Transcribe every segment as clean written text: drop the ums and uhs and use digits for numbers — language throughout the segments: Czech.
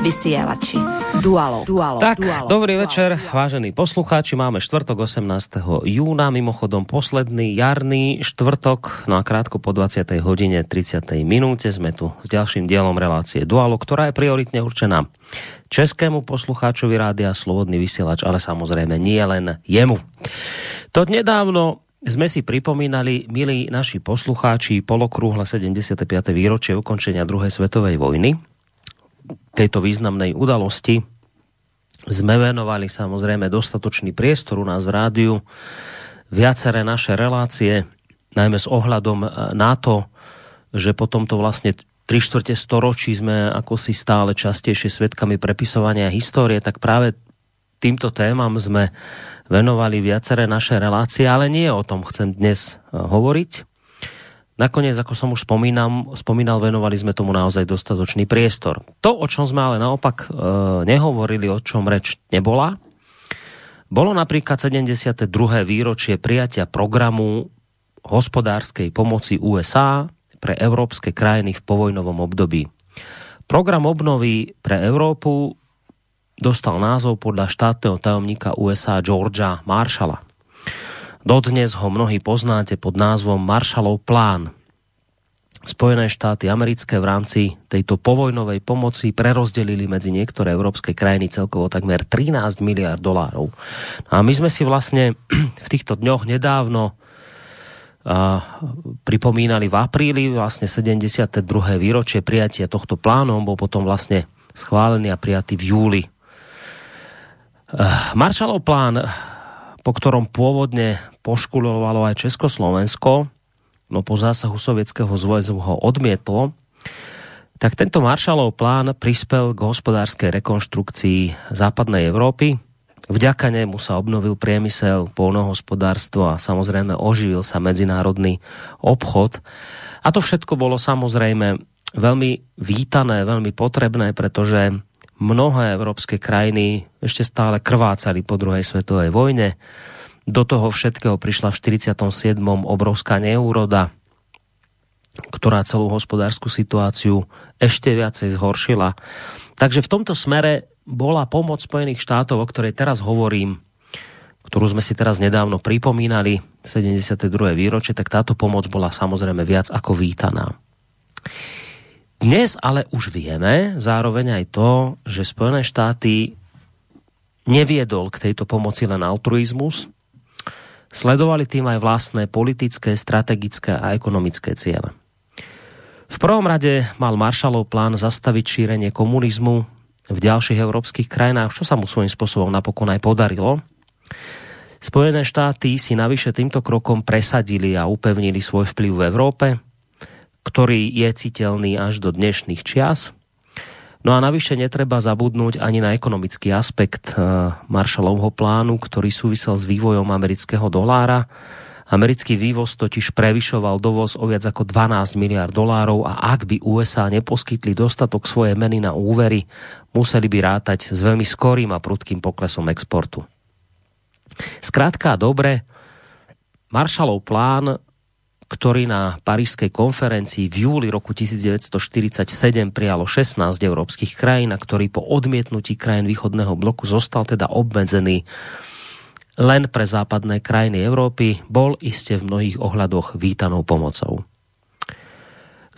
vysielači. Dualog. Tak, dobrý večer, vážení poslucháči. Máme štvrtok 18. júna, mimochodom posledný jarný štvrtok. No a krátko po 20. hodine 30. minúte sme tu s ďalším dielom relácie Dualog, ktorá je prioritne určená českému poslucháčovi rádia Slobodný vysielač, ale samozrejme nie len jemu. To nedávno sme si pripomínali, milí naši poslucháči, polokrúhle 75. výročie ukončenia druhej svetovej vojny. Tejto významnej udalosti sme venovali samozrejme dostatočný priestor u nás v rádiu. Viaceré naše relácie, najmä s ohľadom na to, že po tomto vlastne 3/4 storočí sme ako si stále častejšie svedkami prepisovania histórie, tak práve týmto témam sme venovali viaceré naše relácie, ale nie o tom chcem dnes hovoriť. Nakoniec, ako som už spomínal, venovali sme tomu naozaj dostatočný priestor. To, o čom sme ale naopak nehovorili, o čom reč nebola, bolo napríklad 72. výročie prijatia programu hospodárskej pomoci USA pre európske krajiny v povojnovom období. Program obnovy pre Európu dostal názov podľa štátneho tajomníka USA Georgea Marshalla. Dodnes ho mnohí poznáte pod názvom Marshallov plán. Spojené štáty americké v rámci tejto povojnovej pomoci prerozdelili medzi niektoré európske krajiny celkovo takmer 13 miliárd dolárov. A my sme si vlastne v týchto dňoch nedávno pripomínali v apríli vlastne 72. výročie prijatia tohto plánu, on bol potom vlastne schválený a prijatý v júli. Marshallov plán, po ktorom pôvodne poškulovalo aj Československo, no po zásahu Sovietskeho zväzu ho odmietlo, tak tento Marshallov plán prispel k hospodárskej rekonštrukcii západnej Európy. Vďaka nemu sa obnovil priemysel, poľnohospodárstvo a samozrejme oživil sa medzinárodný obchod. A to všetko bolo samozrejme veľmi vítané, veľmi potrebné, pretože mnohé európske krajiny ešte stále krvácali po druhej svetovej vojne. Do toho všetkého prišla v 47. obrovská neúroda, ktorá celú hospodárskú situáciu ešte viacej zhoršila. Takže v tomto smere bola pomoc Spojených štátov, o ktorej teraz hovorím, ktorú sme si teraz nedávno pripomínali, 72. výročie, tak táto pomoc bola samozrejme viac ako vítaná. Dnes ale už vieme zároveň aj to, že Spojené štáty neviedol k tejto pomoci len altruizmus, sledovali tým aj vlastné politické, strategické a ekonomické ciele. V prvom rade mal Marshallov plán zastaviť šírenie komunizmu v ďalších európskych krajinách, čo sa mu svojím spôsobom napokon aj podarilo. Spojené štáty si navyše týmto krokom presadili a upevnili svoj vplyv v Európe, ktorý je citeľný až do dnešných čias. No a navyše netreba zabudnúť ani na ekonomický aspekt Marshallovho plánu, ktorý súvisel s vývojom amerického dolára. Americký vývoz totiž prevyšoval dovoz o viac ako 12 miliárd dolárov a ak by USA neposkytli dostatok svojej meny na úvery, museli by rátať s veľmi skorým a prudkým poklesom exportu. Skrátka dobre, Marshallov plán, ktorý na Parížskej konferencii v júli roku 1947 prijalo 16 európskych krajín, a ktorý po odmietnutí krajín východného bloku zostal teda obmedzený len pre západné krajiny Európy, bol iste v mnohých ohľadoch vítanou pomocou.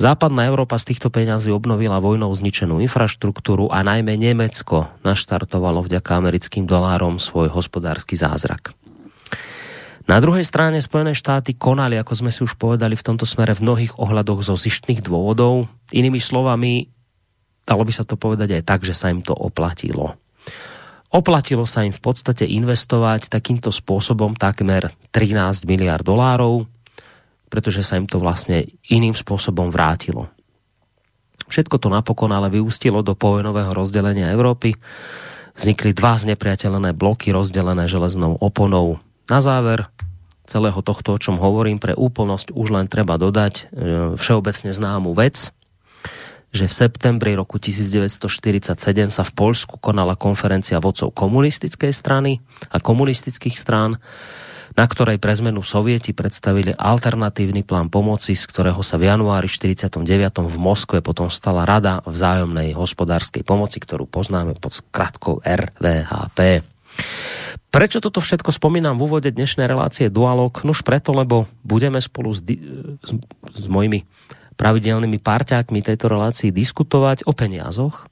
Západná Európa z týchto peňazí obnovila vojnou zničenú infraštruktúru a najmä Nemecko naštartovalo vďaka americkým dolárom svoj hospodársky zázrak. Na druhej strane Spojené štáty konali, ako sme si už povedali, v tomto smere v mnohých ohľadoch zo zištných dôvodov. Inými slovami, dalo by sa to povedať aj tak, že sa im to oplatilo. Oplatilo sa im v podstate investovať takýmto spôsobom takmer 13 miliárd dolárov, pretože sa im to vlastne iným spôsobom vrátilo. Všetko to napokon ale vyústilo do povojnového rozdelenia Európy. Vznikli dva znepriateľené bloky rozdelené železnou oponou. Na záver celého tohto, o čom hovorím, pre úplnosť už len treba dodať všeobecne známu vec, že v septembri roku 1947 sa v Poľsku konala konferencia vodcov komunistickej strany a komunistických strán, na ktorej pre zmenu Sovieti predstavili alternatívny plán pomoci, z ktorého sa v januári 1949 v Moskve potom stala Rada vzájomnej hospodárskej pomoci, ktorú poznáme pod skratkou RVHP. Prečo toto všetko spomínam v úvode dnešnej relácie Dualog? Nuž preto, lebo budeme spolu s mojimi pravidelnými parťákmi tejto relácii diskutovať o peniazoch.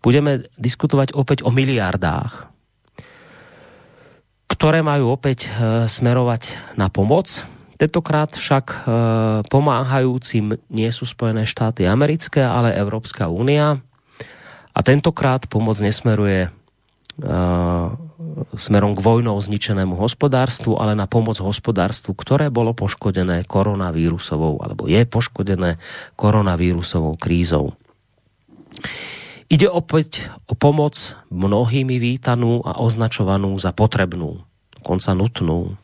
Budeme diskutovať opäť o miliardách, ktoré majú opäť smerovať na pomoc. Tentokrát však pomáhajúcim nie sú Spojené štáty americké, ale Európska únia. A tentokrát pomoc nesmeruje smerom k vojnou zničenému hospodárstvu, ale na pomoc hospodárstvu, ktoré bolo poškodené koronavírusovou, alebo je poškodené koronavírusovou krízou. Ide opäť o pomoc mnohými vítanú a označovanú za potrebnú, dokonca nutnú.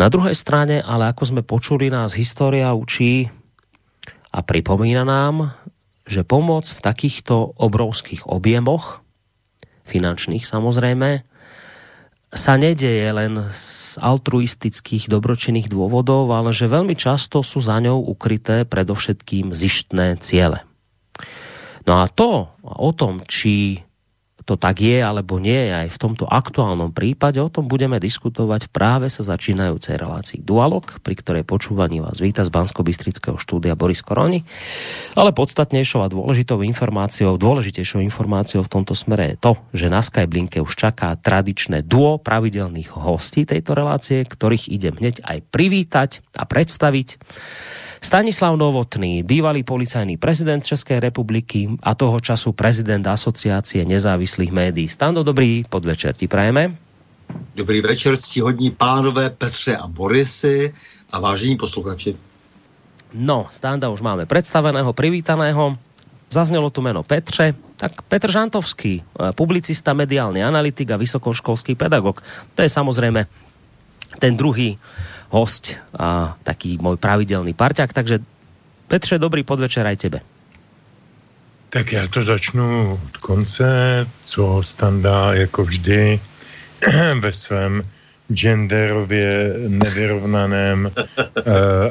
Na druhej strane, ale ako sme počuli, nás história učí a pripomína nám, že pomoc v takýchto obrovských objemoch finančných samozrejme, sa nedeje len z altruistických dobročinných dôvodov, ale že veľmi často sú za ňou ukryté predovšetkým zištné ciele. No a to, o tom, či to tak je alebo nie, aj v tomto aktuálnom prípade, o tom budeme diskutovať práve sa začínajúcej relácii Dualog, pri ktorej počúvaní vás víta z Banskobystrického štúdia Boris Koroni, ale podstatnejšou a dôležitejšou informáciou v tomto smere je to, že na Skyblinke už čaká tradičné duo pravidelných hostí tejto relácie, ktorých idem hneď aj privítať a predstaviť. Stanislav Novotný, bývalý policajný prezident Českej republiky a toho času prezident Asociácie nezávislých médií. Stando, dobrý podvečer ti prajeme. Dobrý večer, ctihodní pánové Petře a Borisy a vážení posluchači. No, Standa už máme predstaveného, privítaného. Zaznelo tu meno Petře. Tak Petr Žantovský, publicista, mediálny analytik a vysokoškolský pedagog. To je samozrejme ten druhý hosť a taký môj pravidelný parťák. Takže Petře, dobrý podvečer aj tebe. Tak já to začnu od konce, co Standa jako vždy ve svém genderově nevyrovnaném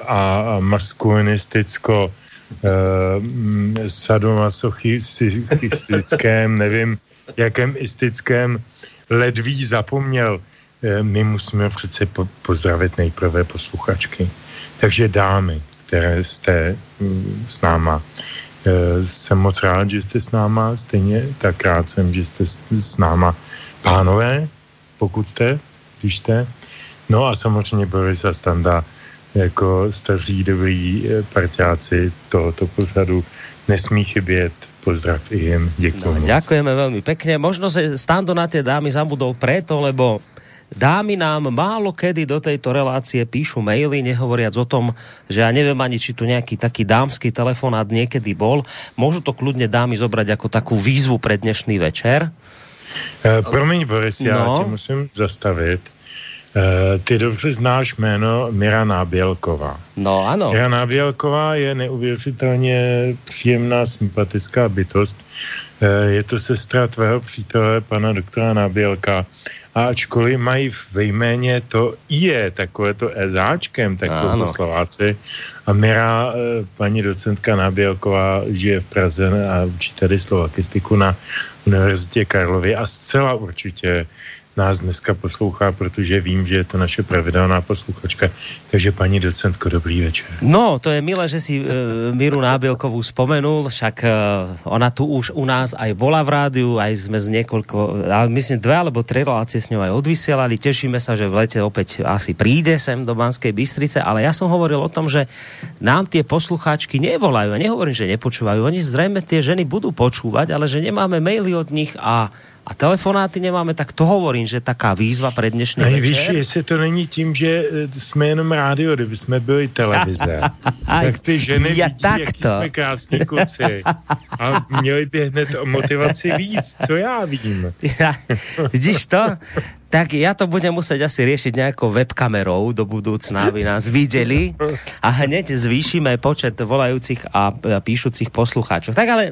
a maskulinisticko sadomasochistickém, nevím jakém istickém ledví zapomněl. My musíme přece pozdravit nejprve posluchačky. Takže dámy, které jste s náma. Jsem moc rád, že jste s náma, stejně tak rád jsem, že jste s náma. Pánové, pokud jste, když jste. No a samozřejmě Boris a Standa jako staří dobrý parťáci tohoto pořadu nesmí chybět. Pozdravujem, děkuji. No, ďakujeme veľmi pekne. Možno se Stando na tie dámy zabudol preto, lebo dámy nám málo kedy do tejto relácie píšu maily, nehovoriac o tom, že ja neviem ani, či tu nejaký taký dámsky telefonát niekedy bol. Môžu to kľudne dámy zobrať ako takú výzvu pre dnešný večer. Promiň, Boris, ja ti musím zastavit. Ty dobře znáš jméno Mirana Bělková. No, ano. Mirana Bělková je neuvěřitelně příjemná, sympatická bytost. Je to sestra tvého přítele, pana doktora Nábělka. A ačkoliv mají ve jméně to IE, takové to EZáčkem, tak jsou to Slováci. A Mira, paní docentka Nábělková, žije v Praze a učí tady slovakistiku na Univerzitě Karlovy a zcela určitě nás dneska poslouchá, protože vím, že je to naše pravidelná posluchačka. Takže paní docentko, dobrý večer. No, to je milé, že si Miru Nábělkovú spomenul, však ona tu už u nás aj bola v rádiu, aj sme z niekoľko, myslím, 2 alebo 3 relácie s ňou aj odvysielali. Tešíme sa, že v lete opäť asi príde sem do Banskej Bystrice, ale ja som hovoril o tom, že nám tie poslucháčky nevolajú. Ja nehovorím, že nepočúvajú. Oni zrejme tie ženy budú počúvať, ale že nemáme maily od nich a telefonáty nemáme, tak to hovorím, že taká výzva pre dnešný večer. Víš, jestli to není tím, že jsme jenom rádio, kdyby jsme byli televize. Tak ty ženy ja vidí, takto. Jaký jsme krásní kluci. A měli by hned o motivaci víc, co já vím. Vidíš to? Tak ja to budem musieť asi riešiť nejakou webkamerou do budúcna, aby nás videli a hneď zvýšime počet volajúcich a píšucich poslucháčov. Tak ale...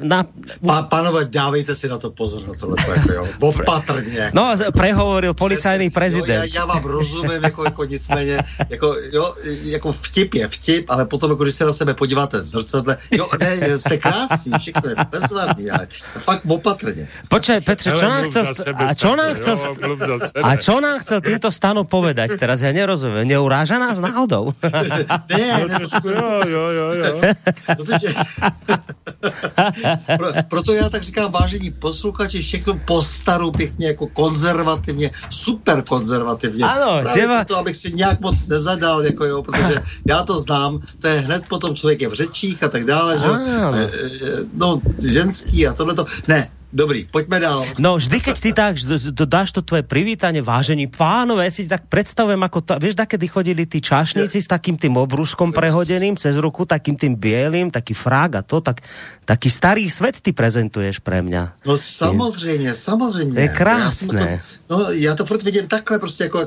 Pánové, dávejte si na to pozor, na tohle, ako jo. Opatrne. No, prehovoril policajný prezident. Jo, ja vám rozumiem, jako nicméně, jako vtip, ale potom, jako když se na sebe podíváte v zrcadle, jo, ne, jste krásní, všechno je bezvadný, ale fakt opatrně. Počkej, Petře, čo nám chcel týmto Stanu povedať? Teraz ja nerozumiem. Neuráža nás náhodou? Nie, jo. Proto já tak říkám, vážení posluchači, všechno postaru pěkně, jako konzervativně, super konzervativně. Ano, to, abych si nějak moc nezadal, jako jo, protože já to znám, to je hned potom člověk je v řečích a tak dále, že? No, ženský a tohleto. Ne, dobrý, poďme dál. No vždy, keď ty tak dáš to tvoje privítanie, vážení pánové, ja si tak predstavujem, ako to, vieš, dakedy chodili tí čašníci s takým tým obruskom prehodeným cez ruku, takým tým bielým, taký frág a to, tak, taký starý svet ty prezentuješ pre mňa. No samozrejme. To je krásne. Ja to furt vidím takhle, proste, ako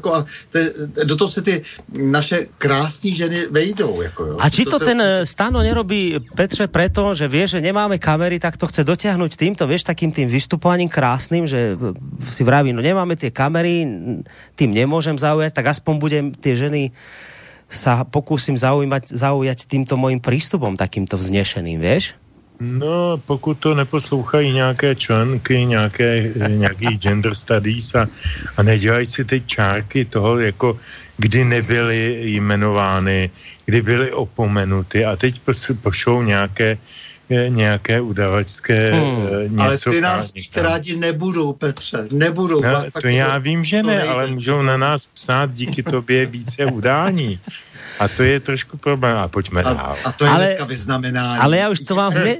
do toho si ty naše krásne ženy vejdou. Jako, jo. A či to ten Stano nerobí, Petre, preto, že vie, že nemáme kamery, tak to chce dotiahnuť týmto, vieš, takým tým vystupovaním krásnym, že si vraví, no nemáme tie kamery, tým nemôžem zaujať, tak aspoň budem tie ženy sa pokúsim zaujať týmto mojím prístupom takýmto vznešeným, vieš? No, pokud to neposlouchají nějaké členky, nějaký gender studies a nedělají si ty čárky toho, jako kdy nebyly jmenovány, kdy byly opomenuty a teď pošlou nějaké udavačské něco. Ale ty nás rádi nebudou, Petře. Nebudou. No, to já vím, že ne, ale můžou na nás psát díky tobě více udání. A to je trošku problém. A pojďme dál. A to je dneska vyznamenání. Ale já už to mám hned...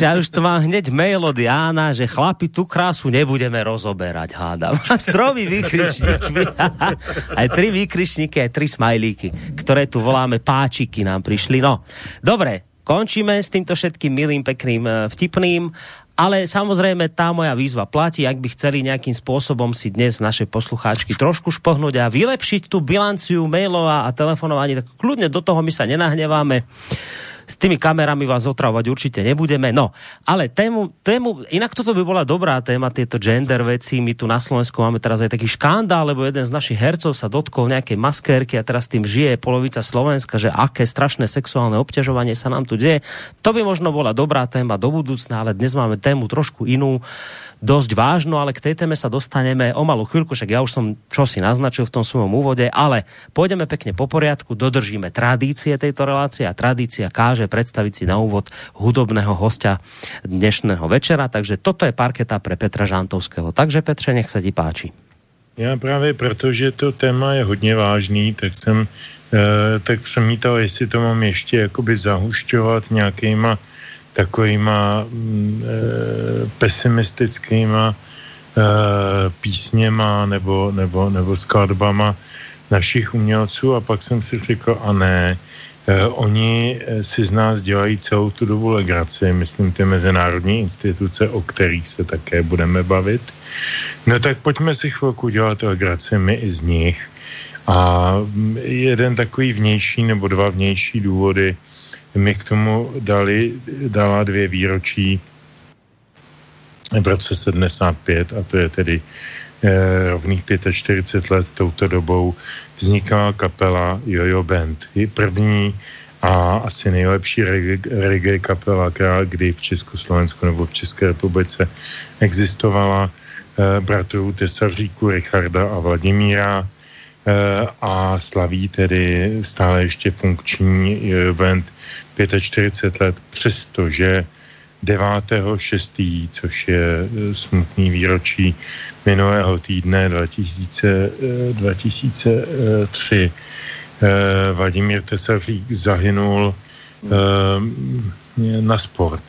Já už to mám hned mail od Jána, že chlapi, tu krásu nebudeme rozoberať, hádam. A stromy výkričníky. Aj 3 výkričníky, aj 3 smajlíky, které tu voláme páčiky, nám přišli. No, dobré. Končíme s týmto všetkým milým, pekným, vtipným, ale samozrejme tá moja výzva platí, ak by chceli nejakým spôsobom si dnes naše poslucháčky trošku špohnúť a vylepšiť tú bilanciu mailov a telefonovaní, tak kľudne do toho my sa nenahneváme. S tými kamerami vás otravovať určite nebudeme. No, ale tému, inak toto by bola dobrá téma, tieto gender veci. My tu na Slovensku máme teraz aj taký škandál, lebo jeden z našich hercov sa dotkol nejakej maskérky a teraz tým žije polovica Slovenska, že aké strašné sexuálne obťažovanie sa nám tu deje. To by možno bola dobrá téma do budúcna, ale dnes máme tému trošku inú, dosť vážnu, ale k tej téme sa dostaneme o malú chvíľku, však ja už som čosi naznačil v tom svojom úvode, ale pôjdeme pekne po poriadku, dodržíme tradície tejto relácie a tradícia že predstaviť si na úvod hudobného hostia dnešného večera. Takže toto je parketa pre Petra Žantovského. Takže Petře, nech sa ti páči. Já právě, protože to téma je hodně vážný, tak jsem mítal, jestli to mám ještě jakoby zahušťovat nějakýma takovýma pesimistickýma písněma nebo skladbama našich umělců a pak jsem si řekl, a ne, oni si z nás dělají celou tu dobu legraci, myslím ty mezinárodní instituce, o kterých se také budeme bavit. No tak pojďme si chvilku dělat legraci my i z nich. A jeden takový vnější nebo dva vnější důvody mi k tomu dala 2 výročí v roce 75, a to je tedy rovných 45 let touto dobou vznikala kapela Jojo Band. Je první a asi nejlepší reggae kapela, která kdy v Československu nebo v České republice existovala, bratrů Tesaříku, Richarda a Vladimíra, a slaví tedy stále ještě funkční Jojo Band 45 let, přestože 9.6., což je smutný výročí minulého týdne 2003. Vladimír Tesařík zahynul na sport,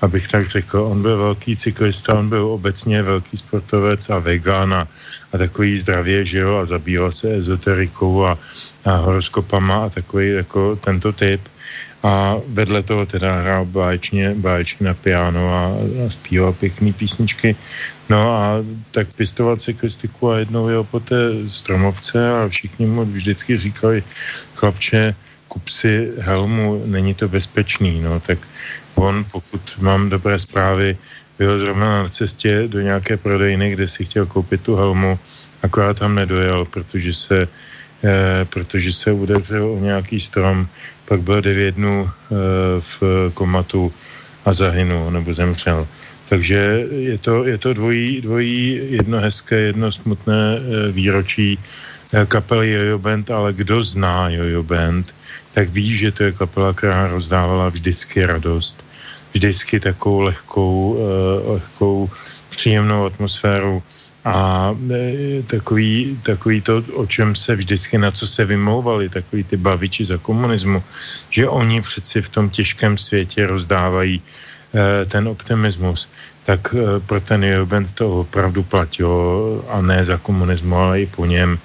abych tak řekl. On byl velký cyklista, on byl obecně velký sportovec a vegan a takový zdravě žil a zabýval se ezoterikou a horoskopama a takový jako tento typ. a vedle toho teda hrál báječky na piano a zpíval pěkný písničky. No a tak pěstoval cyklistiku a jednou jel po té stromovce a všichni mu vždycky říkali, chlapče, kup si helmu, není to bezpečný. No tak on, pokud mám dobré zprávy, byl zrovna na cestě do nějaké prodejny, kde si chtěl koupit tu helmu, akorát tam nedojel, protože se udeřil o nějaký strom, pak byl 9 dnů v komatu a zahynul nebo zemřel. Takže je to dvojí, jedno hezké, jedno smutné výročí kapely Jojo Band, ale kdo zná Jojo Band, tak ví, že to je kapela, která rozdávala vždycky radost, vždycky takovou lehkou příjemnou atmosféru a takový to, o čem se vždycky, na co se vymlouvali, takový ty baviči za komunismu, že oni přeci v tom těžkém světě rozdávají ten optimismus, tak pro ten Jojo Band to opravdu platilo a ne za komunismu, ale i po něm.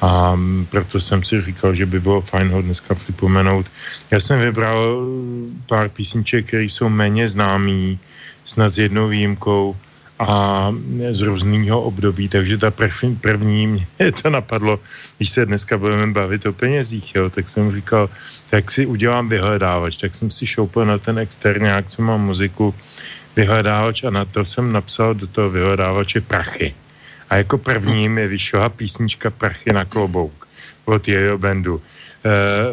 A proto jsem si říkal, že by bylo fajn ho dneska připomenout. Já jsem vybral pár písniček, které jsou méně známý, snad s jednou výjimkou a z různého období, takže ta první mě to napadlo, když se dneska budeme bavit o penězích, jo, tak jsem říkal, tak si udělám vyhledávač, tak jsem si šoupil na ten exterňák, co mám muziku, vyhledávač a na to jsem napsal do toho vyhledávače prachy. A jako první mi vyšla písnička Prachy na klobouk od Jojo Bandu.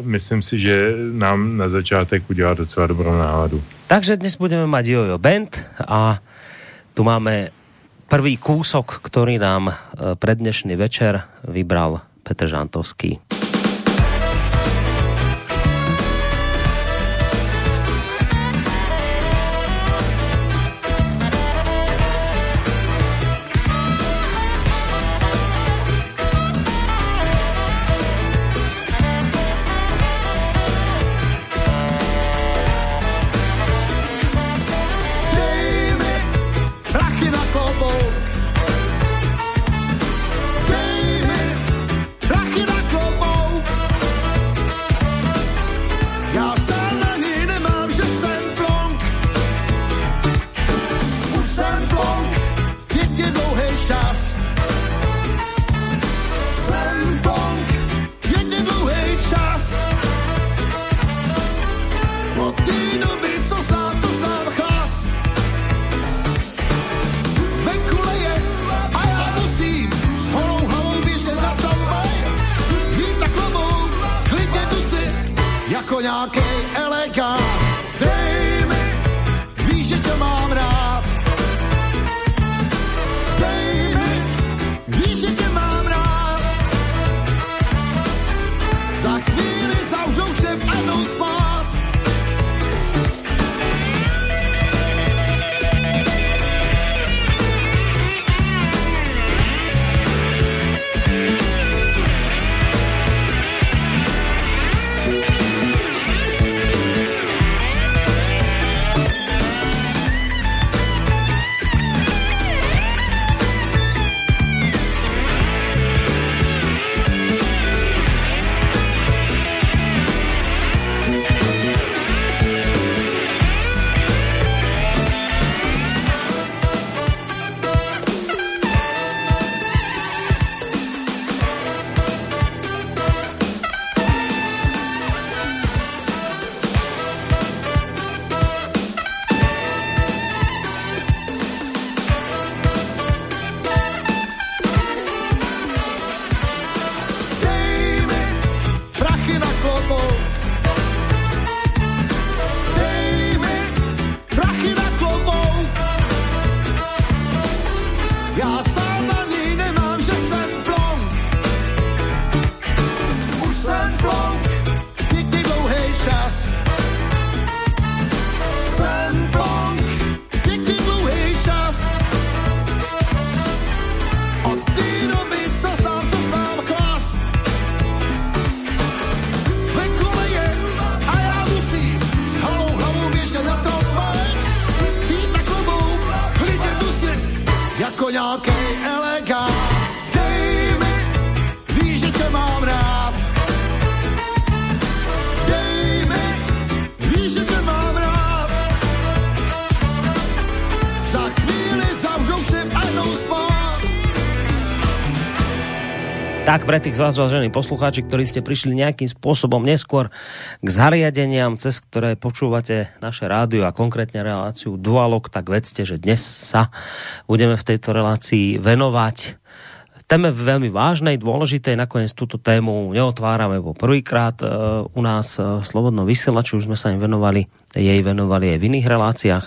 Myslím si, že nám na začátek udělá docela dobrou náladu. Takže dnes budeme mať Jojo Band a tu máme prvý kúsok, ktorý nám pre dnešný večer vybral Petr Žantovský. Tak pre tých z vás, vážení poslucháči, ktorí ste prišli nejakým spôsobom neskôr k zariadeniam, cez ktoré počúvate naše rádio a konkrétne reláciu Dualog, tak vedzte, že dnes sa budeme v tejto relácii venovať téme veľmi vážnej, dôležitej. Nakoniec túto tému neotvárame, bo prvýkrát u nás v Slobodnom vysielači, už sme sa im venovali aj v iných reláciách.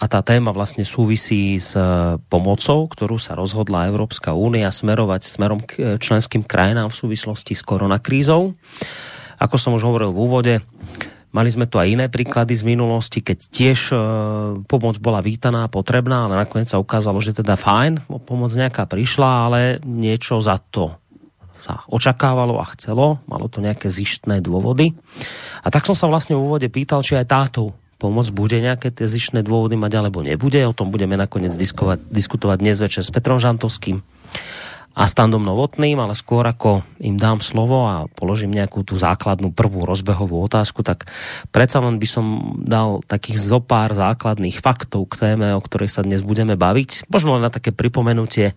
A tá téma vlastne súvisí s pomocou, ktorú sa rozhodla Európska únia smerovať smerom k členským krajinám v súvislosti s koronakrízou. Ako som už hovoril v úvode, mali sme tu aj iné príklady z minulosti, keď tiež pomoc bola vítaná, potrebná, ale nakoniec sa ukázalo, že teda fajn, pomoc nejaká prišla, ale niečo za to sa očakávalo a chcelo, malo to nejaké zištné dôvody. A tak som sa vlastne v úvode pýtal, či aj táto pomoc bude nejaké tie zištné dôvody mať, alebo nebude. O tom budeme nakoniec diskutovať dnes večer s Petrom Žantovským a Standom Novotným, ale skôr ako im dám slovo a položím nejakú tú základnú prvú rozbehovú otázku, tak predsa len by som dal takých zopár základných faktov k téme, o ktorej sa dnes budeme baviť. Možno len na také pripomenutie,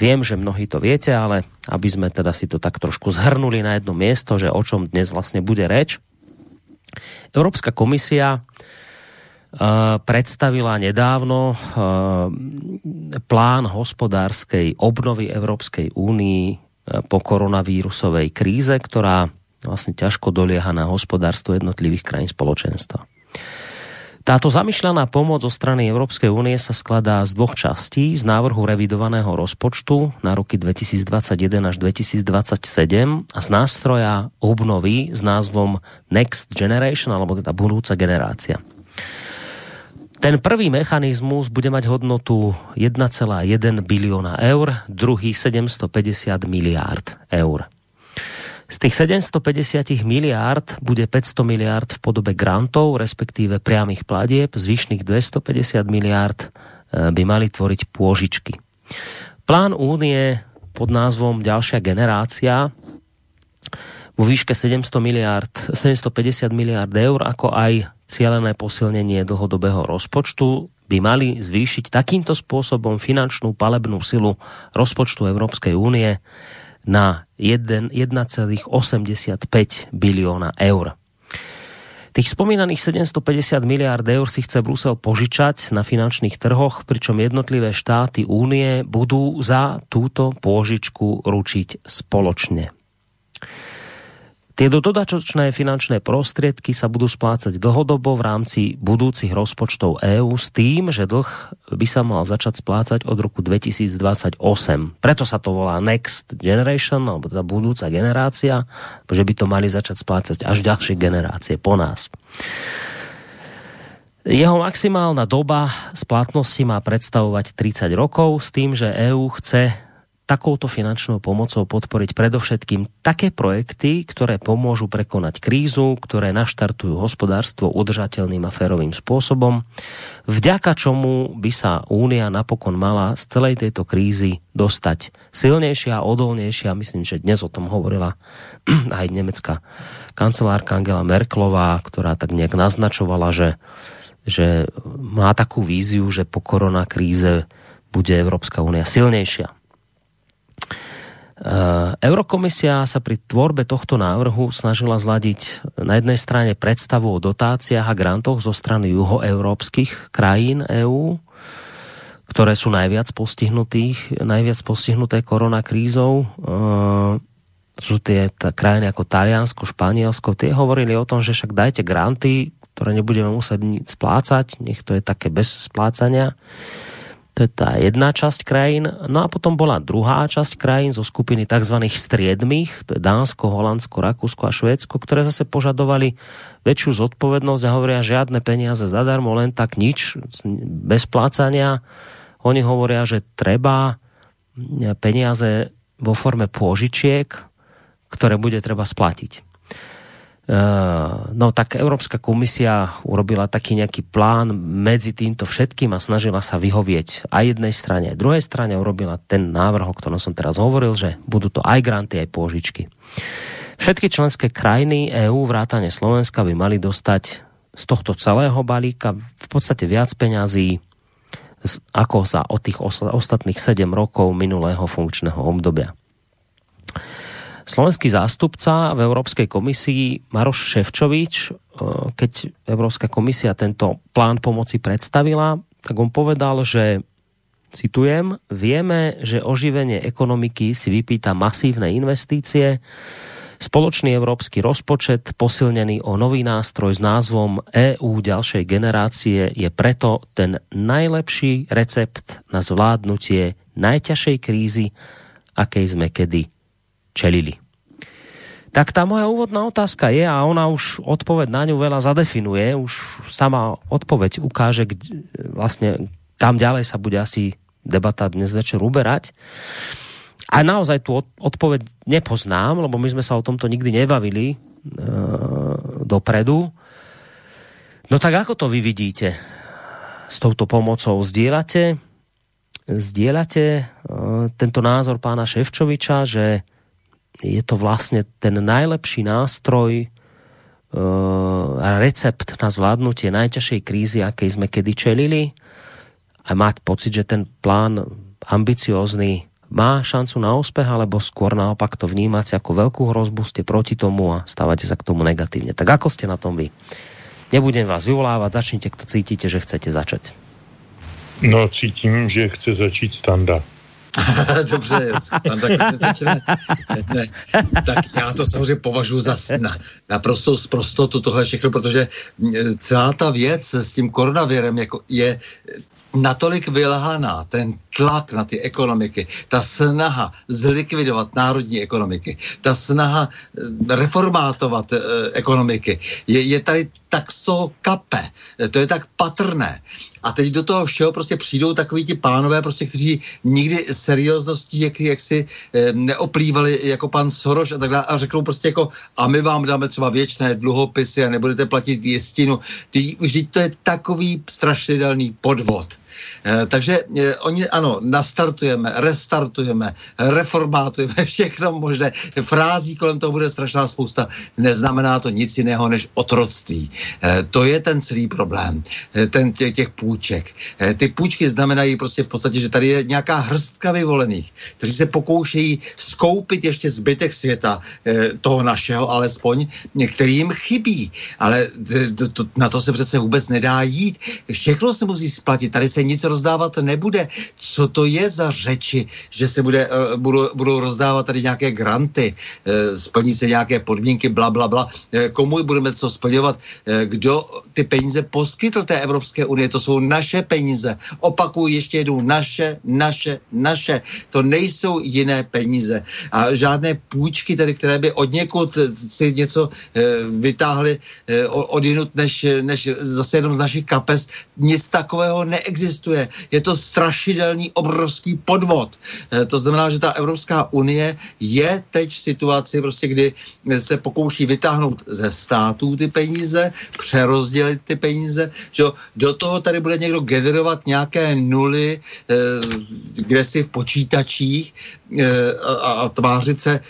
viem, že mnohí to viete, ale aby sme teda si to tak trošku zhrnuli na jedno miesto, že o čom dnes vlastne bude reč. Európska komisia predstavila nedávno plán hospodárskej obnovy Európskej únie po koronavírusovej kríze, ktorá vlastne ťažko dolieha na hospodárstvo jednotlivých krajín spoločenstva. Táto zamýšľaná pomoc zo strany Európskej únie sa skladá z dvoch častí, z návrhu revidovaného rozpočtu na roky 2021 až 2027 a z nástroja obnovy s názvom Next Generation, alebo teda budúca generácia. Ten prvý mechanizmus bude mať hodnotu 1,1 bilióna eur, druhý 750 miliárd eur. Z tých 750 miliárd bude 500 miliárd v podobe grantov, respektíve priamych platieb, zvyšných 250 miliárd by mali tvoriť pôžičky. Plán únie pod názvom Ďalšia generácia vo výške 750 miliárd eur, ako aj cielené posilnenie dlhodobého rozpočtu by mali zvýšiť takýmto spôsobom finančnú palebnú silu rozpočtu Európskej únie na 1,85 bilióna eur. Tých spomínaných 750 miliárd eur si chce Brusel požičať na finančných trhoch, pričom jednotlivé štáty únie budú za túto pôžičku ručiť spoločne. Tieto dodatočné finančné prostriedky sa budú splácať dlhodobo v rámci budúcich rozpočtov EÚ s tým, že dlh by sa mal začať splácať od roku 2028. Preto sa to volá Next Generation, alebo teda budúca generácia, že by to mali začať splácať až ďalšie generácie po nás. Jeho maximálna doba splatnosti má predstavovať 30 rokov s tým, že EÚ chce takouto finančnou pomocou podporiť predovšetkým také projekty, ktoré pomôžu prekonať krízu, ktoré naštartujú hospodárstvo udržateľným a férovým spôsobom, vďaka čomu by sa Únia napokon mala z celej tejto krízy dostať silnejšia, odolnejšia. Myslím, že dnes o tom hovorila aj nemecká kancelárka Angela Merkelová, ktorá tak nejak naznačovala, že má takú víziu, že po koronakríze bude Európska únia silnejšia. Eurokomisia sa pri tvorbe tohto návrhu snažila zladiť na jednej strane predstavu o dotáciách a grantoch zo strany juhoeurópskych krajín EÚ, ktoré sú najviac postihnuté koronakrízou. Sú tie krajiny ako Taliansko, Španielsko, tie hovorili o tom, že však dajte granty, ktoré nebudeme musieť nič splácať, nech to je také bez splácania. To je tá jedna časť krajín. No a potom bola druhá časť krajín zo skupiny tzv. Striedmých, to je Dánsko, Holandsko, Rakúsko a Švédsko, ktoré zase požadovali väčšiu zodpovednosť a hovoria žiadne peniaze zadarmo, len tak nič, bez plácania. Oni hovoria, že treba peniaze vo forme pôžičiek, ktoré bude treba splatiť. No tak Európska komisia urobila taký nejaký plán medzi týmto všetkým a snažila sa vyhovieť aj jednej strane, aj druhej strane. Urobila ten návrh, o ktorom som teraz hovoril, že budú to aj granty, aj pôžičky. Všetky členské krajiny EÚ vrátane Slovenska by mali dostať z tohto celého balíka v podstate viac peňazí ako za od tých ostatných 7 rokov minulého funkčného obdobia. Slovenský zástupca v Európskej komisii Maroš Šefčovič, keď Európska komisia tento plán pomoci predstavila, tak on povedal, že, citujem, vieme, že oživenie ekonomiky si vypýta masívne investície, spoločný európsky rozpočet, posilnený o nový nástroj s názvom EÚ ďalšej generácie, je preto ten najlepší recept na zvládnutie najťažšej krízy, akej sme kedy čelili. Tak tá moja úvodná otázka je, a ona už odpoveď na ňu veľa zadefinuje, už sama odpoveď ukáže, kde, vlastne kam ďalej sa bude asi debata dnes večer uberať. A naozaj tú odpoveď nepoznám, lebo my sme sa o tomto nikdy nebavili dopredu. No tak ako to vy vidíte s touto pomocou? Zdieľate tento názor pána Šefčoviča, že je to vlastne ten najlepší nástroj a recept na zvládnutie najťažšej krízy, akej sme kedy čelili, a mať pocit, že ten plán ambiciózny má šancu na úspech, alebo skôr naopak to vnímať ako veľkú hrozbu, ste proti tomu a stávate sa k tomu negatívne. Tak ako ste na tom vy? Nebudem vás vyvolávať, začnite, kto cítite, že chcete začať. No, cítím, že chce začít Standa. Dobře, Standa, když začne. Ne. Tak já to samozřejmě považuji za naprostou sprostotu tohle všechno, protože celá ta věc s tím koronavirem jako je natolik vylhaná, ten tlak na ty ekonomiky, ta snaha zlikvidovat národní ekonomiky, ta snaha reformátovat ekonomiky, je tady tak z toho kape, to je tak patrné. A teď do toho všeho prostě přijdou takoví ti pánové, prostě, kteří nikdy seriózností jaksi neoplývali jako pan Soros a tak dále, a řeknou prostě jako a my vám dáme třeba věčné dluhopisy a nebudete platit jistinu. Vždyť to je takový strašidelný podvod. Takže oni ano, nastartujeme, restartujeme, reformátujeme, všechno možné. Frází kolem toho bude strašná spousta. Neznamená to nic jiného než otroctví. To je ten celý problém. Těch půjček. Ty půjčky znamenají prostě v podstatě, že tady je nějaká hrstka vyvolených, kteří se pokoušejí skoupit ještě zbytek světa, toho našeho alespoň, kterým chybí. Ale na to se přece vůbec nedá jít. Všechno se musí splatit. Tady se nic rozdávat nebude. Co to je za řeči, že se budou rozdávat tady nějaké granty, splní se nějaké podmínky, bla, bla, bla. Komu budeme co splňovat? Kdo ty peníze poskytl té Evropské unie? To jsou naše peníze. Opakuju ještě jednou, naše. To nejsou jiné peníze. A žádné půjčky, tedy, které by od někud si něco vytáhly od jinut, než zase jenom z našich kapes, nic takového neexistuje. Je to strašidelný, obrovský podvod. To znamená, že ta Evropská unie je teď v situaci, prostě, kdy se pokouší vytáhnout ze států ty peníze, přerozdělit ty peníze, že do toho tady bude někdo generovat nějaké nuly kde si v počítačích a tvářit se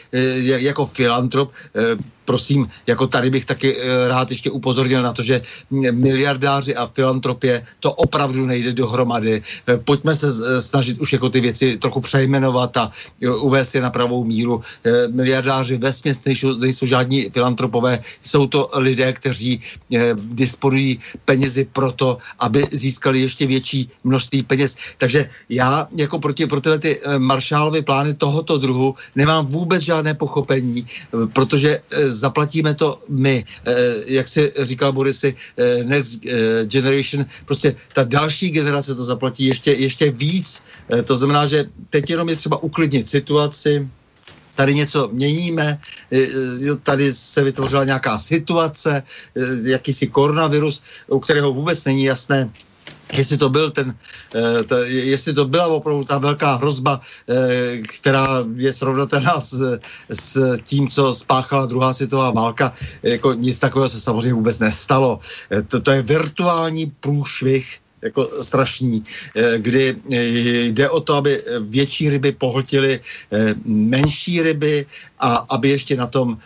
jako filantrop. Prosím, jako tady bych taky rád ještě upozornil na to, že miliardáři a filantropie, to opravdu nejde dohromady. Pojďme se snažit už jako ty věci trochu přejmenovat a uvést je na pravou míru. Miliardáři vesměs nejsou žádní filantropové, jsou to lidé, kteří disponují penězi proto, aby získali ještě větší množství peněz. Takže já jako pro tyhle ty Marshallovy plány tohoto druhu nemám vůbec žádné pochopení, protože zaplatíme to my. Jak si říkal Borisi, next generation, prostě ta další generace to zaplatí ještě víc. To znamená, že teď jenom je třeba uklidnit situaci, tady něco měníme, tady se vytvořila nějaká situace, jakýsi koronavirus, u kterého vůbec není jasné, jestli to byl jestli to byla opravdu ta velká hrozba, která je srovnatelná s tím, co spáchala druhá světová válka, jako nic takového se samozřejmě vůbec nestalo. To je virtuální průšvih jako strašní, kdy jde o to, aby větší ryby pohltily menší ryby a aby ještě na tom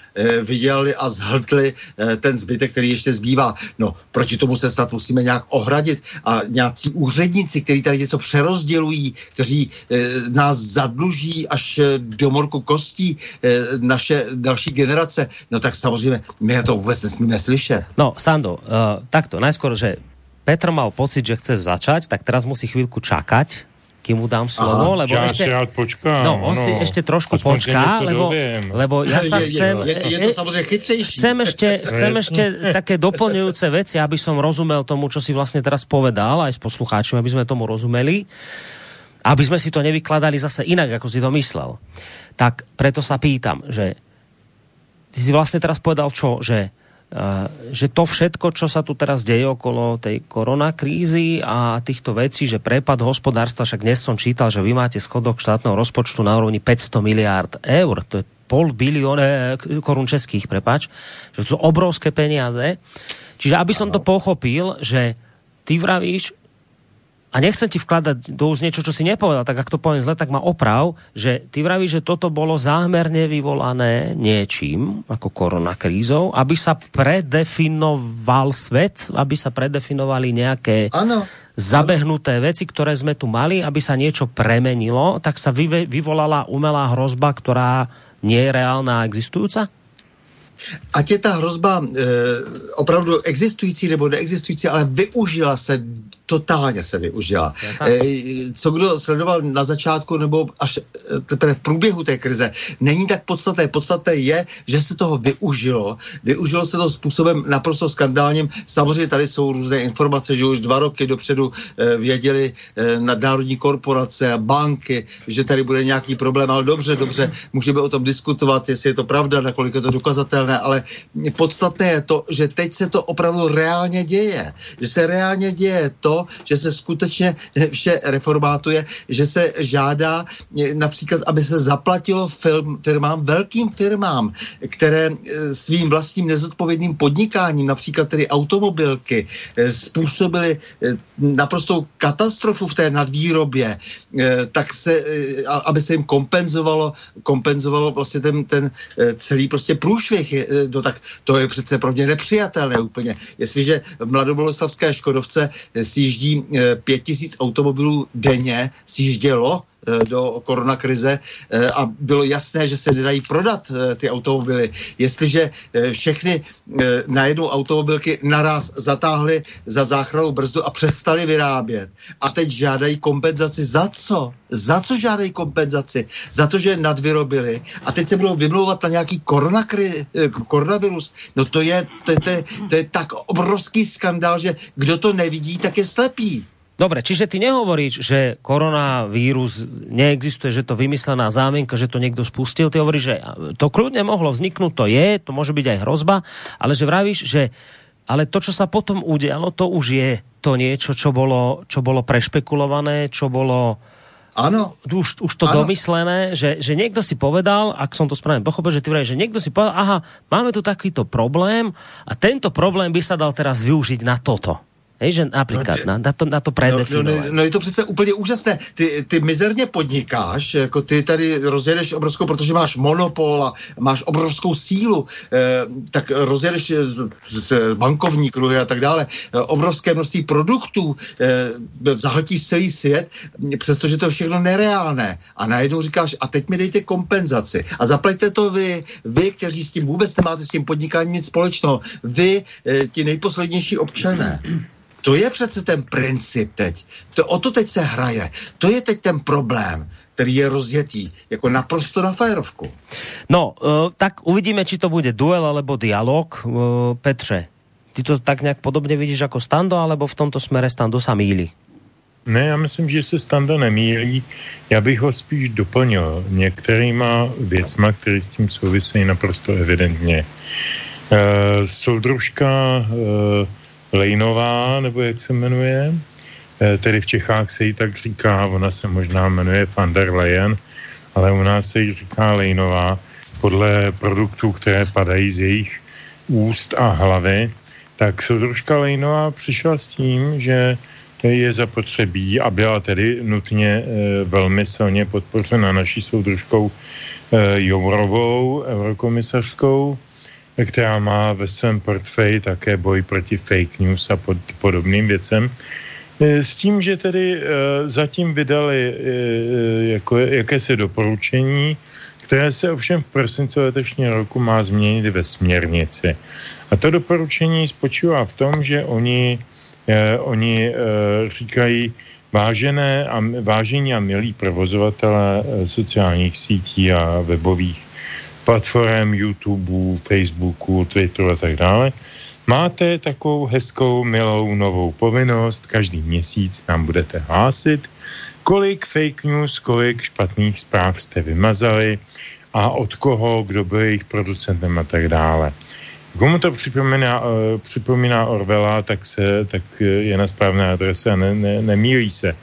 vydělali a zhltli ten zbytek, který ještě zbývá. No, proti tomu se snad musíme nějak ohradit a nějací úředníci, kteří tady něco přerozdělují, kteří nás zadluží až do morku kostí naše další generace, no tak samozřejmě my to vůbec nesmíme slyšet. No, Stando, takto, najskôr, že Petr mal pocit, že chce začať, tak teraz musí chvíľku čakať, kým mu dám slovo, lebo ja ešte... on si ešte trošku počká, lebo ja sa chcem... Je to samozrejme chytrejší. Chcem ešte také doplňujúce veci, aby som rozumel tomu, čo si vlastne teraz povedal, aj s poslucháčmi, aby sme tomu rozumeli, aby sme si to nevykladali zase inak, ako si to myslel. Tak preto sa pýtam, že ty si vlastne teraz povedal čo, že to všetko, čo sa tu teraz deje okolo tej koronakrízy a týchto vecí, že prepad hospodárstva, však dnes som čítal, že vy máte schodok štátneho rozpočtu na úrovni 500 miliárd eur, to je 500 milióna korún českých, prepáč, že to sú obrovské peniaze. Čiže aby som to pochopil, že ty vravíš, a nechcem ti vkladať do úst niečo, čo si nepovedal, tak ak to poviem zle, tak ma oprav, že ty vravíš, že toto bolo zámerne vyvolané niečím, ako koronakrízou, aby sa predefinoval svet, aby sa predefinovali nejaké zabehnuté veci, ktoré sme tu mali, aby sa niečo premenilo, tak sa vyvolala umelá hrozba, ktorá nie je reálna a existujúca? Ať je ta hrozba opravdu existující nebo neexistující, ale využila se, totálně se využila. Co kdo sledoval na začátku nebo až v průběhu té krize, není tak podstatné. Podstatné je, že se toho využilo. Využilo se to způsobem naprosto skandálním. Samozřejmě tady jsou různé informace, že už 2 roky dopředu věděli nadnárodní korporace a banky, že tady bude nějaký problém, ale dobře, můžeme o tom diskutovat, jestli je to pravda, nakolik je to dokazatelné, ale podstatné je to, že teď se to opravdu reálně děje. Že se reálně děje to, že se skutečně vše reformátuje, že se žádá například, aby se zaplatilo firmám, velkým firmám, které svým vlastním nezodpovědným podnikáním, například tedy automobilky, způsobily naprostou katastrofu v té nadvýrobě, tak se, aby se jim kompenzovalo vlastně ten celý prostě průšvih. No, tak to je přece pro mě nepřijatelné úplně. Jestliže v mladoboleslavské Škodovce sjíždí 5000 automobilů denně, sjíždělo do koronakrize a bylo jasné, že se nedají prodat ty automobily. Jestliže všechny najednou automobilky naraz zatáhly za záchrannou brzdu a přestaly vyrábět. A teď žádají kompenzaci za co? Za co žádají kompenzaci? Za to, že nadvyrobili. A teď se budou vymlouvat na nějaký koronavirus. No to je tak obrovský skandál, že kdo to nevidí, tak je slepý. Dobre, čiže ty nehovoríš, že koronavírus neexistuje, že to vymyslená zámienka, že to niekto spustil. Ty hovoríš, že to kľudne mohlo vzniknúť, to je, to môže byť aj hrozba, ale že vravíš, že ale to, čo sa potom udialo, to už je to niečo, čo bolo prešpekulované, čo bolo Už to domyslené, že niekto si povedal, ak som to správne pochopil, že ty vravíš, že niekto si povedal, aha, máme tu takýto problém a tento problém by sa dal teraz využiť na toto. Že napríklad na to predefinovať. No je to přece úplně úžasné. Ty mizerně podnikáš, jako ty tady rozjedeš obrovskou, protože máš monopol a máš obrovskou sílu, tak rozjedeš bankovní kruhy a tak dále, obrovské množství produktů, zahltíš celý svět, přestože to je všechno nereálné. A najednou říkáš, a teď mi dejte kompenzaci. A zaplaťte to vy, kteří s tím vůbec nemáte s tím podnikáním nic společného. Vy, ti nejposlednější občané. To je přece ten princip teď. O to teď se hraje. To je teď ten problém, který je rozjetý jako naprosto na fajrovku. No, tak uvidíme, či to bude duel alebo dialog. Petře, ty to tak nějak podobně vidíš jako Stando, alebo v tomto smere Stando sa mýlí? Ne, já myslím, že se Standa nemýlí. Já bych ho spíš doplnil některýma věcma, které s tím souvisejí naprosto evidentně. Soudružka Lejnová, nebo jak se jmenuje, tedy v Čechách se jí tak říká, ona se možná jmenuje van der Leyen, ale u nás se jí říká Lejnová, podle produktů, které padají z jejich úst a hlavy, tak soudružka Lejnová přišla s tím, že je zapotřebí a byla tedy nutně velmi silně podpořena naší soudružkou Jourovou, eurokomisařkou, která má ve svém portfeji také boj proti fake news a podobným věcem. S tím, že tedy zatím vydali jakési doporučení, které se ovšem v prosinci letošního roku má změnit ve směrnici. A to doporučení spočívá v tom, že oni říkají, vážení a milí provozovatelé sociálních sítí a webových platform, YouTubeu, Facebooku, Twitteru a tak dále, máte takovou hezkou, milou, novou povinnost, každý měsíc nám budete hlásit, kolik fake news, kolik špatných zpráv jste vymazali a od koho, kdo byl jejich producentem a tak dále. Komu to připomíná Orwella, tak je na správné adrese a nemýlí se.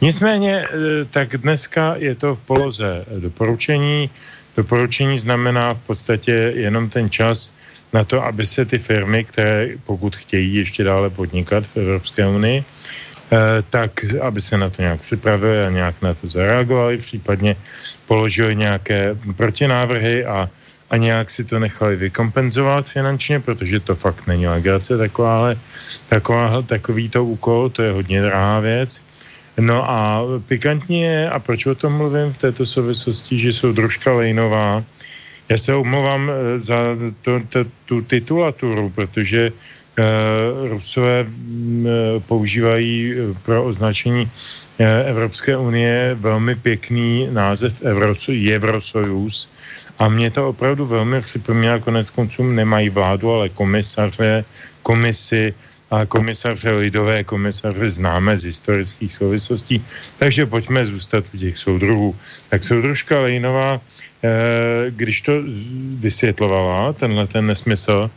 Nicméně, tak dneska je to v poloze doporučení. Doporučení znamená v podstatě jenom ten čas na to, aby se ty firmy, které pokud chtějí ještě dále podnikat v Evropské unii, tak aby se na to nějak připravili a nějak na to zareagovali, případně položili nějaké protinávrhy a nějak si to nechali vykompenzovat finančně, protože to fakt není legrace, takovýto úkol, to je hodně drahá věc. No a pikantní je, a proč o tom mluvím v této souvislosti, že soudružka Lejnová, já se omlouvám za tu titulaturu, protože Rusové používají pro označení Evropské unie velmi pěkný název Eurosojus a mě to opravdu velmi připomíná, konec konců nemají vládu, ale komisi a komisaře lidové, komisaře známe z historických souvislostí, takže pojďme zůstat u těch soudruhů. Tak soudružka Lejnová, když to vysvětlovala, ten nesmysl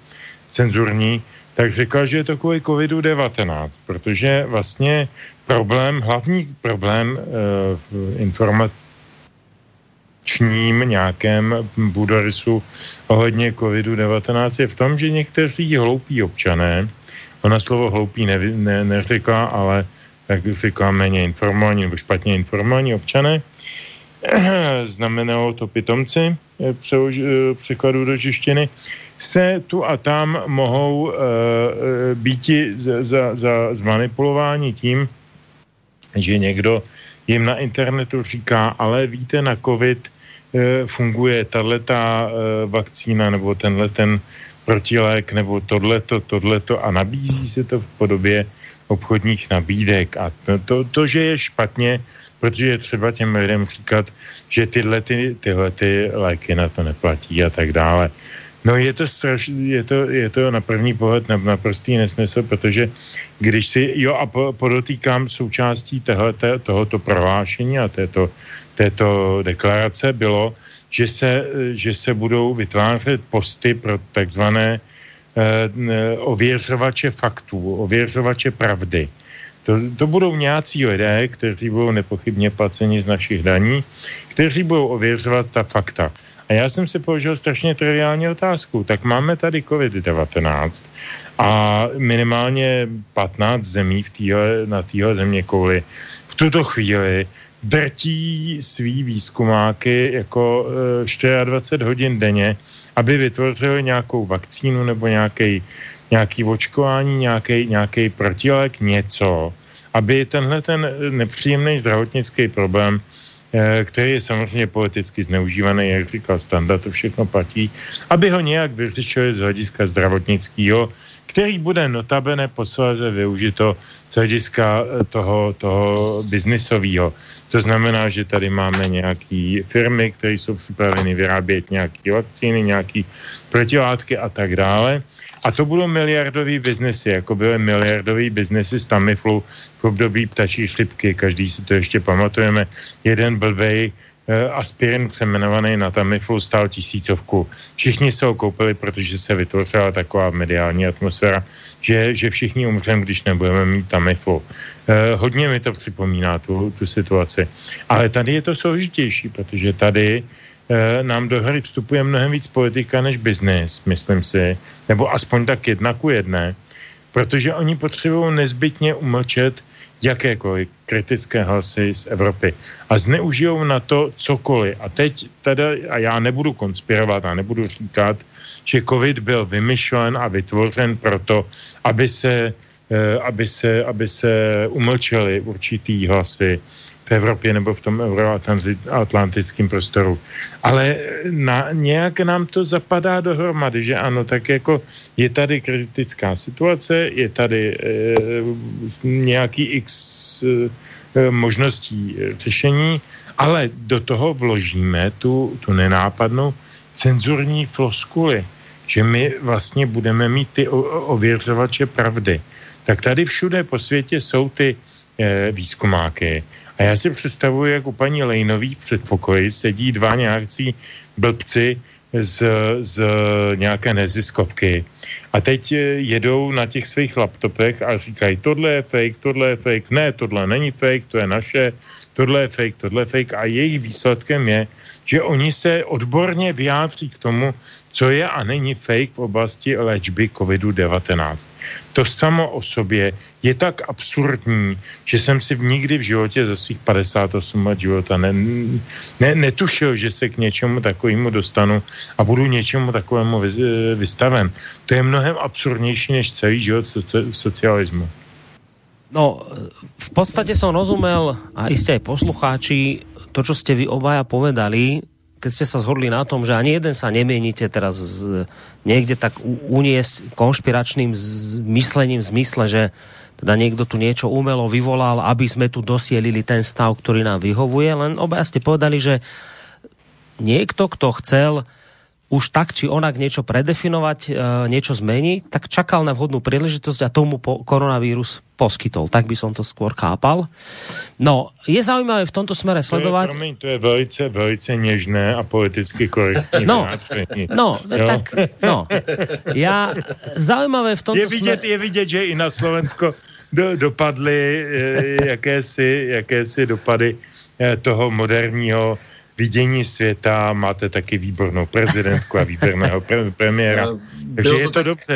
cenzurní, tak řekla, že je to kvůli COVID-19, protože vlastně hlavní problém v informačním nějakém budorysu ohledně COVID-19 je v tom, že někteří hloupí občané, ona slovo hloupí neřekla, ale tak říkala méně informovaní nebo špatně informovaní občané. Znamenalo to pitomci překladu do češtiny, se tu a tam mohou býti za zmanipulování tím, že někdo jim na internetu říká, ale víte, na COVID funguje tato vakcína nebo tenhle ten protilék nebo tohleto a nabízí se to v podobě obchodních nabídek. A to, že je špatně, protože je třeba těm lidem říkat, že tyhle ty léky na to neplatí a tak dále. No je to na první pohled naprostý nesmysl, protože když si, podotýkám součástí tohoto prohlášení a této deklarace bylo, že se budou vytvářet posty pro takzvané ověřovače faktů, ověřovače pravdy. To budou nějací lidé, kteří budou nepochybně placeni z našich daní, kteří budou ověřovat ta fakta. A já jsem si položil strašně triviální otázku. Tak máme tady COVID-19 a minimálně 15 zemí na téhle země kouli v tuto chvíli drtí svý výzkumáky jako 24 hodin denně, aby vytvořili nějakou vakcínu nebo nějaký očkování, nějaký protilek, něco, aby tenhle ten nepříjemný zdravotnický problém, který je samozřejmě politicky zneužívaný, jak říkal Standa, to všechno platí, aby ho nějak vyřešili z hlediska zdravotnického, který bude notabene posléze využito z hlediska toho biznisového. To znamená, že tady máme nějaké firmy, které jsou připraveny vyrábět nějaké vakcíny, nějaké protilátky a tak dále. A to budou miliardový biznesy, jako byly miliardový biznesy z Tamiflu v období ptačí šlipky. Každý si to ještě pamatujeme. Jeden blbej aspirin přeměnovaný na Tamiflu stál 1000. Všichni se ho koupili, protože se vytvořila taková mediální atmosféra, že všichni umřeme, když nebudeme mít Tamiflu. Hodně mi to připomíná tu situaci. Ale tady je to složitější, protože tady nám do hry vstupuje mnohem víc politika než biznis, myslím si, nebo aspoň tak 1:1. protože oni potřebují nezbytně umlčet jakékoliv kritické hlasy z Evropy a zneužijou na to cokoliv. A teď teda, a já nebudu konspirovat a nebudu říkat, že COVID byl vymyšlen a vytvořen proto, aby se umlčely určitý hlasy v Evropě nebo v tom euroatlantickém prostoru. Ale nějak nám to zapadá dohromady, že ano, tak jako je tady kritická situace, je tady nějaký x možností řešení, ale do toho vložíme tu nenápadnou cenzurní floskuli, že my vlastně budeme mít ty ověřovače pravdy. Tak tady všude po světě jsou ty výzkumáky. A já si představuji, jak u paní Lejnový předpokoji sedí dva nějakí blbci z nějaké neziskovky. A teď jedou na těch svých laptopech a říkají, tohle je fake, ne, tohle není fake, to je naše, tohle je fake. A jejich výsledkem je, že oni se odborně vyjádří k tomu, co je a není fake v oblasti léčby COVID-19. To samo o sobě je tak absurdní, že jsem si nikdy v životě za svých 58 let života netušil, že se k něčemu takovému dostanu a budu něčemu takovému vystaven. To je mnohem absurdnější než celý život v socialismu. No, v podstate som rozumel, a iste aj poslucháči, to, čo ste vy obaja povedali, keď ste sa zhodli na tom, že ani jeden sa nemienite teraz niekde tak uniesť konšpiračným myslením v zmysle, že teda niekto tu niečo umelo vyvolal, aby sme tu dosielili ten stav, ktorý nám vyhovuje. Len obaja ste povedali, že niekto, kto chcel už tak či onak niečo predefinovať, niečo zmeniť, tak čakal na vhodnú príležitosť a tomu koronavírus poskytol. Tak by som to skôr chápal. No, je zaujímavé v tomto smere sledovať... To je veľce, veľce nežné a politicky korektné. No. Ja zaujímavé v tomto smere... Je vidieť, že i na Slovensko dopadli jakési dopady toho moderního vidění světa, máte taky výbornou prezidentku a výborného premiéra. Takže je to dobře.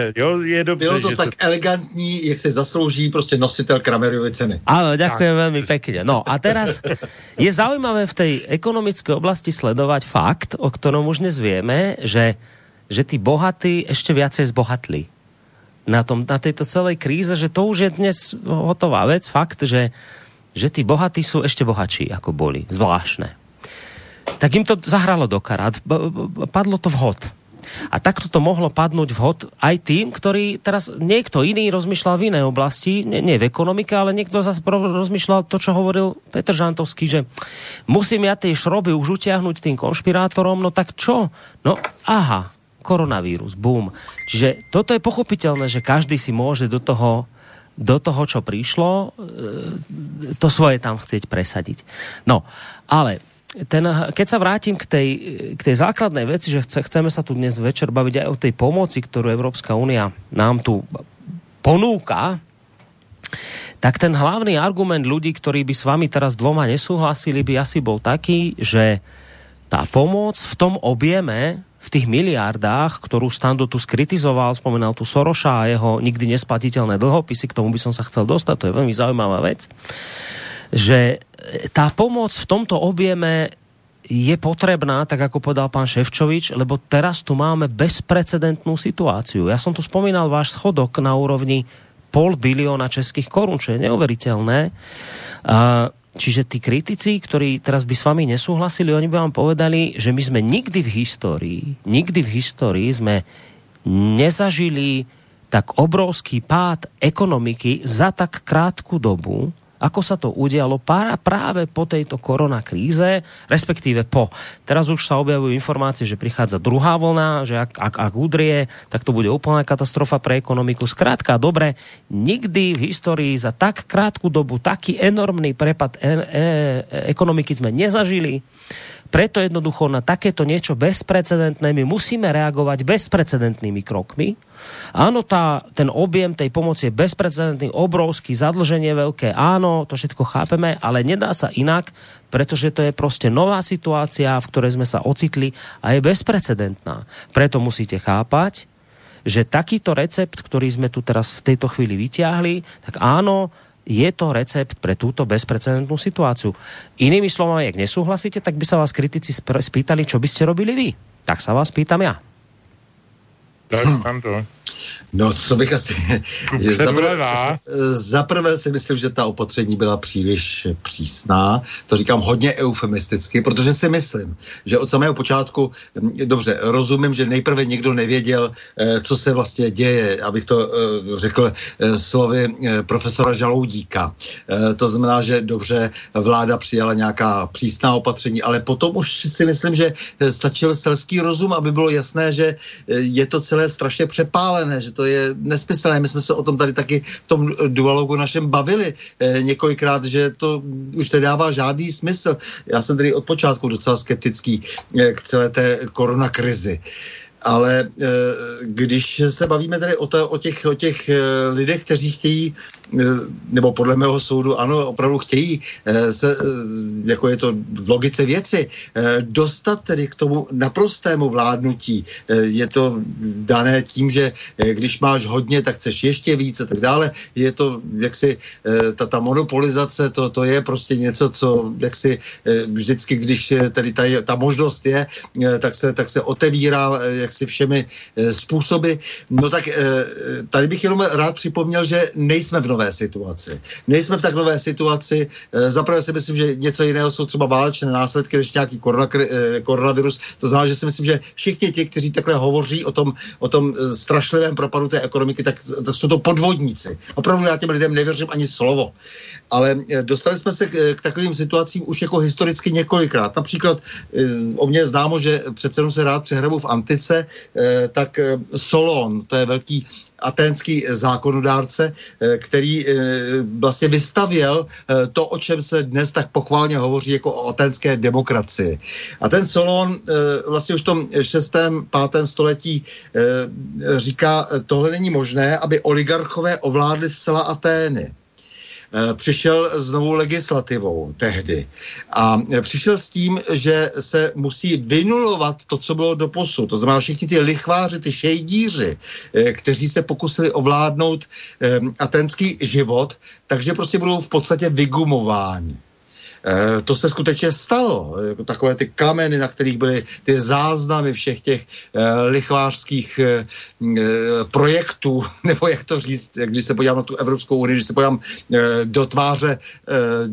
Bylo to tak elegantní, jak se zaslouží prostě nositel Kramerovy ceny. Áno, ďakujem veľmi pekne. No a teraz je zaujímavé v tej ekonomickej oblasti sledovať fakt, o ktorom už dnes vieme, že tí bohatí ešte viacej zbohatli na tejto celej kríze, že to už je dnes hotová vec, fakt, že tí bohatí sú ešte bohatší, ako boli. Zvláštne. Tak im to zahralo do karát, padlo to vhod. A takto to mohlo padnúť vhod aj tým, ktorý teraz niekto iný rozmýšľal v inej oblasti, nie v ekonomike, ale niekto zase rozmýšľal to, čo hovoril Petr Žantovský, že musím ja tie šroby už utiahnuť tým konšpirátorom, no tak čo? No aha, koronavírus, bum. Čiže toto je pochopiteľné, že každý si môže do toho, čo prišlo, to svoje tam chcieť presadiť. No, ale... keď sa vrátim k tej základnej veci, že chceme sa tu dnes večer baviť aj o tej pomoci, ktorú Európska únia nám tu ponúka, tak ten hlavný argument ľudí, ktorí by s vami teraz dvoma nesúhlasili, by asi bol taký, že tá pomoc v tom objeme, v tých miliardách, ktorú Stando tu skritizoval, spomenal tu Soroša a jeho nikdy nesplatiteľné dlhopisy, k tomu by som sa chcel dostať, to je veľmi zaujímavá vec, že tá pomoc v tomto objeme je potrebná, tak ako povedal pán Šefčovič, lebo teraz tu máme bezprecedentnú situáciu. Ja som tu spomínal váš schodok na úrovni 0,5 bilióna českých korún, čo je neuveriteľné. Čiže tí kritici, ktorí teraz by s vami nesúhlasili, oni by vám povedali, že my sme nikdy v histórii sme nezažili tak obrovský pád ekonomiky za tak krátku dobu, ako sa to udialo práve po tejto koronakríze, respektíve po. Teraz už sa objavujú informácie, že prichádza druhá vlna, že ak udrie, tak to bude úplná katastrofa pre ekonomiku. Skrátka, dobre, nikdy v histórii za tak krátku dobu taký enormný prepad ekonomiky sme nezažili. Preto jednoducho na takéto niečo bezprecedentné my musíme reagovať bezprecedentnými krokmi. Áno, ten objem tej pomoci je bezprecedentný, obrovský, zadlženie veľké, áno, to všetko chápeme, ale nedá sa inak, pretože to je proste nová situácia, v ktorej sme sa ocitli a je bezprecedentná. Preto musíte chápať, že takýto recept, ktorý sme tu teraz v tejto chvíli vyťahli, tak áno, je to recept pre túto bezprecedentnú situáciu. Inými slovami, ak nesúhlasíte, tak by sa vás kritici spýtali, čo by ste robili vy. Tak sa vás pýtam ja. Tak, Ando. No, co bych asi... Zaprvé si myslím, že ta opatření byla příliš přísná. To říkám hodně eufemisticky, protože si myslím, že od samého počátku, dobře, rozumím, že nejprve nikdo nevěděl, co se vlastně děje, abych to řekl slovy profesora Žaloudíka. To znamená, že dobře, vláda přijala nějaká přísná opatření, ale potom už si myslím, že stačil selský rozum, aby bylo jasné, že je to celé strašně přepálené, že to je nesmyslné. My jsme se o tom tady taky v tom dualogu našem bavili několikrát, že to už nedává žádný smysl. Já jsem tady od počátku docela skeptický k celé té koronakrizi. Ale když se bavíme tady o těch lidech, kteří chtějí, nebo podle mého soudu ano, opravdu chtějí, se, jako je to v logice věci, dostat tedy k tomu naprostému vládnutí. Je to dané tím, že když máš hodně, tak chceš ještě víc a tak dále. Je to jaksi ta monopolizace, to je prostě něco, co jaksi vždycky, když tady ta možnost je, tak se otevírá jaksi všemi způsoby. No tak tady bych jenom rád připomněl, že nejsme v nové situaci. Nejsme v tak nové situaci. Zaprvé si myslím, že něco jiného jsou třeba válečné následky, než nějaký koronavirus. To znamená, že si myslím, že všichni ti, kteří takhle hovoří o tom strašlivém propadu té ekonomiky, tak jsou to podvodníci. Opravdu já těm lidem nevěřím ani slovo. Ale dostali jsme se k takovým situacím už jako historicky několikrát. Například o mně je známo, že přece jenom se rád přehrabu v antice, tak Solon, to je velký aténský zákonodárce, který vlastně vystavěl to, o čem se dnes tak pochválně hovoří jako o aténské demokracii. A ten Solon vlastně už v tom 6. 5. století říká, tohle není možné, aby oligarchové ovládli zcela Atény. Přišel s novou legislativou tehdy a přišel s tím, že se musí vynulovat to, co bylo doposud. To znamená všichni ty lichváři, ty šejdíři, kteří se pokusili ovládnout aténský život, takže prostě budou v podstatě vygumováni. To se skutečně stalo. Takové ty kameny, na kterých byly ty záznamy všech těch lichvářských projektů, nebo jak to říct, když se podívám na tu Evropskou unii, když se podívám do tváře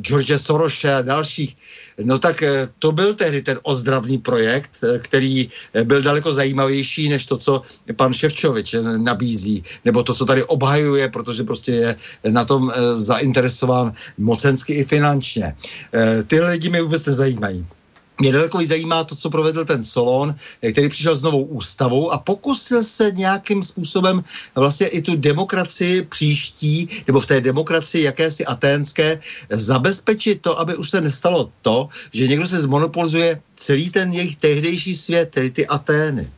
George Sorose a dalších. No tak to byl tehdy ten ozdravný projekt, který byl daleko zajímavější než to, co pan Ševčovič nabízí, nebo to, co tady obhajuje, protože prostě je na tom zainteresován mocensky i finančně. Tyhle lidi mě vůbec nezajímají. Mě daleko zajímá to, co provedl ten Solon, který přišel s novou ústavou a pokusil se nějakým způsobem vlastně i tu demokracii příští, nebo v té demokracii jakési aténské, zabezpečit to, aby už se nestalo to, že někdo se zmonopolizuje celý ten jejich tehdejší svět, tedy ty Atény.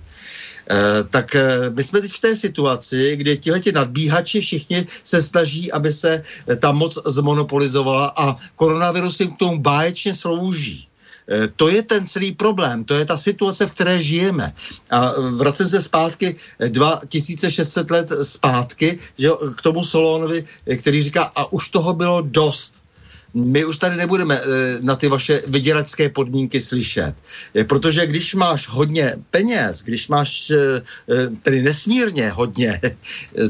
Tak my jsme teď v té situaci, kde tihleti nadbíhači všichni se snaží, aby se ta moc zmonopolizovala a koronavirus jim k tomu báječně slouží. To je ten celý problém, to je ta situace, v které žijeme. A vracím se zpátky 2600 let zpátky, že k tomu Solonovi, který říká, a už toho bylo dost. My už tady nebudeme na ty vaše vyděračské podmínky slyšet. Protože když máš hodně peněz, když máš tedy nesmírně hodně,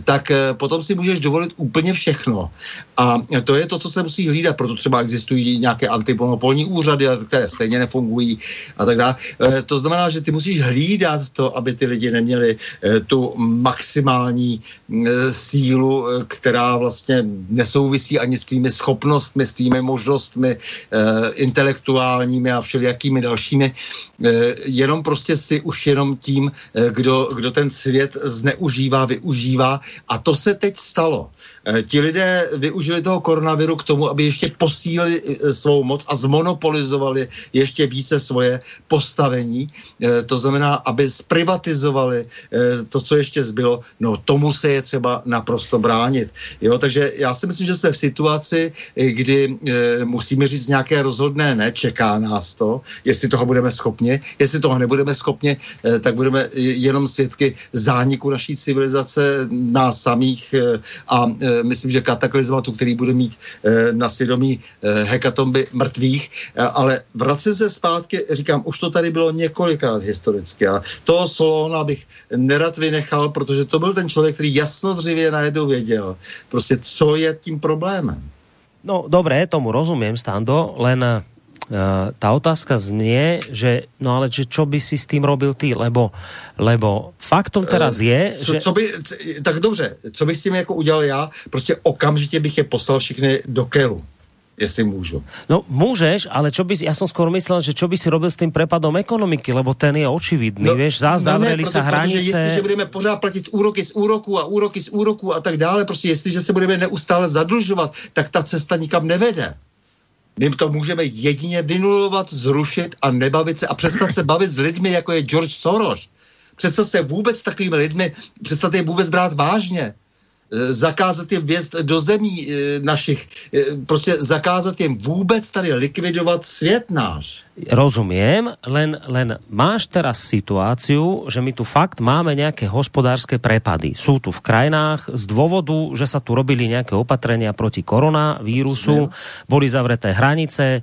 tak potom si můžeš dovolit úplně všechno. A to je to, co se musí hlídat. Proto třeba existují nějaké antimonopolní úřady, které stejně nefungují a tak dále. To znamená, že ty musíš hlídat to, aby ty lidi neměli tu maximální sílu, která vlastně nesouvisí ani s tvými schopnostmi, s tými možnostmi intelektuálními a všelijakými dalšími, jenom prostě si už jenom tím, kdo ten svět zneužívá, využívá. A to se teď stalo. Ti lidé využili toho koronaviru k tomu, aby ještě posílili svou moc a zmonopolizovali ještě více svoje postavení. To znamená, aby zprivatizovali to, co ještě zbylo. No tomu se je třeba naprosto bránit. Jo? Takže já si myslím, že jsme v situaci, kdy musíme říct nějaké rozhodné ne, čeká nás to, jestli toho budeme schopni, jestli toho nebudeme schopni, tak budeme jenom svědky zániku naší civilizace, nás samých a myslím, že kataklizmatu, který bude mít na svědomí hekatomby mrtvých, ale vracím se zpátky, říkám, už to tady bylo několikrát historicky a toho Solóna bych nerad vynechal, protože to byl ten člověk, který jasnodřivě najednou věděl, prostě co je tím problémem. No dobre, tomu rozumiem, Stando, len tá otázka znie, že no ale že čo by si s tým robil ty, lebo faktom teraz je, že... Tak dobře, co bych s tím jako udělal já? Prostě okamžitě bych je poslal všechny do kelu, jestli môžu. No môžeš, ale ja som skôr myslel, že čo by si robil s tým prepadom ekonomiky, lebo ten je očividný, no, vieš, zavreli sa hranice. Jestliže budeme pořád platiť úroky z úroku a tak dále, prostě jestliže sa budeme neustále zadlužovať, tak tá cesta nikam nevede. My to můžeme jedině vynulovat, zrušit a nebavit se a přestat se bavit s lidmi, jako je George Soros. Přestat se vůbec takovými lidmi, přestat je vůbec brát vážně. Zakázat jim vjezd do zemí našich, prostě zakázat jim vůbec tady likvidovat svět náš. Rozumiem, len máš teraz situáciu, že my tu fakt máme nejaké hospodárske prepady. Sú tu v krajinách z dôvodu, že sa tu robili nejaké opatrenia proti koronavírusu, boli zavreté hranice,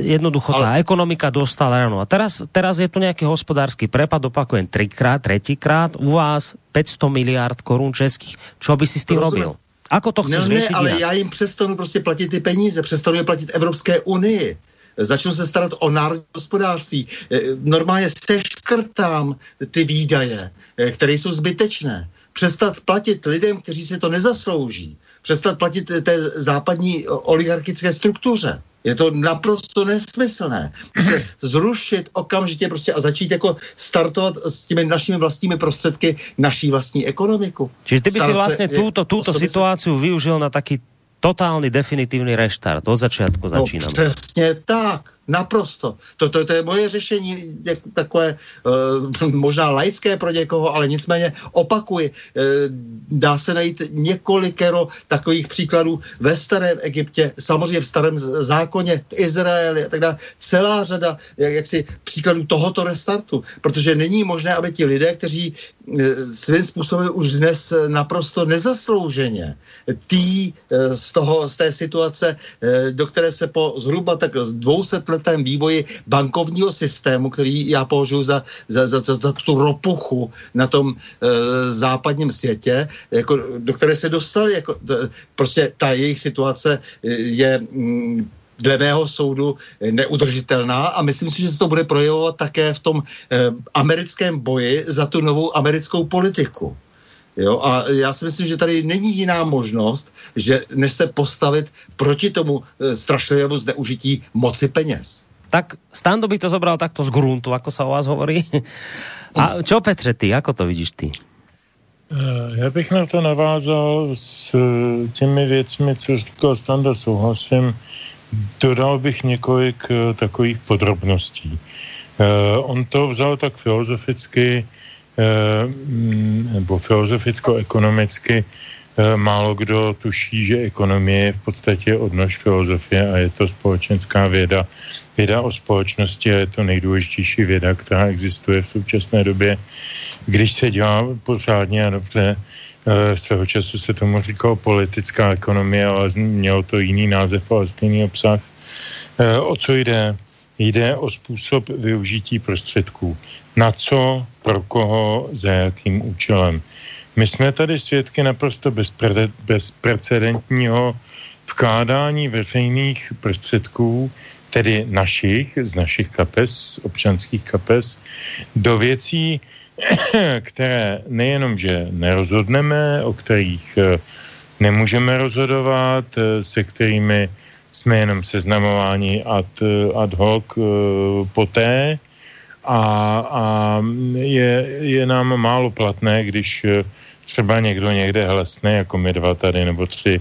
jednoducho tá ekonomika dostala ráno. A teraz je tu nejaký hospodársky prepad, opakujem, tretíkrát, u vás 500 miliard korún českých. Čo by si s tým robil? Ako to chceš riešiť? Ne, ale ja im prestanu prostě platit ty peníze, prestanu je platit Evropské unii. Začnu se starat o národní hospodářství. Normálně seškrtám ty výdaje, které jsou zbytečné. Přestat platit lidem, kteří si to nezaslouží. Přestat platit té západní oligarchické struktuře. Je to naprosto nesmyslné. Zrušit okamžitě prostě a začít jako startovat s těmi našimi vlastními prostředky naší vlastní ekonomiku. Čiže ty by si vlastně túto situáciu využil na taký totálny, definitívny reštart. Od začiatku začínam. No, presne tak. Naprosto. To je moje řešení takové možná laické pro někoho, ale nicméně opakuji. Dá se najít několikero takových příkladů ve starém Egyptě, samozřejmě v starém zákoně, v Izraeli a tak dále. Celá řada jaksi příkladů tohoto restartu, protože není možné, aby ti lidé, kteří svým způsobem už dnes naprosto nezaslouženě z té situace, do které se po zhruba tak 200 tém vývoji bankovního systému, který já považuji za tu ropuchu na tom západním světě, jako, do které se dostali. Jako, prostě ta jejich situace je dle mého soudu neudržitelná a myslím si, že se to bude projevovat také v tom americkém boji za tu novou americkou politiku. Jo, a já si myslím, že tady není jiná možnost, že než se postavit proti tomu strašlivému zneužití moci peněz. Tak Stando by to zobral takto z gruntu, ako sa o vás hovorí. A čo, Petře, ty, ako to vidíš ty? Já bych na to navázal s těmi věcmi, co říkal Stando, souhlasím. Dodal bych několik takových podrobností. On to vzal tak filozoficky, nebo filozoficko-ekonomicky málo kdo tuší, že ekonomie je v podstatě odnož filozofie a je to společenská věda. Věda o společnosti a je to nejdůležitější věda, která existuje v současné době, když se dělá pořádně a dobře. Svého času se tomu říkalo politická ekonomie, ale mělo to jiný název, ale stejný obsah. O co jde? Jde o způsob využití prostředků. Na co, pro koho, za jakým účelem. My jsme tady svědky naprosto bezprecedentního vkládání veřejných prostředků, tedy našich, z našich kapes, občanských kapes, do věcí, které nejenom, že nerozhodneme, o kterých nemůžeme rozhodovat, se kterými jsme jenom seznamováni ad hoc poté, a je nám málo platné, když třeba někdo někde hlesne, jako my dva tady nebo tři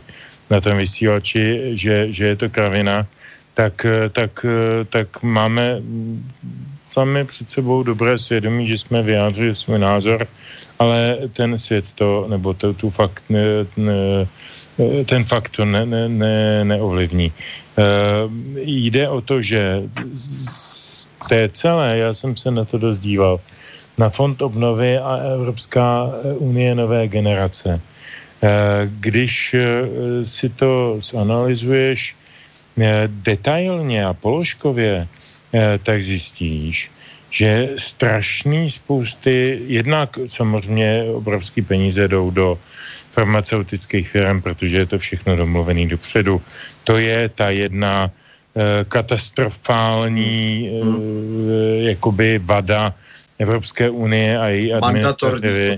na tom vysílači, že je to kravina, tak máme sami před sebou dobré svědomí, že jsme vyjádřili svůj názor, ale ten svět to, nebo tu fakt ten faktor neovlivní. Jde o to, že z té celé, já jsem se na to dozdíval, na Fond obnovy a Evropská unie nové generace. Když si to analyzuješ detailně a položkově, tak zjistíš, že strašný spousty, jednak samozřejmě obrovský peníze jdou do farmaceutických firm, protože je to všechno domluvený dopředu. To je ta jedna katastrofální jakoby vada Evropské unie a její administrativy.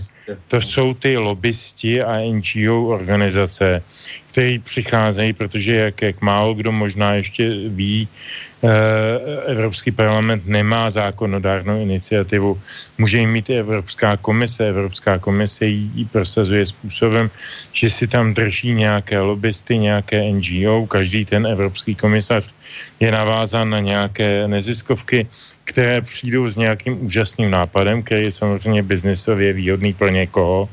To jsou ty lobbysti a NGO organizace, které přicházejí, protože jak málo kdo možná ještě ví, Evropský parlament nemá zákonodárnou iniciativu. Může ji mít i Evropská komise. Evropská komise ji prosazuje způsobem, že si tam drží nějaké lobbysty, nějaké NGO. Každý ten evropský komisař je navázán na nějaké neziskovky, které přijdou s nějakým úžasným nápadem, který je samozřejmě biznesově výhodný pro někoho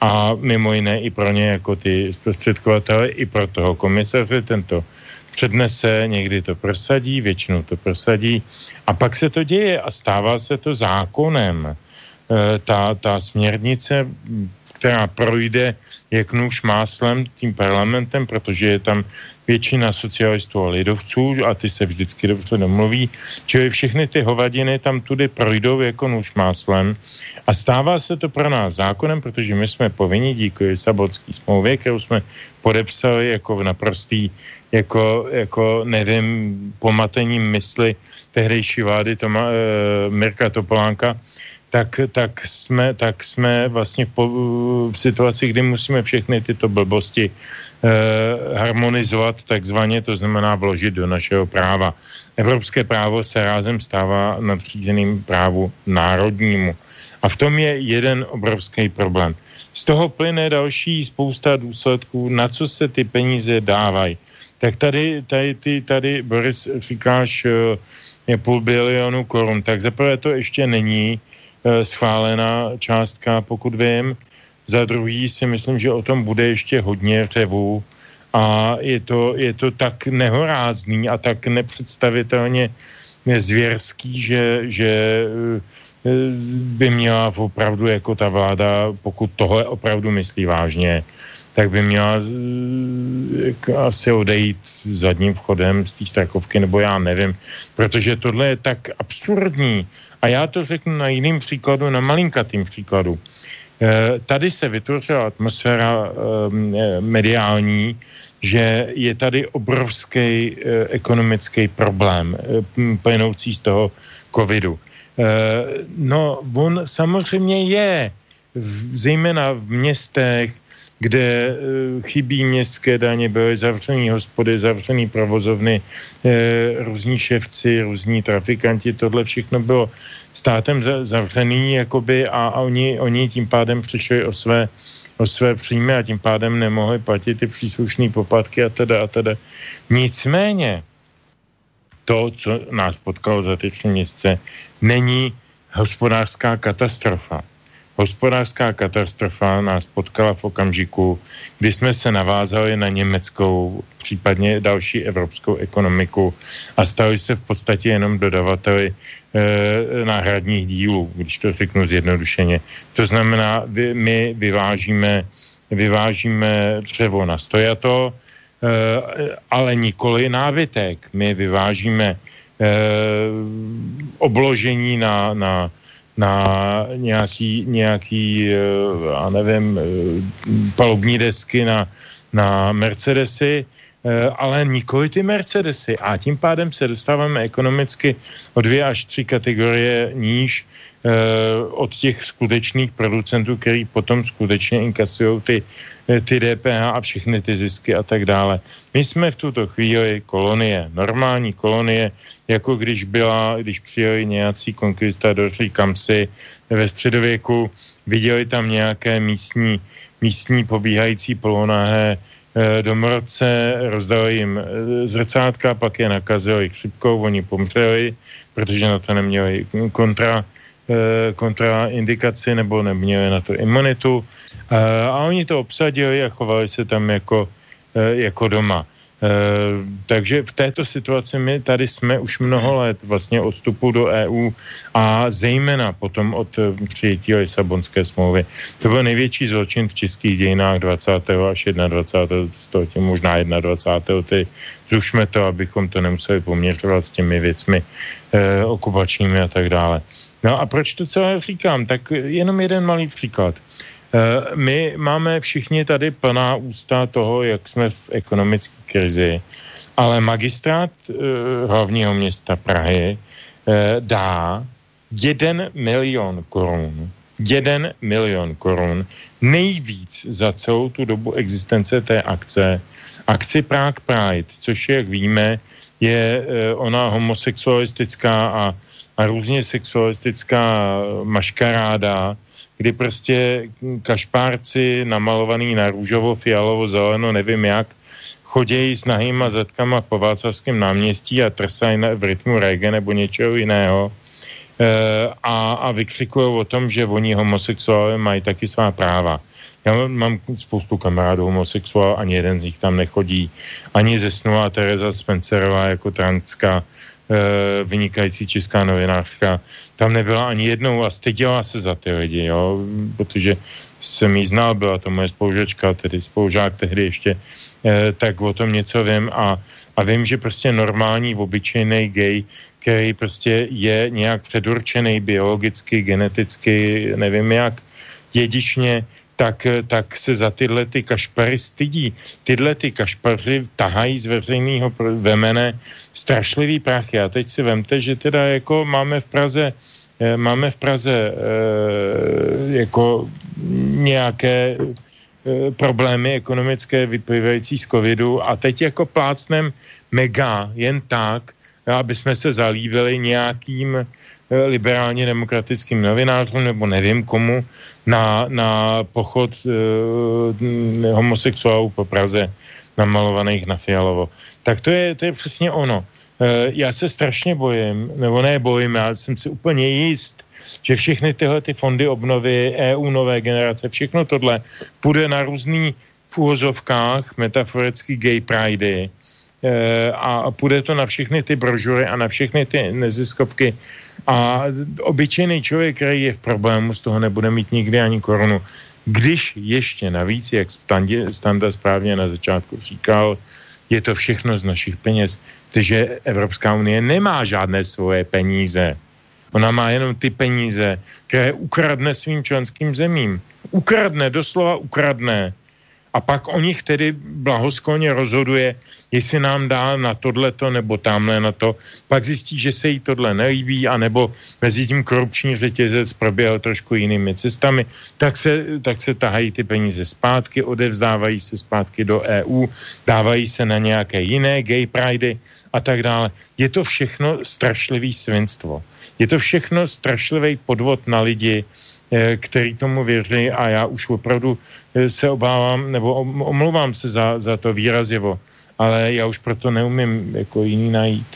a mimo jiné i pro ně jako ty zprostředkovatele, i pro toho komisaře. Tento přednese, někdy to prosadí, většinou to prosadí a pak se to děje a stává se to zákonem. Ta směrnice, která projde jak nůž máslem tím parlamentem, protože je tam většina socialistů a lidovců a ty se vždycky dobře domluví, čili všechny ty hovadiny tam tudy projdou jako nůž máslem a stává se to pro nás zákonem, protože my jsme povinni díky Lisabonské smlouvě, kterou jsme podepsali jako naprostý, jako nevím, pomatením mysli tehdejší vlády Mirka Topolánka, tak jsme vlastně v situaci, kdy musíme všechny tyto blbosti harmonizovat takzvaně, to znamená vložit do našeho práva. Evropské právo se rázem stává nadřízeným právu národnímu. A v tom je jeden obrovský problém. Z toho plyne další spousta důsledků, na co se ty peníze dávají. Tak tady Boris, říkáš, je 500 milionů korun, tak zaprvé to ještě není schválená částka, pokud vím. Za druhý si myslím, že o tom bude ještě hodně řevů a je to tak nehorázný a tak nepředstavitelně zvěrský, že by měla opravdu jako ta vláda, pokud tohle opravdu myslí vážně, tak by měla asi odejít zadním vchodem z té Strakovky, nebo já nevím, protože tohle je tak absurdní. A já to řeknu na jiném příkladu, na malinkatým příkladu. Tady se vytvořila atmosféra mediální, že je tady obrovský ekonomický problém plynoucí z toho covidu. No, on samozřejmě je, zejména v městech, kde chybí městské daně, byly zavřený hospody, zavřený provozovny, různí ševci, různí trafikanti, tohle všechno bylo státem zavřený jakoby, a oni tím pádem přišli o své příjmy a tím pádem nemohli platit ty příslušné poplatky a teda. Nicméně to, co nás potkalo za ty 3 měsíce, není hospodářská katastrofa. Hospodářská katastrofa nás potkala v okamžiku, kdy jsme se navázali na německou, případně další evropskou ekonomiku a stali se v podstatě jenom dodavateli náhradních dílů, když to řeknu zjednodušeně. To znamená, my vyvážíme dřevo na stojato, ale nikoli nábytek. My vyvážíme obložení na nějaký já nevím, palubní desky na Mercedesy, ale nikoli ty Mercedesy. A tím pádem se dostáváme ekonomicky o 2 až 3 kategorie níž od těch skutečných producentů, který potom skutečně inkasují ty DPH a všechny ty zisky a tak dále. My jsme v tuto chvíli kolonie, normální kolonie, jako když přijeli nějací konkvistadoři kamsi ve středověku, viděli tam nějaké místní pobíhající polonáhé domorodce, rozdali jim zrcátka, pak je nakazili chřipkou, oni pomřeli, protože na to neměli kontraindikaci nebo neměli na to imunitu. A oni to obsadili a chovali se tam jako jako doma. Takže v této situaci my tady jsme už mnoho let vlastně od vstupu do EU a zejména potom od přijetí Lisabonské smlouvy. To byl největší zločin v českých dějinách 20. až 21. století, možná 21. Tedy zrušme to, abychom to nemuseli poměřovat s těmi věcmi okupačními a tak dále. No a proč to celé říkám? Tak jenom jeden malý příklad. My máme všichni tady plná ústa toho, jak jsme v ekonomické krizi, ale magistrát hlavního města Prahy dá 1 milion korun, nejvíc za celou tu dobu existence té akce, akci Prague Pride, což, jak víme, je ona homosexualistická a různě sexualistická maškaráda, kdy prostě kašpárci namalovaný na růžovo, fialovo, zeleno, nevím jak, chodějí s nahýma zadkama po Václavském náměstí a trsají v rytmu reggae nebo něčeho jiného a vykřikují o tom, že oni homosexuály mají taky svá práva. Já mám spoustu kamarádů homosexuálů, ani jeden z nich tam nechodí. Ani zesnulá Tereza Spencerová jako transká, vynikající česká novinářka, tam nebyla ani jednou a styděla se za ty lidi, jo, protože jsem jí znal, byla to moje spolužačka, tedy spolužák tehdy ještě, tak o tom něco vím a vím, že prostě normální, obyčejnej gay, který prostě je nějak předurčený biologicky, geneticky, nevím jak, dědičně, tak se za tyhle ty kašpary stydí. Tyhle ty kašpaři tahají z veřejného vemene strašlivý prachy. A teď si vemte, že teda jako máme v Praze jako nějaké problémy ekonomické vyplývající z covidu a teď jako plácnem mega jen tak, aby jsme se zalíbili nějakým liberálně demokratickým novinářům nebo nevím komu na pochod homosexuálů po Praze namalovaných na fialovo. Tak to je přesně ono. Já se strašně bojím, nebo nebojím, já jsem si úplně jist, že všechny tyhle ty fondy obnovy, EU nové generace, všechno tohle půjde na různý v úvozovkách metaforický gay pridey a půjde to na všechny ty brožury a na všechny ty neziskovky. A obyčejný člověk, který je v problému, z toho nebude mít nikdy ani korunu. Když ještě navíc, jak Standa správně na začátku říkal, je to všechno z našich peněz, protože Evropská unie nemá žádné svoje peníze. Ona má jenom ty peníze, které ukradne svým členským zemím. Ukradne, doslova ukradne. A pak o nich tedy blahosklonně rozhoduje, jestli nám dá na tohleto nebo tamhle na to. Pak zjistí, že se jí tohle nelíbí, anebo mezi tím korupční řetězec proběhl trošku jinými cestami. Tak se tahají ty peníze zpátky, odevzdávají se zpátky do EU, dávají se na nějaké jiné gay pridey a tak dále. Je to všechno strašlivý svinstvo. Je to všechno strašlivý podvod na lidi, který tomu věří a já už opravdu se obávám, nebo omlouvám se za to výrazivo, ale já už proto neumím jako jiný najít.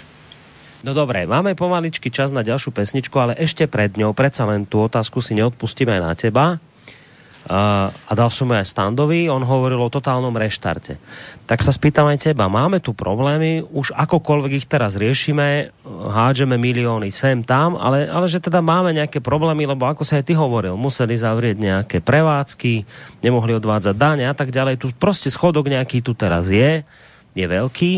No dobre, máme pomaličky čas na ďalšiu pesničku, ale ešte pred ňou, predsa len tú otázku si neodpustíme aj na teba. A dal som aj Standovi, on hovoril o totálnom reštarte. Tak sa spýtam aj teba, máme tu problémy, už akokoľvek ich teraz riešime, hádžeme milióny sem, tam, ale že teda máme nejaké problémy, lebo ako sa aj ty hovoril, museli zavrieť nejaké prevádzky, nemohli odvádzať dane a tak ďalej. Tu proste schodok nejaký tu teraz je veľký.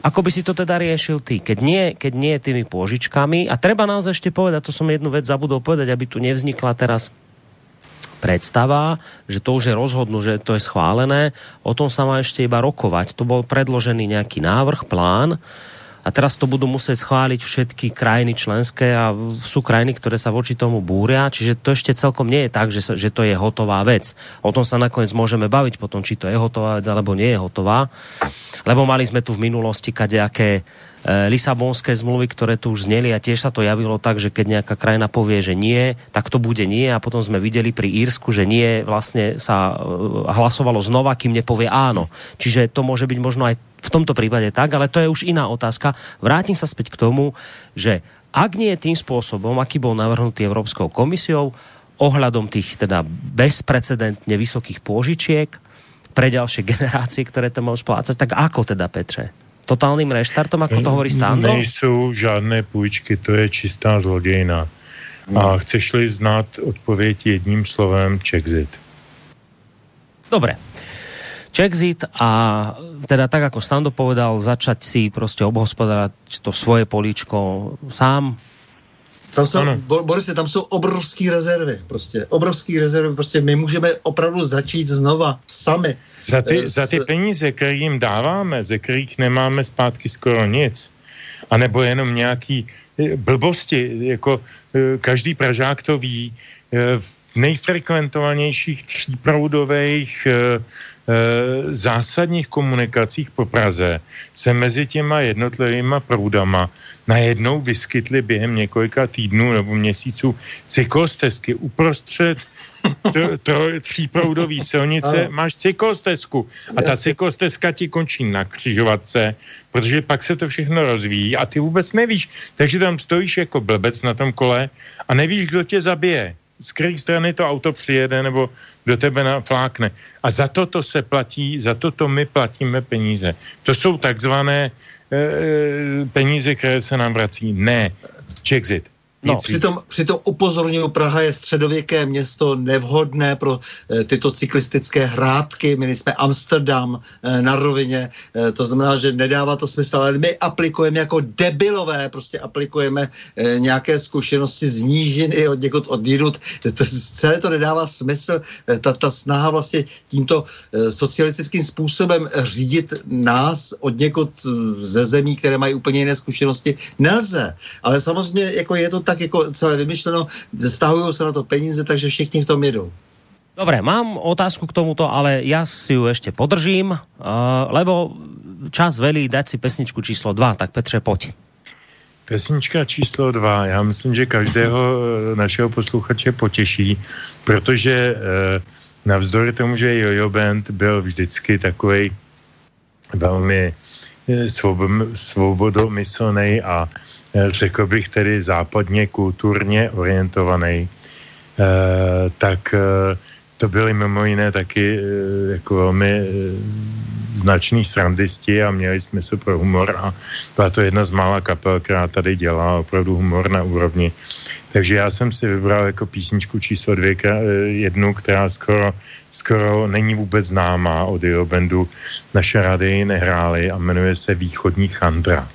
Ako by si to teda riešil ty? Keď nie tými pôžičkami, a treba naozaj ešte povedať, to som jednu vec zabudol povedať, aby tu nevznikla teraz predstava, že to už je rozhodnú, že to je schválené, o tom sa má ešte iba rokovať. To bol predložený nejaký návrh, plán a teraz to budú musieť schváliť všetky krajiny členské a sú krajiny, ktoré sa voči tomu búria, čiže to ešte celkom nie je tak, že to je hotová vec. O tom sa nakoniec môžeme baviť potom, či to je hotová vec alebo nie je hotová, lebo mali sme tu v minulosti kadejaké Lisabonské zmluvy, ktoré tu už zneli a tiež sa to javilo tak, že keď nejaká krajina povie, že nie, tak to bude nie a potom sme videli pri Írsku, že nie, vlastne sa hlasovalo znova, kým nepovie áno. Čiže to môže byť možno aj v tomto prípade tak, ale to je už iná otázka. Vrátim sa späť k tomu, že ak nie tým spôsobom, aký bol navrhnutý Európskou komisiou, ohľadom tých teda bezprecedentne vysokých pôžičiek, pre ďalšie generácie, ktoré to môžu splácať. Tak ako teda, Petre? Totálnym reštartom, ako to hovorí Stando? Nejsou žádné půjčky, to je čistá zlodějna. A chceš-li znát odpověď jedním slovem, Czexit. Dobre. Czexit a teda tak, ako Stando povedal, začať si proste obhospodárať to svoje políčko sám. Tam jsou, Borise, tam jsou obrovský rezervy, prostě. Obrovský rezervy, prostě my můžeme opravdu začít znova sami. Za ty peníze, které jim dáváme, ze kterých nemáme zpátky skoro nic, anebo jenom nějaký blbosti, jako každý Pražák to ví, v nejfrekventovanějších tříproudových zásadních komunikacích po Praze se mezi těma jednotlivýma proudama najednou vyskytly během několika týdnů nebo měsíců cyklostezky. Uprostřed tříproudový silnice máš cyklostezku a ta cyklostezka ti končí na křižovatce, protože pak se to všechno rozvíjí a ty vůbec nevíš. Takže tam stojíš jako blbec na tom kole a nevíš, kdo tě zabije. Z které strany to auto přijede nebo do tebe naflákne. A za toto se platí, za toto my platíme peníze. To jsou takzvané peníze, které se nám vrací. Ne, Czexit. No. Přitom upozorňuji, Praha je středověké město, nevhodné pro tyto cyklistické hrádky. My jsme Amsterdam na rovině, to znamená, že nedává to smysl, ale my aplikujeme jako debilové, prostě aplikujeme nějaké zkušenosti z nížiny od někud odjinut. Celé to nedává smysl, ta snaha vlastně tímto socialistickým způsobem řídit nás od někud ze zemí, které mají úplně jiné zkušenosti, nelze. Ale samozřejmě jako je to tak jako celé vymyšleno, stahujú sa na to peníze, takže všichni v tom jedú. Dobre, mám otázku k tomuto, ale ja si ju ešte podržím, lebo čas velí dať si pesničku číslo 2, tak Petře, poď. Pesnička číslo 2, ja myslím, že každého našeho posluchače poteší, protože navzdory tomu, že Jojo Band byl vždycky takovej veľmi svobodomyslnej a řekl bych tedy západně kulturně orientovaný, tak to byly mimo jiné taky jako velmi znační srandisti a měli smysl pro humor a byla to jedna z mála kapel, která tady dělá opravdu humor na úrovni. Takže já jsem si vybral jako písničku číslo 2, jednu, která skoro není vůbec známá od jeho bandu. Naše rády nehrály a jmenuje se Východní Chandra.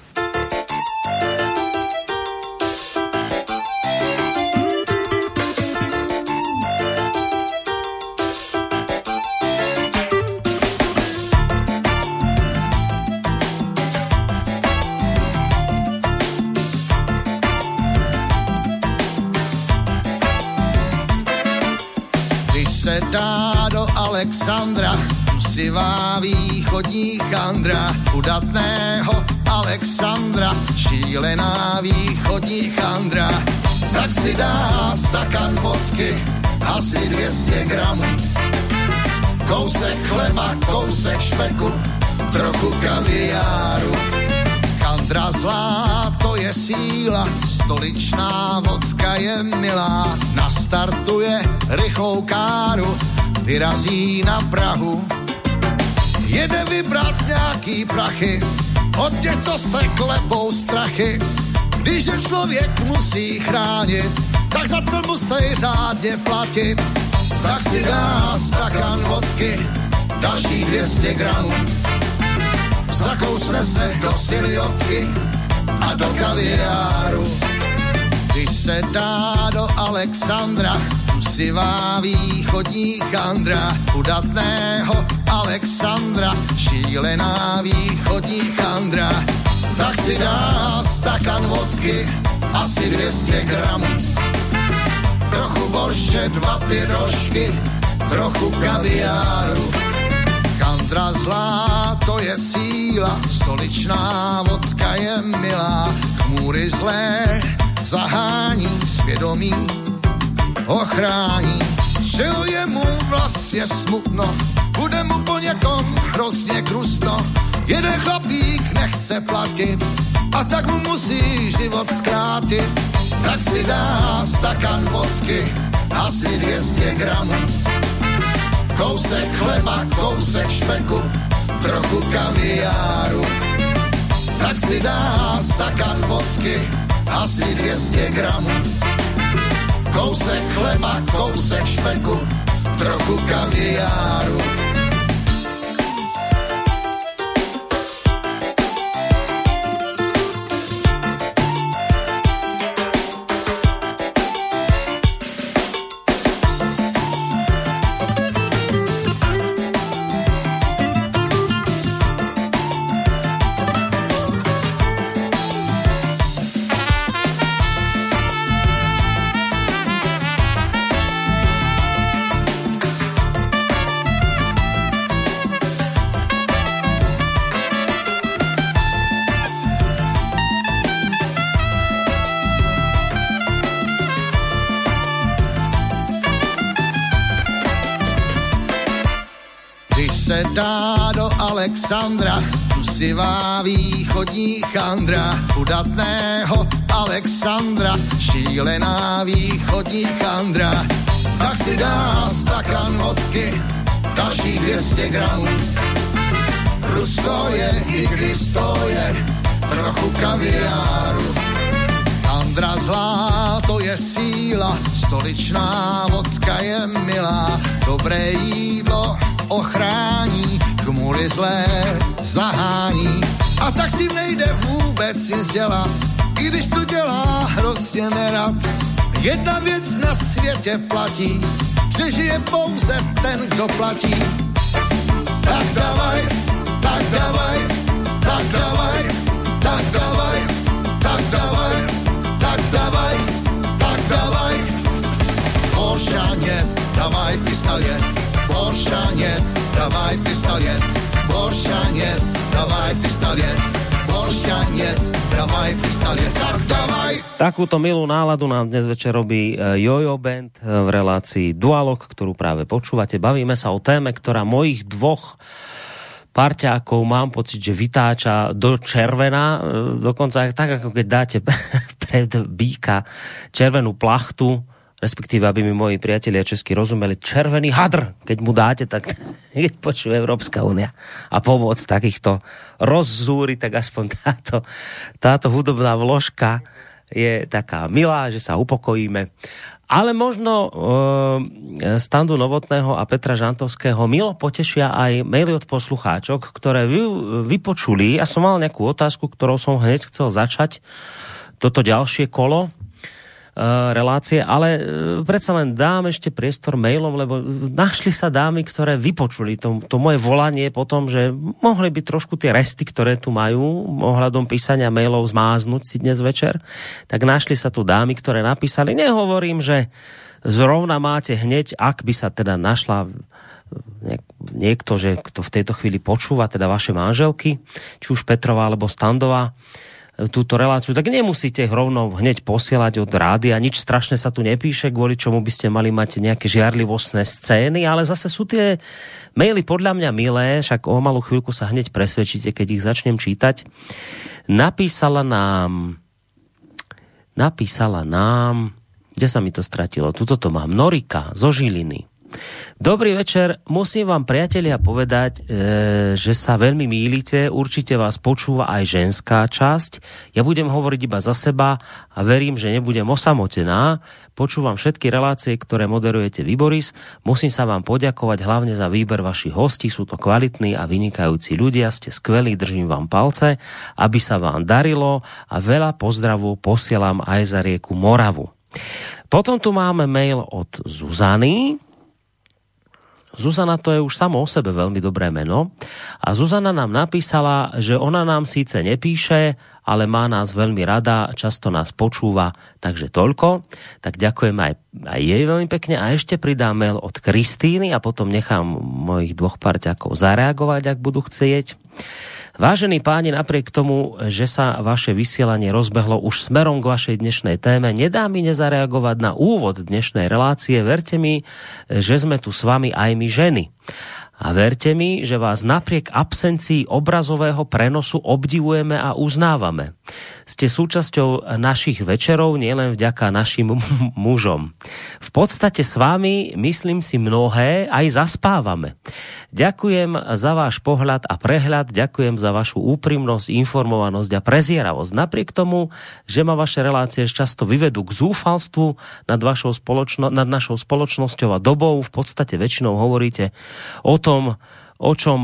Alexandra, usivá východní chandra, udatného Alexandra, šílená východní chandra. Tak si dá stakan vodky, asi 200 gramů. Kousek chleba, kousek špeku, trochu kaviáru. Chandra zlá, to je síla, stoličná vodka je milá, nastartuje rychlou káru, vyrazí na Prahu. Jede vybrat nějaký prachy, od těch, co se klepou strachy. Když je člověk musí chránit, tak za to musí řádně platit. Tak si dá stakan vodky, další 200 gramů. Zakousne se do siliotky a do kaviáru. Když se dá do Alexandra, usivá východní chandra, udatného Alexandra, šílená východní chandra. Tak si dá stakan vodky, asi 200 gramů. Trochu borše, 2 pyrošky, trochu kaviáru. Chandra zlá, to je síla, stoličná vodka je milá, chmúry zlé zahání, svědomí ochrání. Žil je mu vlastně smutno, bude mu po někom hrozně krusno. Jeden chlapík nechce platit a tak mu musí život zkrátit. Tak si dá stakan vodky, asi 200 gramů. kousek chleba, kousek špeku, trochu kaviáru. Tak si dá stakan vodky, asi 200 gramů. Kousek chleba, kousek špeku, trochu kaviáru. Dá do Alexandra, usivá východní chandra, udatného Alexandra, šílená východní chandra. Tak si dá stakan vodky, další 200 gramů. Rusko je, i když stoje, trochu kaviáru. Chandra zlá, to je síla, stoličná vodka je milá, dobré jídlo ochrání, chmury zlé zahání. A tak si nejde vůbec nic dělat, i když to dělá hrozně nerad. Jedna věc na světě platí, přežije pouze ten, kdo platí. Tak davaj, tak davaj, tak davaj, tak davaj, tak davaj, tak davaj, tak davaj. Boršáně, davaj pistalet. Boršáně, davaj pistalet, Boršáně, davaj pistalet, Boršáně, davaj pistalet, tak davaj. Takúto milú náladu nám dnes večer robí Jojo Band v relácii Dualog, ktorú práve počúvate. Bavíme sa o téme, ktorá mojich dvoch parťákov, mám pocit, že vytáča do červená, dokonca tak, ako keď dáte pred býka červenú plachtu, respektíve, aby mi moji priatelia česky rozumeli, červený hadr, keď mu dáte, tak keď počuje Európska únia a pomoc takýchto rozzúri, tak aspoň táto hudobná vložka je taká milá, že sa upokojíme. Ale možno Standu Novotného a Petra Žantovského milo potešia aj maily od poslucháčok, ktoré vypočuli. Ja som mal nejakú otázku, ktorou som hneď chcel začať toto ďalšie kolo relácie, ale predsa len dám ešte priestor mailom, lebo našli sa dámy, ktoré vypočuli to moje volanie potom, že mohli by trošku tie resty, ktoré tu majú ohľadom písania mailov zmáznúť si dnes večer, tak našli sa tu dámy, ktoré napísali. Nehovorím, že zrovna máte hneď, ak by sa teda našla niekto, že kto v tejto chvíli počúva, teda vaše manželky, či už Petrová alebo Standová, túto reláciu, tak nemusíte rovno hneď posielať od rádia, nič strašné sa tu nepíše, kvôli čomu by ste mali mať nejaké žiarlivostné scény, ale zase sú tie maily podľa mňa milé, však o malú chvíľku sa hneď presvedčíte, keď ich začnem čítať. Napísala nám, kde sa mi to stratilo, tuto to mám, Norika zo Žiliny. Dobrý večer, musím vám, priatelia, povedať, že sa veľmi mýlite, určite vás počúva aj ženská časť. Ja budem hovoriť iba za seba a verím, že nebudem osamotená. Počúvam všetky relácie, ktoré moderujete vy, Boris. Musím sa vám poďakovať hlavne za výber vašich hostí, sú to kvalitní a vynikajúci ľudia, ste skvelí, držím vám palce, aby sa vám darilo a veľa pozdravov posielam aj za rieku Moravu. Potom tu máme mail od Zuzany. Zuzana, to je už samo o sebe veľmi dobré meno. A Zuzana nám napísala, že ona nám síce nepíše, ale má nás veľmi rada, často nás počúva, takže toľko. Tak ďakujem aj jej veľmi pekne. A ešte pridám mail od Kristíny a potom nechám mojich dvoch parťákov zareagovať, ak budú chcieť. Vážení páni, napriek tomu, že sa vaše vysielanie rozbehlo už smerom k vašej dnešnej téme, nedá mi nezareagovať na úvod dnešnej relácie. Verte mi, že sme tu s vami aj my ženy. A verte mi, že vás napriek absencii obrazového prenosu obdivujeme a uznávame. Ste súčasťou našich večerov nielen vďaka našim mužom. V podstate s vami, myslím si, mnohé aj zaspávame. Ďakujem za váš pohľad a prehľad, ďakujem za vašu úprimnosť, informovanosť a prezieravosť. Napriek tomu, že ma vaše relácie často vyvedú k zúfalstvu nad našou spoločnosťou a dobou, v podstate väčšinou hovoríte o tom, čo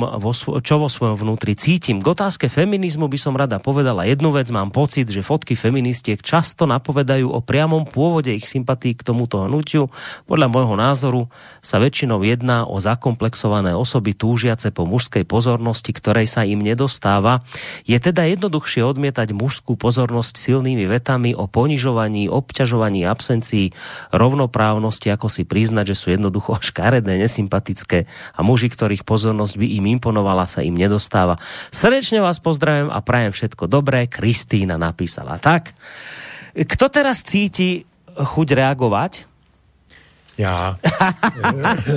vo svojom vnútri cítim. K otázke feminizmu by som rada povedala jednu vec. Mám pocit, že fotky feministiek často napovedajú o priamom pôvode ich sympatí k tomuto hnutiu. Podľa môjho názoru sa väčšinou jedná o zakomplexované osoby túžiace po mužskej pozornosti, ktorej sa im nedostáva. Je teda jednoduchšie odmietať mužskú pozornosť silnými vetami o ponižovaní, obťažovaní, absencii rovnoprávnosti, ako si priznať, že sú jednoducho škaredé, nesympatické a muži, ktorých pozornosť by im imponovala, sa im nedostáva. Srdečne vás pozdravím a prajem všetko dobré. Kristína napísala. Tak, kto teraz cíti chuť reagovať? Ja.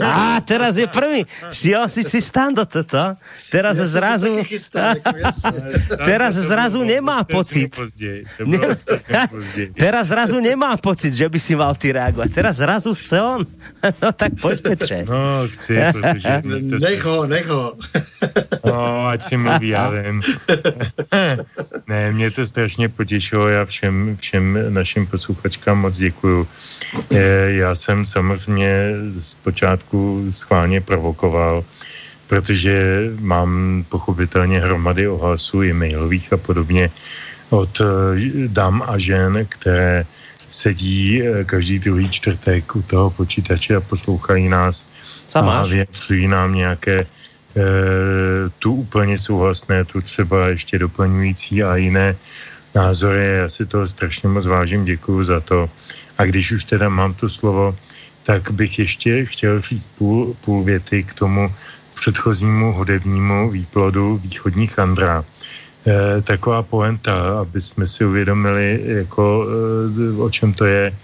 Á, teraz je prvý. Šiel si stando toto. Teraz ja zrazu nemá pocit. Teraz zrazu nemá pocit, že by si mal ty reagovať. Teraz zrazu chce on. No tak poď, Petre. No, chce, pretože... Necho. No, ať si mluví, ja viem. Ne, mě to strašně potěšilo. Já všem našim posluchačkám moc děkuju. Já jsem samozřejmě zpočátku schválně provokoval, protože mám pochopitelně hromady ohlasů e-mailových a podobně od dám a žen, které sedí každý druhý čtvrtek u toho počítače a poslouchají nás a většují nám nějaké tu úplně souhlasné, tu třeba ještě doplňující a jiné názory. Já si toho strašně moc vážím, děkuju za to. A když už teda mám to slovo, tak bych ještě chtěl říct půl věty k tomu předchozímu hudebnímu výplodu východních Andrá. Taková poenta, aby jsme si uvědomili, jako, o čem to je.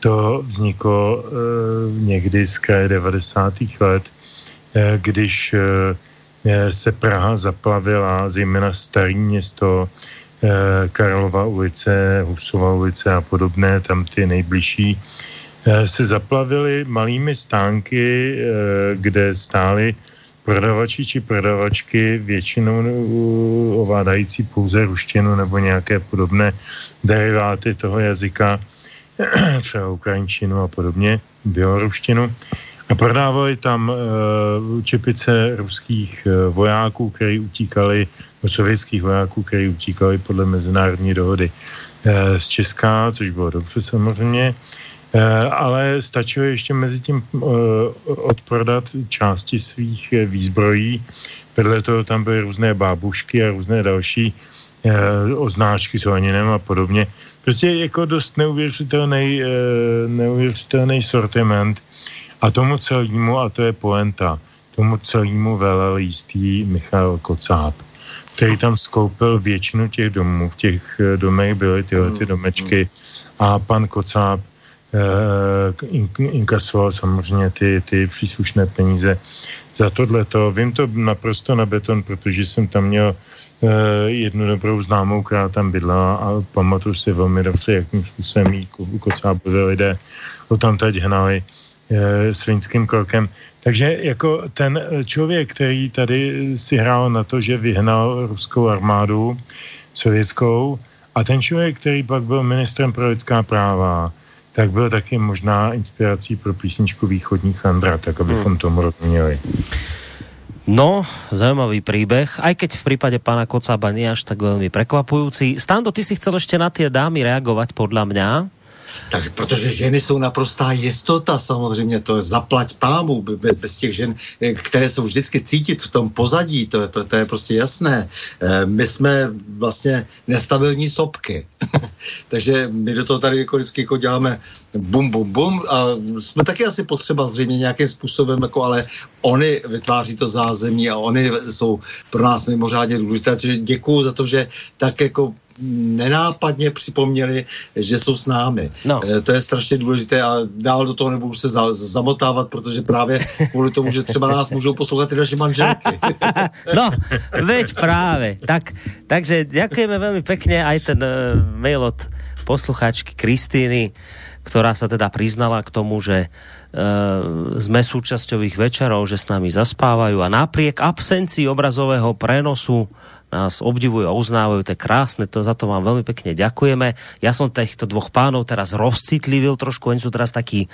To vzniklo někdy z kraje 90. let, když se Praha zaplavila, zejména Starý Město, Karlova ulice, Husova ulice a podobné, tam ty nejbližší, se zaplavily malými stánky, kde stály prodavači či prodavačky, většinou ovládající pouze ruštinu nebo nějaké podobné deriváty toho jazyka, třeba ukrajinčinu a podobně, běloruštinu. A prodávali tam čepice ruských vojáků, kteří utíkali, sovětských vojáků, kteří utíkali podle mezinárodní dohody z Česka, což bylo dobře samozřejmě, ale stačilo ještě mezi tím odprodat části svých výzbrojí. Vedle toho tam byly různé bábušky a různé další označky s honinem a podobně. Prostě jako dost neuvěřitelný sortiment. A tomu celému, a to je poenta, tomu celému velel jistý Michal Kocáb, který tam skoupil většinu těch domů. V těch domech byly tyhle ty domečky a pan Kocáb inkasoval samozřejmě ty příslušné peníze za tohleto. Vím to naprosto na beton, protože jsem tam měl jednu dobrou známou, která tam bydla a pamatuju si velmi dobře, jakým způsobem jí Kocábové lidé ho tam teď hnali svinským krokem. Takže jako ten člověk, který tady si hrál na to, že vyhnal ruskou armádu sovětskou, a ten člověk, který pak byl ministrem pro lidská práva, tak byl taky možná inspirací pro písničku východních Andra, tak abychom tomu rozuměli. No, zaujímavý príbeh, aj keď v prípade pána Kocába nie až tak veľmi prekvapujúci. Stando, ty si chcel ešte na tie dámy reagovať podľa mňa. Tak, protože ženy jsou naprostá jistota, samozřejmě, to je zaplať pámu, bez těch žen, které jsou vždycky cítit v tom pozadí, to je prostě jasné. My jsme vlastně nestabilní sopky, takže my do toho tady jako vždycky jako děláme bum, bum, bum a jsme taky asi potřeba zřejmě nějakým způsobem, jako, ale oni vytváří to zázemí a oni jsou pro nás mimořádně důležité, takže děkuju za to, že tak jako nenápadně připomněli, že jsou s námi. No. To je strašně důležité a dál do toho nebudu se zamotávat, protože právě kvůli tomu, že třeba nás můžou poslouchat i naše manželky. No, veď právě. Takže ďakujeme velmi pekne aj ten mail od poslucháčky Kristýny, ktorá sa teda priznala k tomu, že sme súčasťou ich večerov, že s nami zaspávajú a napriek absencii obrazového prenosu nás obdivujú a uznávajú, to je krásne, to, za to vám veľmi pekne ďakujeme. Ja som týchto dvoch pánov teraz rozcitlivil trošku, oni sú teraz takí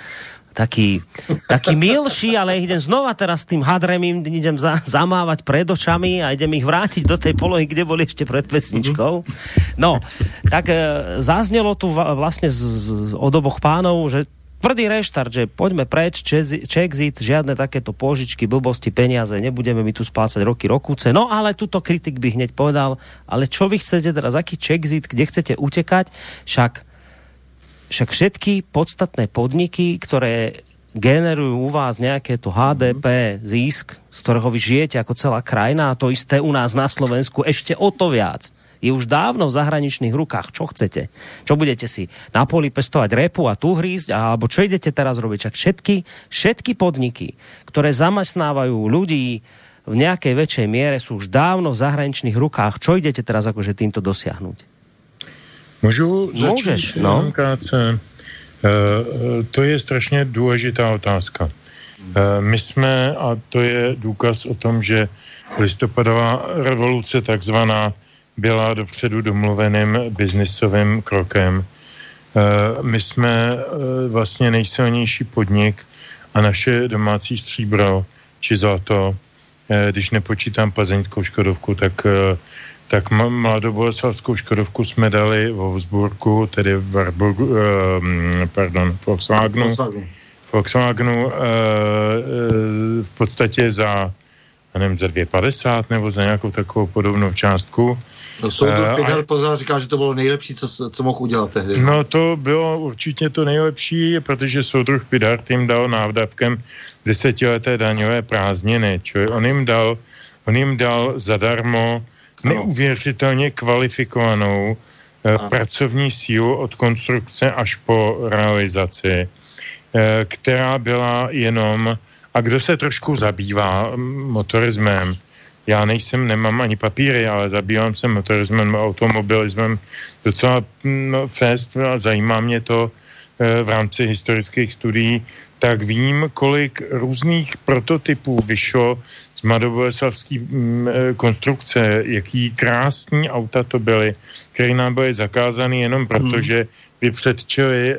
milší, ale idem znova teraz tým hadrem, idem zamávať pred očami a idem ich vrátiť do tej polohy, kde boli ešte pred pesničkou. No, tak zaznelo tu vlastne od oboch pánov, že tvrdý reštart, že poďme preč, Czexit, žiadne takéto pôžičky, blbosti, peniaze, nebudeme mi tu splácať roky, rokúce. No ale tuto kritik by hneď povedal, ale čo vy chcete teraz, aký Czexit, kde chcete utekať, však všetky podstatné podniky, ktoré generujú u vás nejaké to HDP, zisk, z ktorého vy žijete ako celá krajina, a to isté u nás na Slovensku ešte o to viac. Je už dávno v zahraničných rukách. Čo chcete? Čo budete si na poli pestovať repu a tu hrísť? Alebo čo idete teraz robiť? Čak všetky podniky, ktoré zamestnávajú ľudí v nejakej väčšej miere, sú už dávno v zahraničných rukách. Čo idete teraz akože týmto dosiahnuť? Môžu začať? No. To je strašně důležitá otázka. My jsme, a to je důkaz o tom, že listopadová revoluce takzvaná byla dopředu domluveným biznisovým krokem. My jsme vlastně nejsilnější podnik a naše domácí stříbro či zlato, když nepočítám plzeňskou Škodovku, tak mladoboleslavskou Škodovku jsme dali v Wolfsburgu, tedy v Volkswagenu v podstatě za, nevím, za 2,50 nebo za nějakou takovou podobnou částku. No, soudruh Pěthel pořád říká, že to bylo nejlepší, co mohl udělat tehdy. No to bylo určitě to nejlepší, protože soudruh Pěthel jim dal návdavkem 10leté daňové prázdniny. Čili on jim dal zadarmo neuvěřitelně kvalifikovanou pracovní sílu od konstrukce až po realizaci, která byla jenom... A kdo se trošku zabývá motorismem, já nemám ani papíry, ale zabývám se motorismem a automobilismem docela fest a zajímá mě to v rámci historických studií, tak vím, kolik různých prototypů vyšlo z mladoboleslavské konstrukce, jaký krásný auta to byly, které nám byly zakázány jenom proto, že vypředčili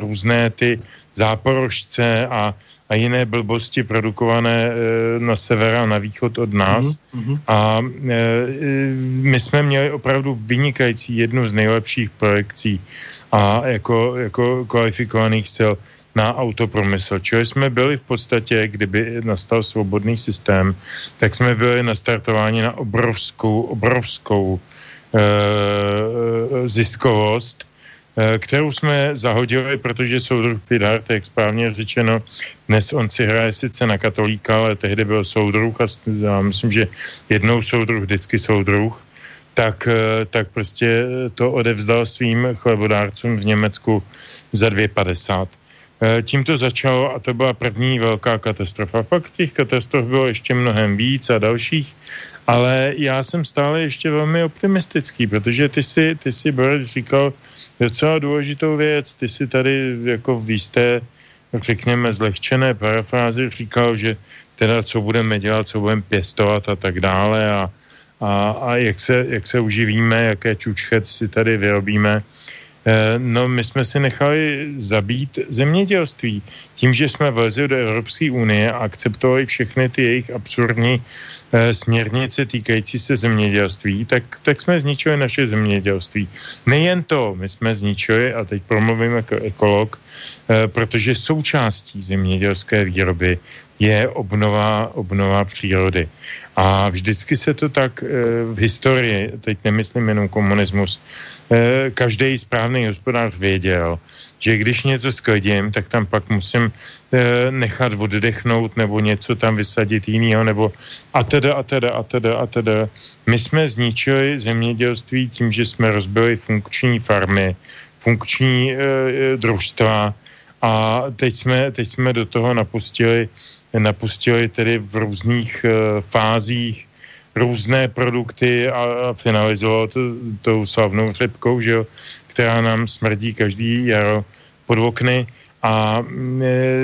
různé ty záporožce a jiné blbosti produkované na sever a na východ od nás. A my jsme měli opravdu vynikající jednu z nejlepších projekcí a jako kvalifikovaných sil na autopromysl. Čili jsme byli v podstatě, kdyby nastal svobodný systém, tak jsme byli nastartováni na obrovskou ziskovost, kterou jsme zahodili, protože soudruh Pidart, jak správně řečeno, dnes on si hraje sice na katolíka, ale tehdy byl soudruh a já myslím, že jednou soudruh, vždycky soudruh, tak prostě to odevzdal svým chlebodárcům v Německu za 2,50. Tím to začalo a to byla první velká katastrofa. Pak těch katastrof bylo ještě mnohem víc a dalších, ale já jsem stále ještě velmi optimistický, protože ty si Boris, říkal docela důležitou věc. Ty si tady jako v jisté, řekněme, zlehčené parafrázi říkal, že teda co budeme dělat, co budeme pěstovat a tak dále a jak se uživíme, jaké čučchet si tady vyrobíme. No, my jsme si nechali zabít zemědělství. Tím, že jsme vlezli do Evropské unie a akceptovali všechny ty jejich absurdní směrnice týkající se zemědělství, tak jsme zničili naše zemědělství. Nejen to, my jsme zničili, a teď promluvím jako ekolog, protože součástí zemědělské výroby je obnova přírody. A vždycky se to tak v historii, teď nemyslím jenom komunismus, každý správný hospodář věděl, že když něco sklidím, tak tam pak musím nechat oddechnout nebo něco tam vysadit jinýho, nebo a teda. My jsme zničili zemědělství tím, že jsme rozbili funkční farmy, funkční družstva a teď jsme do toho napustili tedy v různých fázích různé produkty a finalizovalo to tou slavnou řepkou, že jo, která nám smrdí každý jaro pod okny. A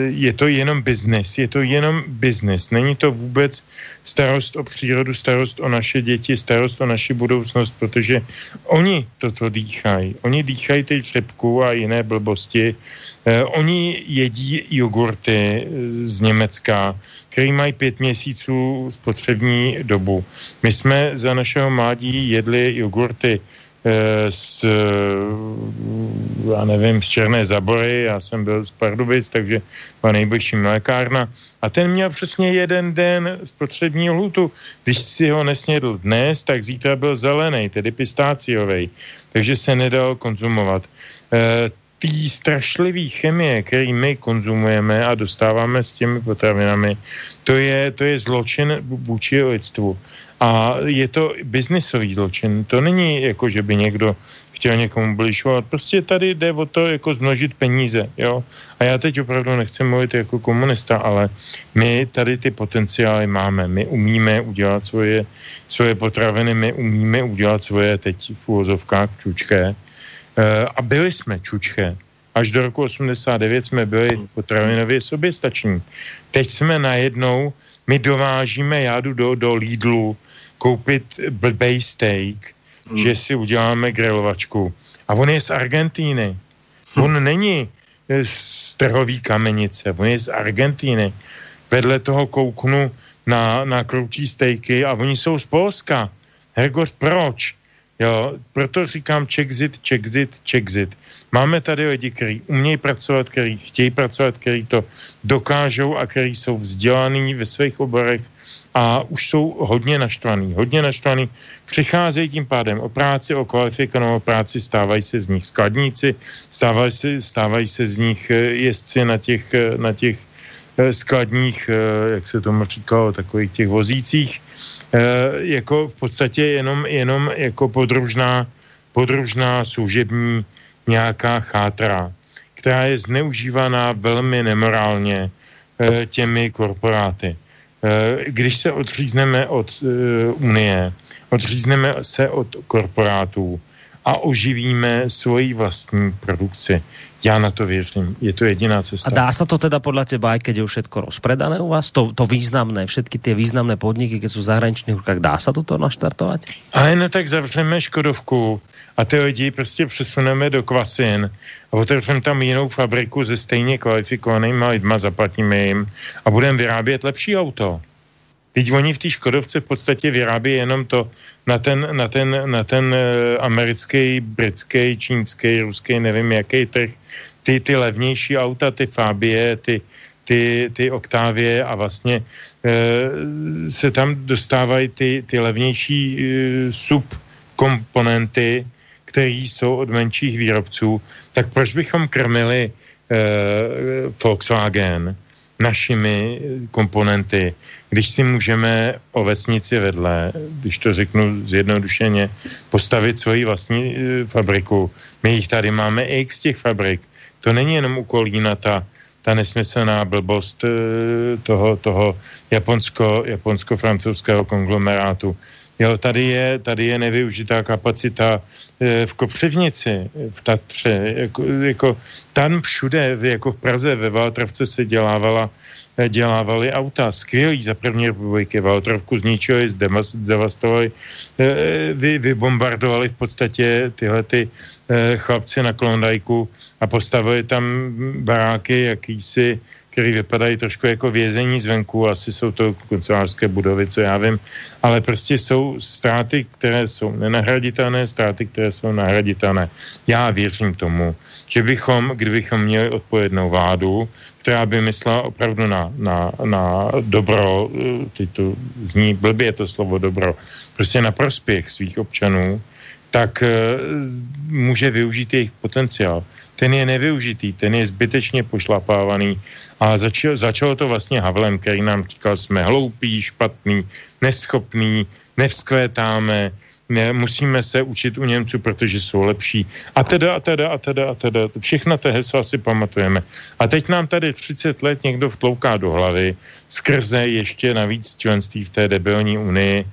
je to jenom biznis, Není to vůbec starost o přírodu, starost o naše děti, starost o naši budoucnost, protože oni toto dýchají. Oni dýchají teď řepku a jiné blbosti. Oni jedí jogurty z Německa, který mají 5 měsíců spotřební dobu. My jsme za našeho mládí jedli jogurty z Černé Zabory, já jsem byl z Pardubic, takže byla nejbližší mlékárna. A ten měl přesně 1 den spotřební lhůtu. Když si ho nesnědl dnes, tak zítra byl zelený, tedy pistáciový, takže se nedal konzumovat. Tý strašlivý chemie, který my konzumujeme a dostáváme s těmi potravinami, to je zločin vůči lidstvu. A je to biznisový zločin. To není jako, že by někdo chtěl někomu bližovat. Prostě tady jde o to, jako zmnožit peníze, jo. A já teď opravdu nechci mluvit jako komunista, ale my tady ty potenciály máme. My umíme udělat svoje potraviny, my umíme udělat svoje teď v úvozovkách čučké. A byli jsme čučké. Až do roku 89 jsme byli potravinově soběstační. Teď jsme najednou, my dovážíme, já jdu do Lidlu koupit blbej steak, že si uděláme grilovačku. A on je z Argentíny. On není z trhový kamenice, on je z Argentíny. Vedle toho kouknu na krutí stejky a oni jsou z Polska. Hergot, proč? Jo, proto říkám checkzit. Máme tady lidi, kteří umějí pracovat, kteří chtějí pracovat, kteří to dokážou a kteří jsou vzdělaní ve svých oborech a už jsou hodně naštvaný. Přicházejí tím pádem o práci, o kvalifikovanou práci, stávají se z nich skladníci, stávají se z nich jezdci na těch skladních, jak se tomu říkalo, takových těch vozících, jako v podstatě jenom jako podružná služební nějaká chátra, která je zneužívaná velmi nemorálně těmi korporáty. Když se odřízneme od Unie, odřízneme se od korporátů a oživíme svoji vlastní produkci. Ja na to věřím. Je to jediná cesta. A dá sa to teda podľa teba, aj keď je už všetko rozpredané u vás? To významné, všetky tie významné podniky, keď sú v zahraničných rukách, dá sa toto naštartovať? Ale no tak zavřeme Škodovku a ty lidi prostě přesuneme do Kvasin a otevřeme tam jinou fabriku se stejně kvalifikovanýma lidma, zaplatíme jim a budeme vyrábět lepší auto. Teď oni v té Škodovce v podstatě vyrábí jenom to na ten americký, britský, čínský, ruský, nevím jaký trh, ty levnější auta, ty Fabie, ty Octavie a vlastně se tam dostávají ty levnější subkomponenty, které jsou od menších výrobců. Tak proč bychom krmili Volkswagen našimi komponenty, když si můžeme o vesnici vedle, když to řeknu zjednodušeně, postavit svoji vlastní fabriku. My jich tady máme x těch fabrik. To není jenom u Kolína ta nesmyslná blbost toho japonsko-francouzského konglomerátu. Jo, tady je nevyužitá kapacita v Kopřivnici, v Tatře, jako tam všude, jako v Praze, ve Valtravce se dělávaly auta, skvělý za první republiky, Valtravku zničili, zdevastovali, vybombardovali v podstatě tyhle chlapci na Klondajku a postavili tam baráky jakýsi, který vypadají trošku jako vězení zvenku, asi jsou to kancelářské budovy, co já vím, ale prostě jsou ztráty, které jsou nenahraditelné, ztráty, které jsou nahraditelné. Já věřím tomu, že kdybychom měli odpovědnou vládu, která by myslela opravdu na dobro, teď to zní blbě to slovo dobro, prostě na prospěch svých občanů, tak může využít jejich potenciál. ten je nevyužitý, ten je zbytečně pošlapávaný a začalo to vlastně Havlem, který nám říkal, jsme hloupí, špatný, neschopný, nevzkvétáme, musíme se učit u Němců, protože jsou lepší. A teda. Všechna ta hesla si pamatujeme. A teď nám tady 30 let někdo vtlouká do hlavy, skrze ještě navíc členství v té debilní unii,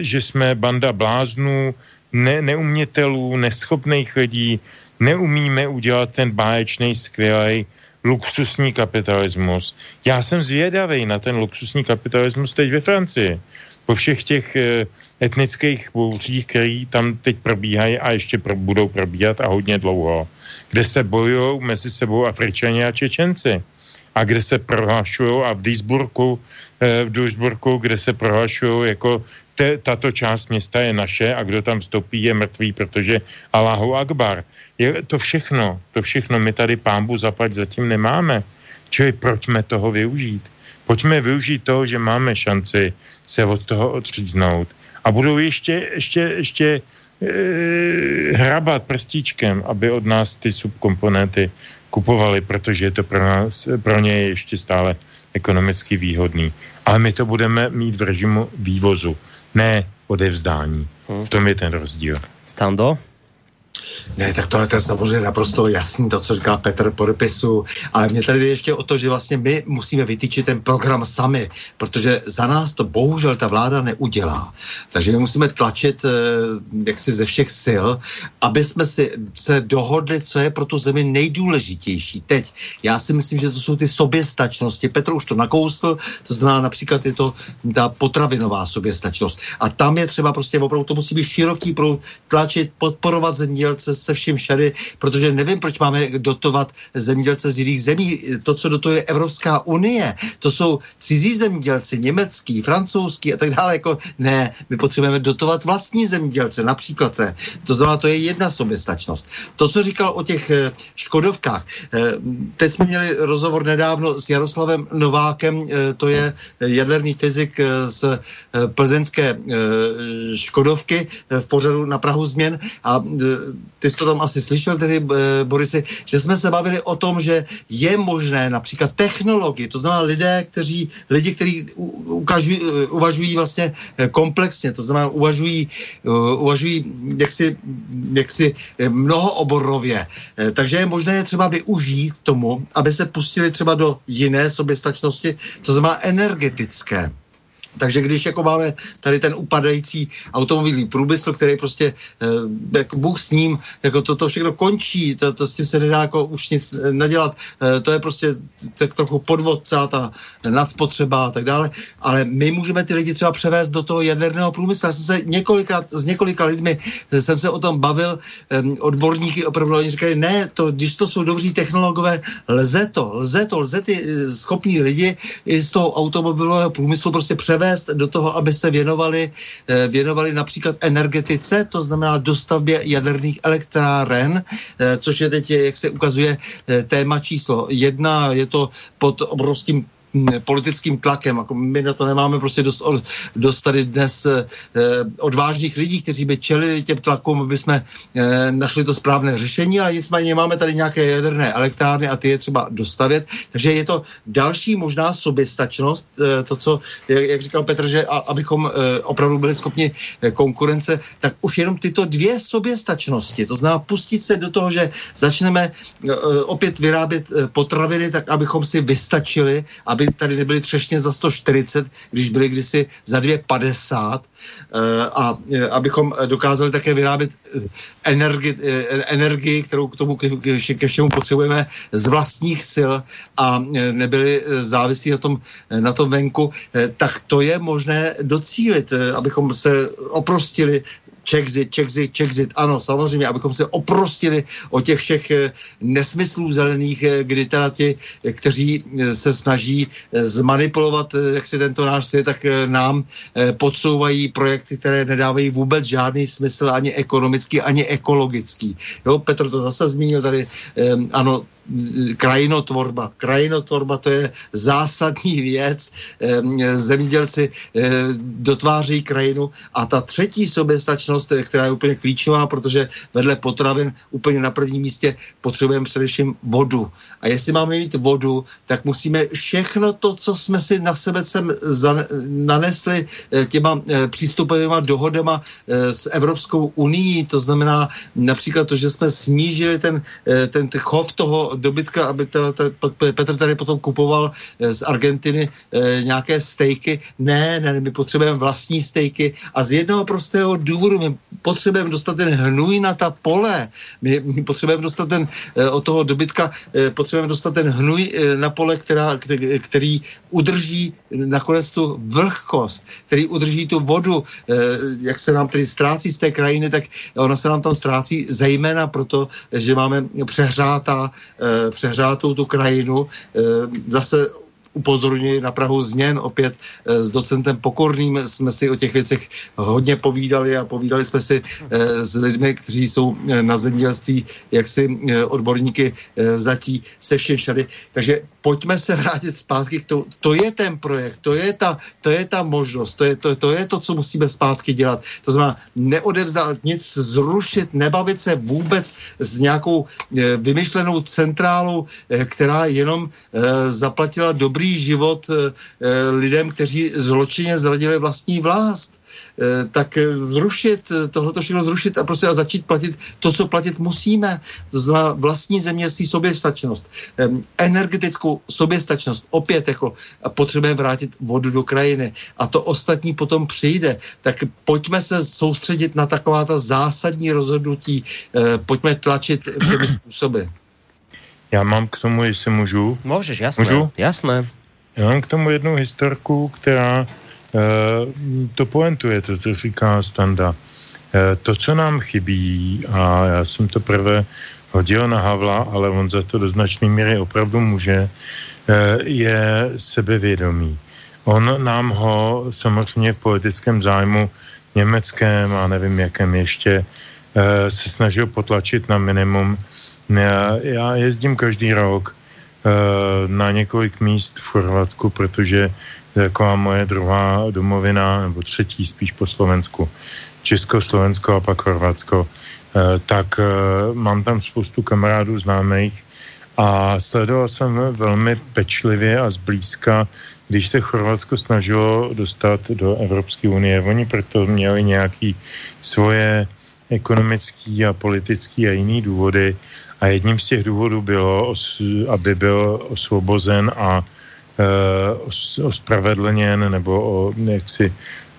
že jsme banda bláznů, neumětelů, neschopných lidí, neumíme udělat ten báječný, skvělej, luxusní kapitalismus. Já jsem zvědavý na ten luxusní kapitalismus teď ve Francii. Po všech těch etnických bouřích, které tam teď probíhají a ještě budou probíhat a hodně dlouho, kde se bojují mezi sebou Afričani a Čečenci a kde se prohlašují a v Duisburgu, kde se prohlašují jako tato část města je naše a kdo tam vstopí je mrtvý, protože Allahu Akbar. To všechno my tady pámbu zaplať zatím nemáme. Čili pročme toho využít? Pojďme využít toho, že máme šanci se od toho odříznout. A budou ještě hrabat prstíčkem, aby od nás ty subkomponenty kupovali, protože je to pro ně ještě stále ekonomicky výhodný. Ale my to budeme mít v režimu vývozu, ne odevzdání. V tom je ten rozdíl. Stando? Ne, tak tohle je samozřejmě naprosto jasný, to, co říká Petr, podepisu, ale mě tady jde ještě o to, že vlastně my musíme vytýčit ten program sami, protože za nás to bohužel ta vláda neudělá. Takže my musíme tlačit jaksi ze všech sil, aby jsme se dohodli, co je pro tu zemi nejdůležitější teď. Já si myslím, že to jsou ty soběstačnosti. Petr už to nakousl, to znamená například je to ta potravinová soběstačnost. A tam je třeba prostě opravdu, to musí být široký proud, tlačit, podporovat zemědělce se vším všady, protože nevím, proč máme dotovat zemědělce z jiných zemí. To, co dotuje Evropská unie, to jsou cizí zemědělci, německý, francouzský a tak dále. Jako, ne, my potřebujeme dotovat vlastní zemědělce, například ne. To znamená, to je jedna soběstačnost. To, co říkal o těch škodovkách. Teď jsme měli rozhovor nedávno s Jaroslavem Novákem, to je jaderný fyzik z plzeňské Škodovky v pořadu Na prahu změn a ty jsi to tam asi slyšel tedy, Borisy, že jsme se bavili o tom, že je možné například technologii, to znamená lidi, kteří uvažují vlastně komplexně, to znamená uvažují jaksi mnohooborově. Takže je možné je třeba využít k tomu, aby se pustili třeba do jiné soběstačnosti, to znamená energetické. Takže když jako máme tady ten upadající automobilový průmysl, který prostě jako Bůh s ním, jako to všechno končí, to s tím se nedá jako už nic nadělat, to je prostě tak trochu podvod, celá ta nadspotřeba a tak dále, ale my můžeme ty lidi třeba převést do toho jaderného průmyslu. Já jsem se s několika lidmi jsem se o tom bavil, odborníky opravdu, oni říkají, ne, to, když to jsou dobří technologové, lze ty schopní lidi i z toho automobilového průmyslu prostě převést do toho, aby se věnovali například energetice, to znamená dostavbě jaderných elektráren, což je teď, jak se ukazuje, téma číslo 1, je to pod obrovským politickým tlakem. Jako my na to nemáme prostě dost tady dnes odvážných lidí, kteří by čelili těm tlakům, aby jsme našli to správné řešení, ale nicméně máme tady nějaké jaderné elektrárny a ty je třeba dostavět. Takže je to další možná soběstačnost, to, co, jak říkal Petr, že abychom opravdu byli schopni konkurence, tak už jenom tyto dvě soběstačnosti, to znamená pustit se do toho, že začneme opět vyrábět potraviny, tak abychom si vystačili, aby tady nebyly třešně za 140, když byly kdysi za 250 a abychom dokázali také vyrábět energii, kterou k tomu ke všemu potřebujeme z vlastních sil a nebyli závislí na tom venku, tak to je možné docílit, abychom se oprostili Czexit, ano, samozřejmě, abychom se oprostili od těch všech nesmyslů zelených, kdy teda ti, kteří se snaží zmanipulovat, jak si tento náš svět, tak nám podsouvají projekty, které nedávají vůbec žádný smysl, ani ekonomický, ani ekologický. Jo, Petr to zase zmínil tady, ano, krajinotvorba. Krajinotvorba, to je zásadní věc. Zemědělci dotváří krajinu. A ta třetí soběstačnost, která je úplně klíčová, protože vedle potravin úplně na prvním místě potřebujeme především vodu. A jestli máme mít vodu, tak musíme všechno to, co jsme si na sebe sem nanesli těma přístupovýma dohodama s Evropskou unií, to znamená například to, že jsme snížili ten chov toho dobytka, aby Petr tady potom kupoval z Argentiny nějaké stejky. Ne, my potřebujeme vlastní stejky a z jednoho prostého důvodu my potřebujeme dostat ten hnůj na ta pole. My potřebujeme dostat od toho dobytka potřebujeme dostat ten hnůj na pole, který udrží nakonec tu vlhkost, který udrží tu vodu. Jak se nám tedy ztrácí z té krajiny, tak ona se nám tam ztrácí zejména proto, že máme přehřátou tu krajinu. Zase upozorňuji na Prahu změn. Opět s docentem Pokorným jsme si o těch věcech hodně povídali a povídali jsme si s lidmi, kteří jsou na zemědělství jaksi odborníky vzatí se všem všady. Takže pojďme se vrátit zpátky k tomu. To je ten projekt, to je ta možnost, to je to, co musíme zpátky dělat. To znamená neodevzdat nic, zrušit, nebavit se vůbec s nějakou vymyšlenou centrálou, která jenom zaplatila dobrý život lidem, kteří zločinně zradili vlastní vlast. Tak zrušit, tohleto všechno zrušit a prostě začít platit to, co platit musíme. To znamená vlastní zemědělství, soběstačnost, energetickou soběstačnost. Opět jako potřebujeme vrátit vodu do krajiny a to ostatní potom přijde. Tak pojďme se soustředit na taková ta zásadní rozhodnutí, pojďme tlačit všemi způsoby. Já mám k tomu, jestli můžu. Můžeš, jasné. Můžu? Jasné. Já mám k tomu jednu historku, která to poentuje, to, co říká Standa. To, co nám chybí, a já jsem to prvé hodil na Havla, ale on za to do značné míry opravdu může, je sebevědomí. On nám ho samozřejmě v politickém zájmu německém a nevím jakém ještě se snažil potlačit na minimum. Já jezdím každý rok na několik míst v Chorvatsku, protože taková moje druhá domovina, nebo třetí spíš po Slovensku. Česko, Slovensko a pak Chorvatsko. Tak mám tam spoustu kamarádů známých a sledoval jsem velmi pečlivě a zblízka, když se Chorvatsko snažilo dostat do Evropské unie. Oni proto měli nějaké svoje ekonomické a politické a jiné důvody a jedním z těch důvodů bylo, aby byl osvobozen a ospravedlněn nebo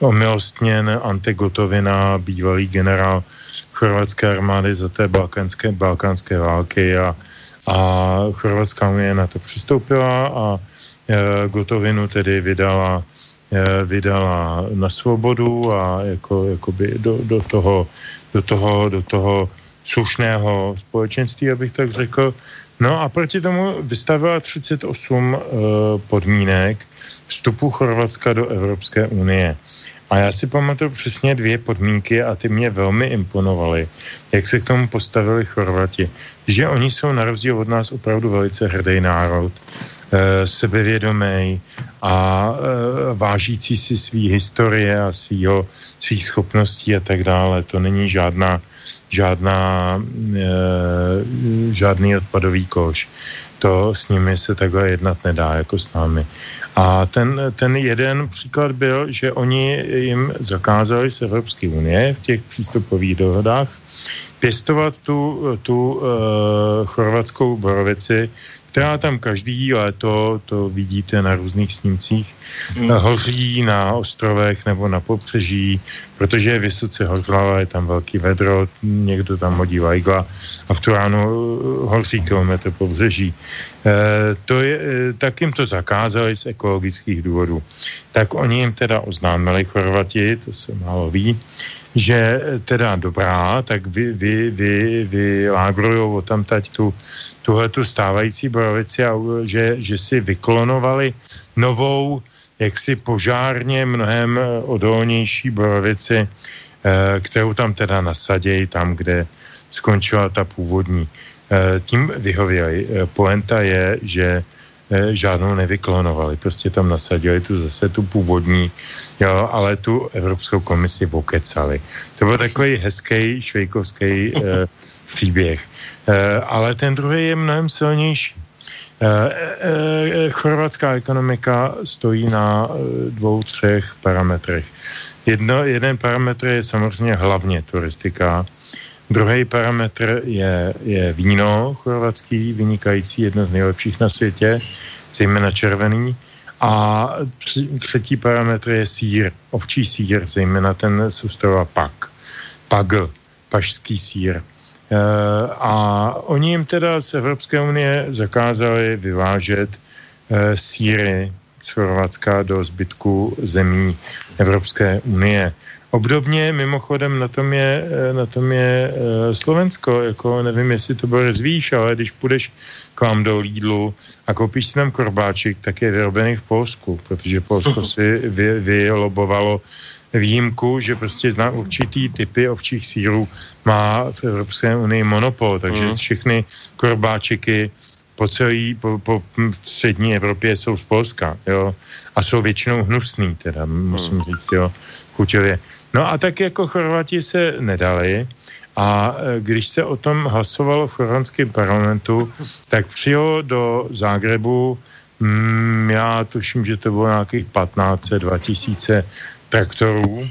omilostněn Ante Gotovina, bývalý generál chorvatské armády za té balkánské války a Chorvatská unie na to přistoupila a Gotovinu tedy vydala na svobodu a jakoby do toho slušného společenství, abych tak řekl. No a proti tomu vystavila 38 podmínek vstupu Chorvatska do Evropské unie. A já si pamatuju přesně 2 podmínky a ty mě velmi imponovaly, jak se k tomu postavili Chorvati. Že oni jsou na rozdíl od nás opravdu velice hrdý národ, sebevědomý a vážící si svý historie a svých schopností a tak dále. To není žádný odpadový koš. To s nimi se takhle jednat nedá, jako s námi. A ten jeden příklad byl, že oni jim zakázali z Evropské unie v těch přístupových dohodách pěstovat tu chorvatskou borovici, která tam každý léto, to vidíte na různých snímcích, hoří na ostrovech nebo na pobřeží, protože je vysoce hořlava, je tam velký vedro, někdo tam hodí vajgla a v tu ránu hoří kilometr pobřeží. Tak jim to zakázali z ekologických důvodů. Tak oni jim teda oznámili, Chorvati, to se málo ví, že teda dobrá, tak vylágrujou odtamtať tuhletu stávající borovici a že si vyklonovali novou, jaksi požárně mnohem odolnější borovici, kterou tam teda nasadějí tam, kde skončila ta původní. tím vyhověli. Poenta je, že žádnou nevyklonovali, prostě tam nasadili zase tu původní, jo, ale tu Evropskou komisi okecali. To byl takový hezký švejkovský příběh. Ale ten druhý je mnohem silnější. Chorvatská ekonomika stojí na dvou, třech parametrech. Jeden parametr je samozřejmě hlavně turistika. Druhý parametr je víno chorvatský, vynikající, jedno z nejlepších na světě, zejména červený. A třetí parametr je sýr, ovčí sýr, zejména ten z ostrova Pagl, pašský sýr. A oni jim teda z Evropské unie zakázali vyvážet sýry z Chorvatska do zbytku zemí Evropské unie. Obdobně mimochodem na tom je Slovensko, jako nevím, jestli to bude zvíš, ale když půjdeš k vám do Lidlu a koupíš si tam korbáček, tak je vyrobený v Polsku, protože Polsko si vylobovalo výjimku, že prostě zná určitý typy ovčích sýrů, má v Evropské unii monopol, takže všechny korbáčeky po střední Evropě jsou z Polska, jo, a jsou většinou hnusný, teda musím říct, jo, chuťově. No a tak jako Chorvati se nedali a když se o tom hlasovalo v chorvatském parlamentu, tak přijelo do Zágrebu, já tuším, že to bylo nějakých 15-2000 traktorů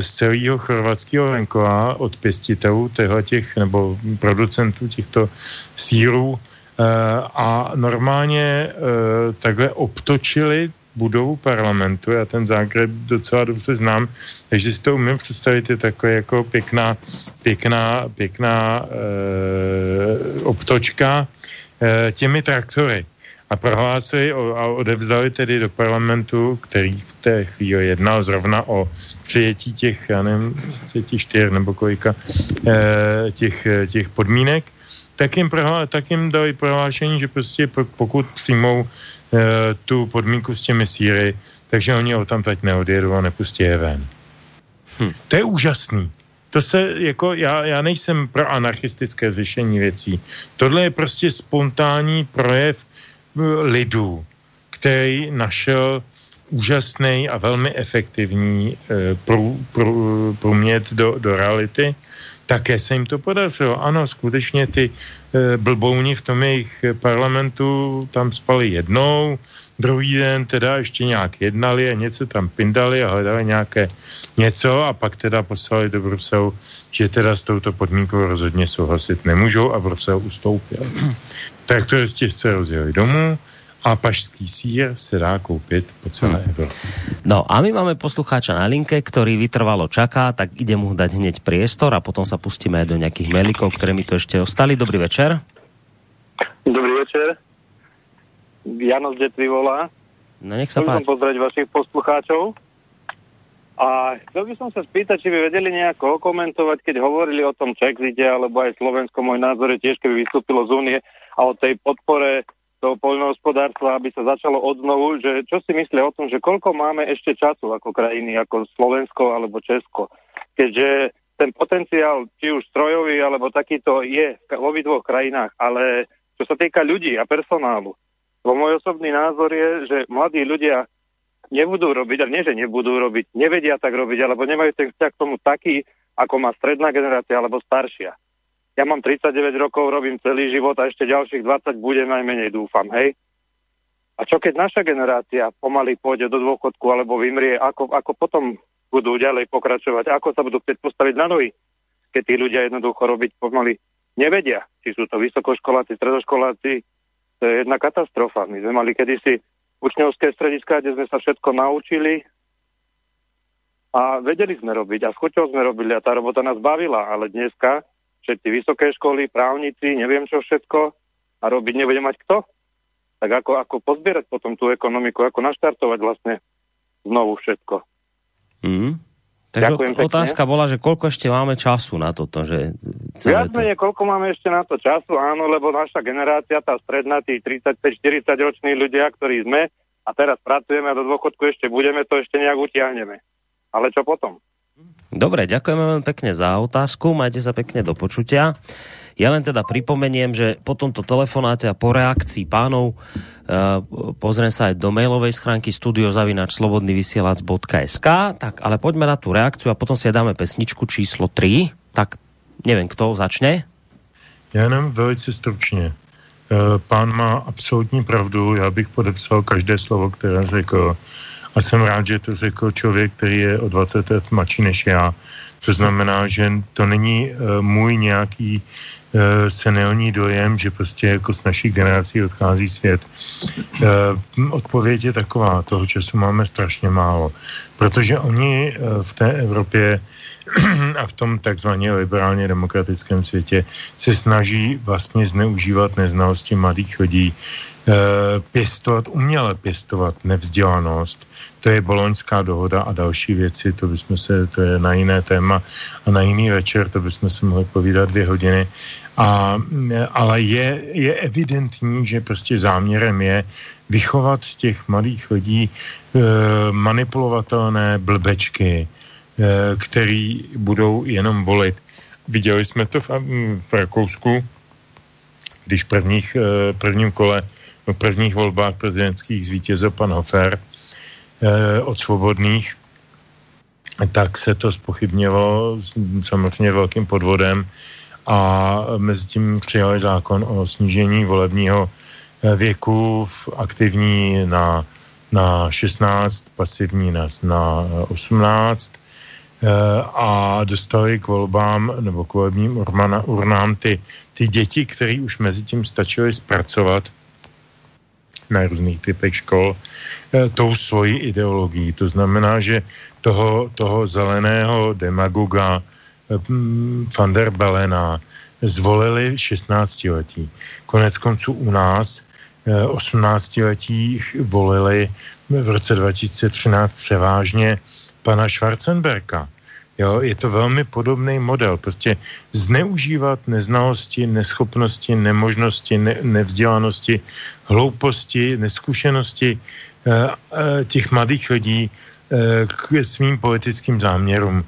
z celého chorvatského venkova od pěstitelů těch nebo producentů těchto sýrů, a normálně takhle obtočili budovu parlamentu. Já ten Zágreb docela dobře znám, takže si to umím představit, je taková jako pěkná obtočka těmi traktory. A prohlásili a odevzdali tedy do parlamentu, který v té chvíli jednal zrovna o přijetí těch, já nevím, 34 nebo kolika těch podmínek, tak jim dali prohlášení, že prostě pokud přijmou tu podmínku s těmi sýry, takže oni ho tam teď neodjedou a nepustí je ven. To je úžasný. To se, jako, já nejsem pro anarchistické řešení věcí. Tohle je prostě spontánní projev lidu, který našel úžasný a velmi efektivní průmět do reality. Také se jim to podařilo. Ano, skutečně ty blbouni v tom jejich parlamentu tam spali jednou, druhý den teda ještě nějak jednali a něco tam pindali a hledali nějaké něco a pak teda poslali do Bruselu, že teda s touto podmínkou rozhodně souhlasit nemůžou a Brusel ustoupil. Traktoristi se rozjeli domů a pašský sír se dá kúpiť po celé Európe. No a my máme poslucháča na linke, ktorý vytrvalo čaká, tak idem mu dať hneď priestor a potom sa pustíme aj do nejakých mailikov, ktoré mi tu ešte ostali. Dobrý večer. Dobrý večer. Jano z Detry volá. No nech sa páči. Chcem pozdraviť vašich poslucháčov. A chcel by som sa spýtať, či by vedeli nejako komentovať, keď hovorili o tom Brexite, alebo aj Slovensko, môj názor je tiež, keby vystúpilo z únie a o tej podpore toho poľnohospodárstva, aby sa začalo odnovu, že čo si myslia o tom, že koľko máme ešte času ako krajiny, ako Slovensko alebo Česko, keďže ten potenciál, či už strojový alebo takýto, je vo obidvoch krajinách, ale čo sa týka ľudí a personálu, bo môj osobný názor je, že mladí ľudia nevedia tak robiť, alebo nemajú ten vzťah k tomu taký, ako má stredná generácia alebo staršia. Ja mám 39 rokov, robím celý život a ešte ďalších 20 budem, najmenej dúfam, hej? A čo keď naša generácia pomaly pôjde do dôchodku alebo vymrie, ako potom budú ďalej pokračovať? Ako sa budú chcieť postaviť na nohy, keď tí ľudia jednoducho robiť pomaly nevedia? Či sú to vysokoškoláci, stredoškoláci, to je jedna katastrofa. My sme mali kedysi učňovské strediská, kde sme sa všetko naučili a vedeli sme robiť a s chuťou sme robili a tá robota nás bavila, ale dneska všetci vysoké školy, právnici, neviem čo všetko a robiť nebude mať kto. Tak ako pozbierať potom tú ekonomiku, ako naštartovať vlastne znovu všetko. Takže otázka bola, že koľko ešte máme času na toto? Koľko máme ešte na to času, áno, lebo naša generácia, tá stredná, tí 35-40 roční ľudia, ktorí sme a teraz pracujeme a do dôchodku ešte budeme, to ešte nejak utiahneme. Ale čo potom? Dobre, ďakujeme veľmi pekne za otázku, majte sa pekne, do počutia. Ja len teda pripomeniem, že po tomto telefonáte a po reakcii pánov pozriem sa aj do mailovej schránky studio@slobodnyvysielac.sk. Tak, ale poďme na tú reakciu a potom si dáme pesničku číslo 3. Tak neviem, kto začne. Ja jenom velice stručne. Pán má absolutní pravdu, já bych podepsal každé slovo, které řekl. A jsem rád, že to řekl člověk, který je o 20 let mladší než já. To znamená, že to není můj nějaký senilní dojem, že prostě jako s naší generací odchází svět. Odpověď je taková, toho času máme strašně málo. Protože oni v té Evropě a v tom takzvaně liberálně demokratickém světě se snaží vlastně zneužívat neznalosti mladých lidí, pěstovat, uměle pěstovat nevzdělanost. To je Boloňská dohoda a další věci, to je na jiné téma a na jiný večer, to bychom si mohli povídat 2 hodiny. Ale je evidentní, že prostě záměrem je vychovat z těch mladých lidí manipulovatelné blbečky, který budou jenom volit. Viděli jsme to v Rakousku, když v prvních volbách prezidentských zvítězil pan Hofer od svobodných, tak se to zpochybnilo samozřejmě velkým podvodem a mezi tím přijali zákon o snížení volebního věku aktivní na 16, pasivní na 18 a dostali k volbám nebo k volebním urnám ty děti, které už mezi tím stačily zpracovat na různých typech škol tou svojí ideologií. To znamená, že toho zeleného demagoga van der Belena zvolili 16-letí. Konec konců u nás 18-letí volili v roce 2013 převážně pana Schwarzenberga. Jo, je to velmi podobný model. Prostě zneužívat neznalosti, neschopnosti, nemožnosti, nevzdělanosti, hlouposti, neskušenosti těch mladých lidí k svým politickým záměrům.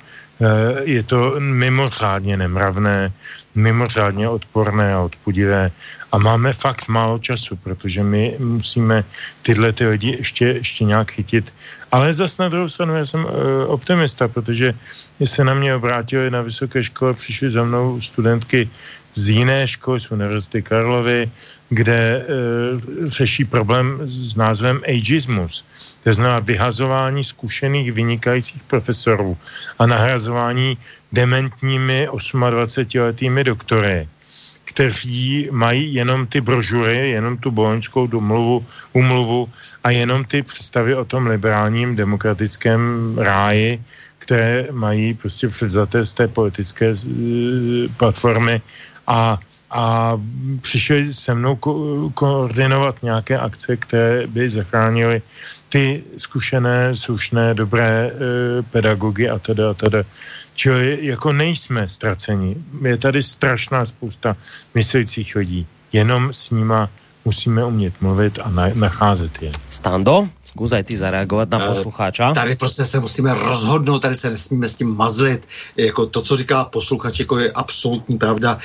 Je to mimořádně nemravné, mimořádně odporné a odpudivé. A máme fakt málo času, protože my musíme tyhle ty lidi ještě nějak chytit. Ale zas na druhou stranu, já jsem optimista, protože se na mě obrátili na vysoké škole, přišli za mnou studentky z jiné školy, z Univerzity Karlovy, kde řeší problém s názvem ageismus. To znamená vyhazování zkušených, vynikajících profesorů a nahrazování dementními 28-letými doktory, kteří mají jenom ty brožury, jenom tu boloňskou úmluvu a jenom ty představy o tom liberálním demokratickém ráji, které mají prostě převzaté z té politické platformy a přišli se mnou koordinovat nějaké akce, které by zachránily ty zkušené, slušné, dobré pedagogy a teda a teda. Čili jako nejsme ztraceni. Je tady strašná spousta myslících lidí. Jenom s nima musíme umět mluvit a nacházet je. Stando, zkus aj ty zareagovat na posluchača. Tady prostě se musíme rozhodnout, tady se nesmíme s tím mazlit. Jako to, co říká posluchač, jako je absolutní pravda.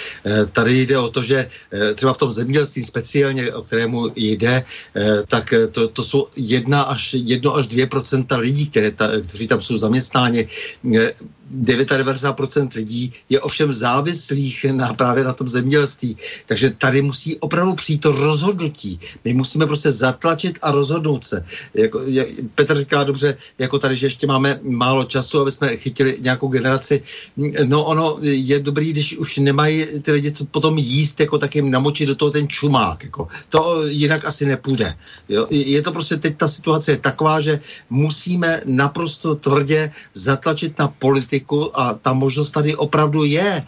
Tady jde o to, že třeba v tom zemědělství speciálně, o kterému jde, tak to jsou 1 až 2% lidí, kteří tam jsou zaměstnáni. 99% lidí je ovšem závislých právě na tom zemědělství. Takže tady musí opravdu přijít to rozhodnutí. My musíme prostě zatlačit a rozhodnout se. Petr říká dobře, jako tady, že ještě máme málo času, aby jsme chytili nějakou generaci. No ono je dobrý, když už nemají ty lidi co potom jíst, jako tak jim namočit do toho ten čumák. Jako. To jinak asi nepůjde. Jo? Je to prostě teď ta situace je taková, že musíme naprosto tvrdě zatlačit na politiku a ta možnost tady opravdu je,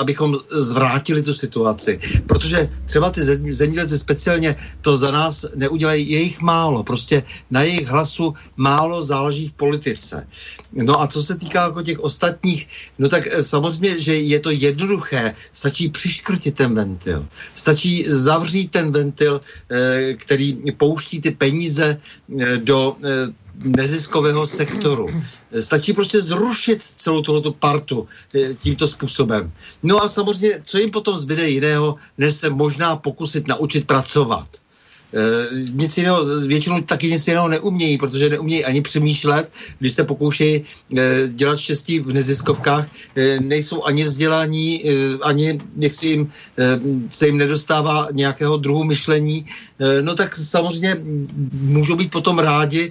abychom zvrátili tu situaci. Protože třeba ty zemědělci speciálně to za nás neudělají, je jich málo, prostě na jejich hlasu málo záleží v politice. No a co se týká jako těch ostatních, no tak samozřejmě, že je to jednoduché, stačí přiškrtit ten ventil, stačí zavřít ten ventil, který pouští ty peníze do neziskového sektoru. Stačí prostě zrušit celou tuto partu tímto způsobem. No a samozřejmě, co jim potom zbyde jiného, než se možná pokusit naučit pracovat. Nic jiného, většinou taky nic jiného neumějí, protože neumějí ani přemýšlet, když se pokoušejí dělat štěstí v neziskovkách, nejsou ani vzdělaní, ani jaksi jim, se jim nedostává nějakého druhu myšlení, no tak samozřejmě můžou být potom rádi,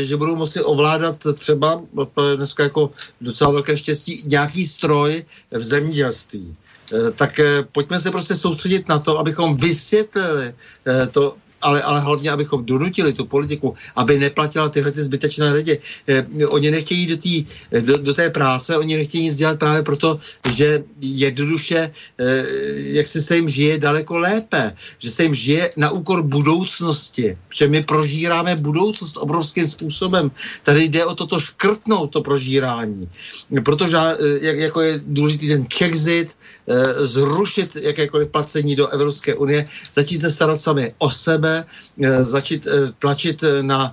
že budou moci ovládat třeba, to je dneska jako docela velké štěstí, nějaký stroj v zemědělství. Tak pojďme se prostě soustředit na to, abychom vysvětlili to, ale hlavně, abychom donutili tu politiku, aby neplatila tyhle ty zbytečné lidi. Oni nechtějí do té práce, oni nechtějí nic dělat právě proto, že jednoduše, jak se jim žije daleko lépe, že se jim žije na úkor budoucnosti, protože my prožíráme budoucnost obrovským způsobem. Tady jde o toto škrtnout, to prožírání. Protože jako je důležitý ten exit, zrušit jakékoliv placení do Evropské unie, začít se starat sami o sebe, začít tlačit na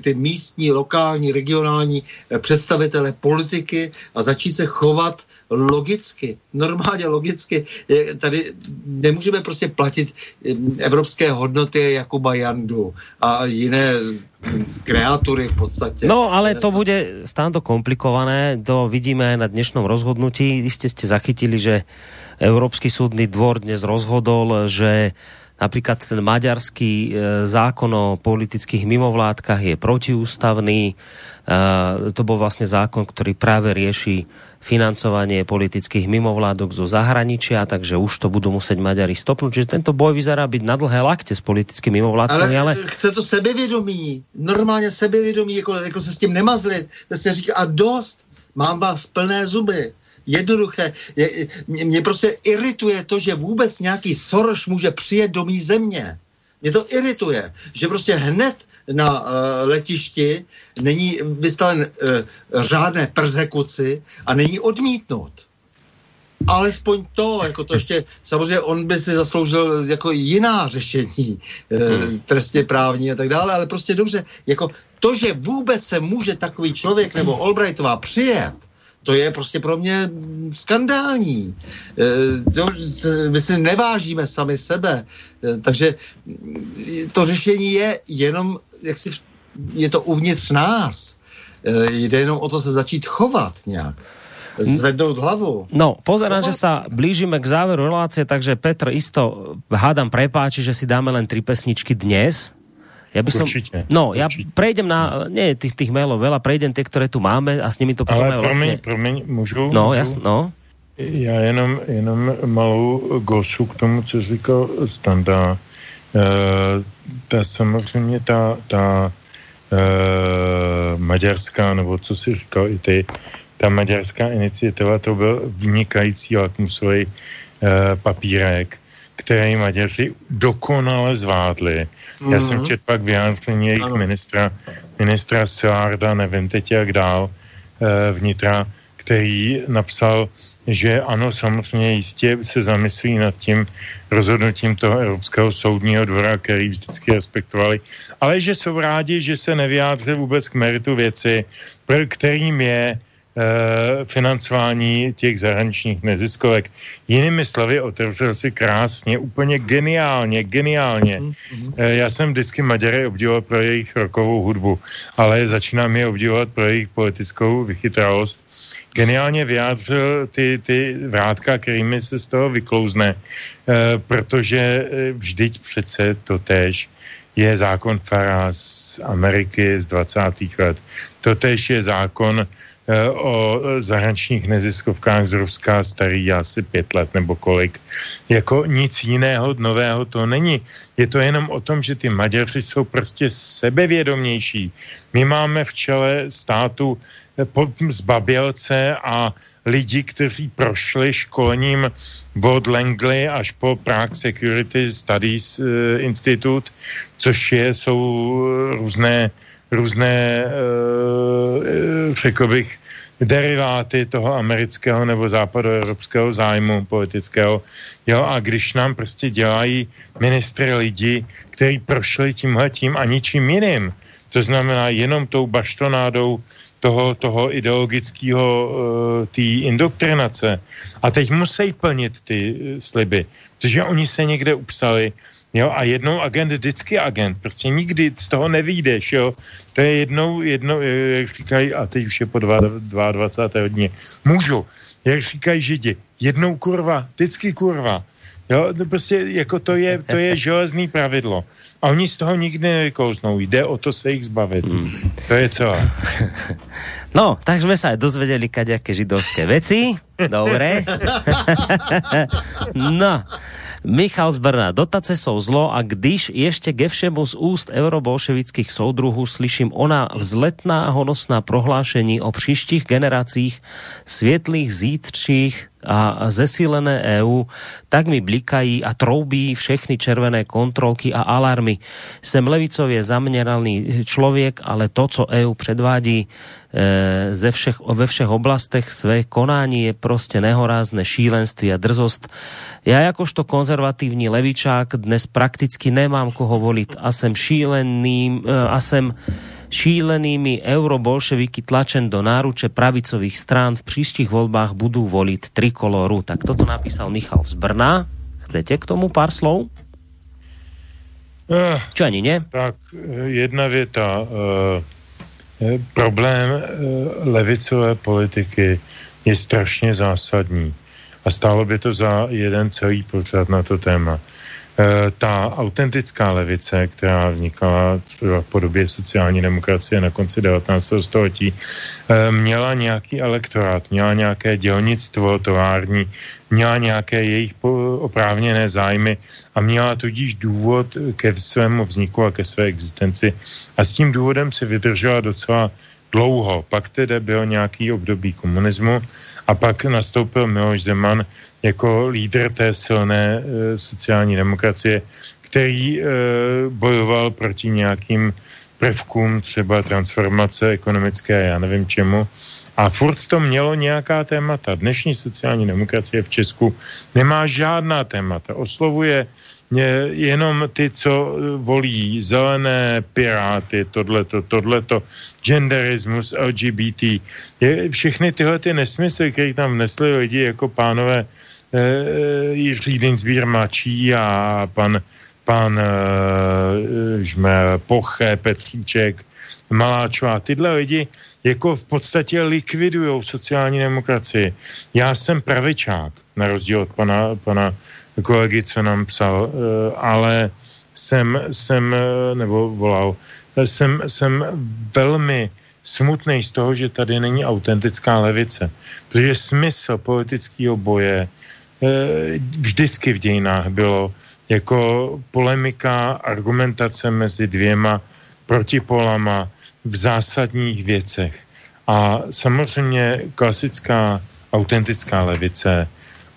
ty místní, lokální, regionální představitele politiky a začít se chovat logicky, normálně logicky. Tady nemůžeme prostě platit evropské hodnoty Jakuba Jandu a jiné kreatúry v podstate. No, ale to bude stále komplikované. To vidíme aj na dnešnom rozhodnutí. Vy ste zachytili, že Európsky súdny dvor dnes rozhodol, že napríklad ten maďarský zákon o politických mimovládkach je protiústavný. To bol vlastne zákon, ktorý práve rieši financovanie politických mimovládok zo zahraničia, takže už to budú musieť Maďari stopnúť. Čiže tento boj vyzerá byť na dlhé lakte s politickými mimovládkami. Ale chce to sebevědomí. Normálne sebevědomí, ako sa s tým nemazliť. A dosť. Mám vás plné zuby. Jednoduché. Mě prostě irituje to, že vůbec nějaký Soros může přijet do mý země. Mě to irituje, že prostě hned na letišti není vystaven řádné perzekuci a není odmítnut. Alespoň to, jako to ještě, samozřejmě on by si zasloužil jako jiná řešení, trestně právní a tak dále, ale prostě dobře, jako to, že vůbec se může takový člověk nebo Albrightová přijet, to je prostě pro mě skandální. My si nevážíme sami sebe. Takže to řešení je jenom, jak si, je to uvnitř nás. Jde jenom o to se začít chovat nějak. Zvednúť hlavu. No, pozerám, že sa blížime k záveru relácie, takže Petr isto, hádam, prepáči, že si dáme len 3 pesničky dnes. Ja by som, určite. No, ja určite. Prejdem na... Nie, tých mailov veľa. Prejdem tie, ktoré tu máme a s nimi to potom vlastne... Ale promiň, môžu? No, jasno. No. Ja jenom malou gosu k tomu, co říkal Standa. Ta samozřejmě ta maďarská, nebo co si říkal i ty, ta maďarská iniciativa, to byl vynikající lakmusový papírek, který Maďaři dokonale zvládli. Já jsem četl pak vyjádření jejich ministra Szilárda, nevím teď jak dál, vnitra, který napsal, že ano, samozřejmě jistě se zamyslí nad tím rozhodnutím toho Evropského soudního dvora, který vždycky respektovali, ale že jsou rádi, že se nevyjádřili vůbec k meritu věci, kterým je financování těch zahraničních neziskovek. Jinými slovy, otevřel si krásně, úplně geniálně. Já jsem vždycky Maďary obdivoval pro jejich rokovou hudbu, ale začínám je obdivovat pro jejich politickou vychytralost. Geniálně vyjádřil ty vrátka, kterými se z toho vyklouzne, protože vždyť přece totéž je zákon Farage z Ameriky z 20. let. Totéž je zákon o zahraničních neziskovkách z Ruska, starý asi 5 let nebo kolik. Jako nic jiného nového to není. Je to jenom o tom, že ty Maďaři jsou prostě sebevědomější. My máme v čele státu zbabělce a lidi, kteří prošli školením od Langley až po Prague Security Studies Institute, což jsou různé, řekl bych, deriváty toho amerického nebo západoevropského zájmu politického. Jo, a když nám prostě dělají ministry lidi, kteří prošli tímhletím a ničím jiným, To znamená jenom tou baštonádou toho ideologického tý indoktrinace. A teď musí plnit ty sliby, protože oni se někde upsali, jo, a jednou agent, vždycky agent, prostě nikdy z toho nevyjdeš, jo. To je jednou, jak říkají, a teď už je po 22. dní, můžu, jak říkají Židi, jednou kurva, vždycky kurva. Jo, prostě jako to je železný pravidlo. A oni z toho nikdy nevykouznou. Jde o to se ich zbavit. To je celé. No, tak sme sa aj dozvedeli kaďaké židovské veci. Dobre. No. Michal z Brna. Dotace sú zlo a když ešte ke všemu z úst eurobolševických soudruhů slyším ona vzletná a honosná prohlášení o příštích generacích svietlých zítřích a zesílené EU, tak mi blikají a troubí všechny červené kontrolky a alarmy. Sem levicovie zameraný človek, ale to, co EU predvádí ve všech oblastech své konání je proste nehorázne šílenství a drzost. Ja jakožto konzervatívny levičák dnes prakticky nemám koho voliť a sem šílenými eurobolševiky tlačen do náruče pravicových strán v príštich voľbách budú voliť trikoloru. Tak toto napísal Michal z Brna. Chcete k tomu pár slov? Čo ani nie? Tak jedna vieta. Problém levicové politiky je strašne zásadní. A stálo by to za jeden celý pořad na to téma. Ta autentická levice, která vznikala třeba v podobě sociální demokracie na konci 19. století, měla nějaký elektorát, měla nějaké dělnictvo, tovární, měla nějaké jejich oprávněné zájmy a měla tudíž důvod ke svému vzniku a ke své existenci. A s tím důvodem si vydržela docela dlouho. Pak tedy byl nějaký období komunismu a pak nastoupil Miloš Zeman jako lídr té silné sociální demokracie, který bojoval proti nějakým prvkům, třeba transformace ekonomické, já nevím čemu. A furt to mělo nějaká témata. Dnešní sociální demokracie v Česku nemá žádná témata. Oslovuje jenom ty, co volí zelené piráty, tohleto, genderismus, LGBT. Všechny tyhle ty nesmysly, které tam vnesli lidi jako pánové Jiří Dienstbier mladší a pan Poche, Petříček, Maláčová. Tyhle lidi jako v podstatě likvidují sociální demokracii. Já jsem pravičák, na rozdíl od pana kolegy, co nám psal, ale jsem velmi smutný z toho, že tady není autentická levice, protože smysl politického boje vždycky v dějinách bylo jako polemika, argumentace mezi dvěma protipolama v zásadních věcech. A samozřejmě klasická autentická levice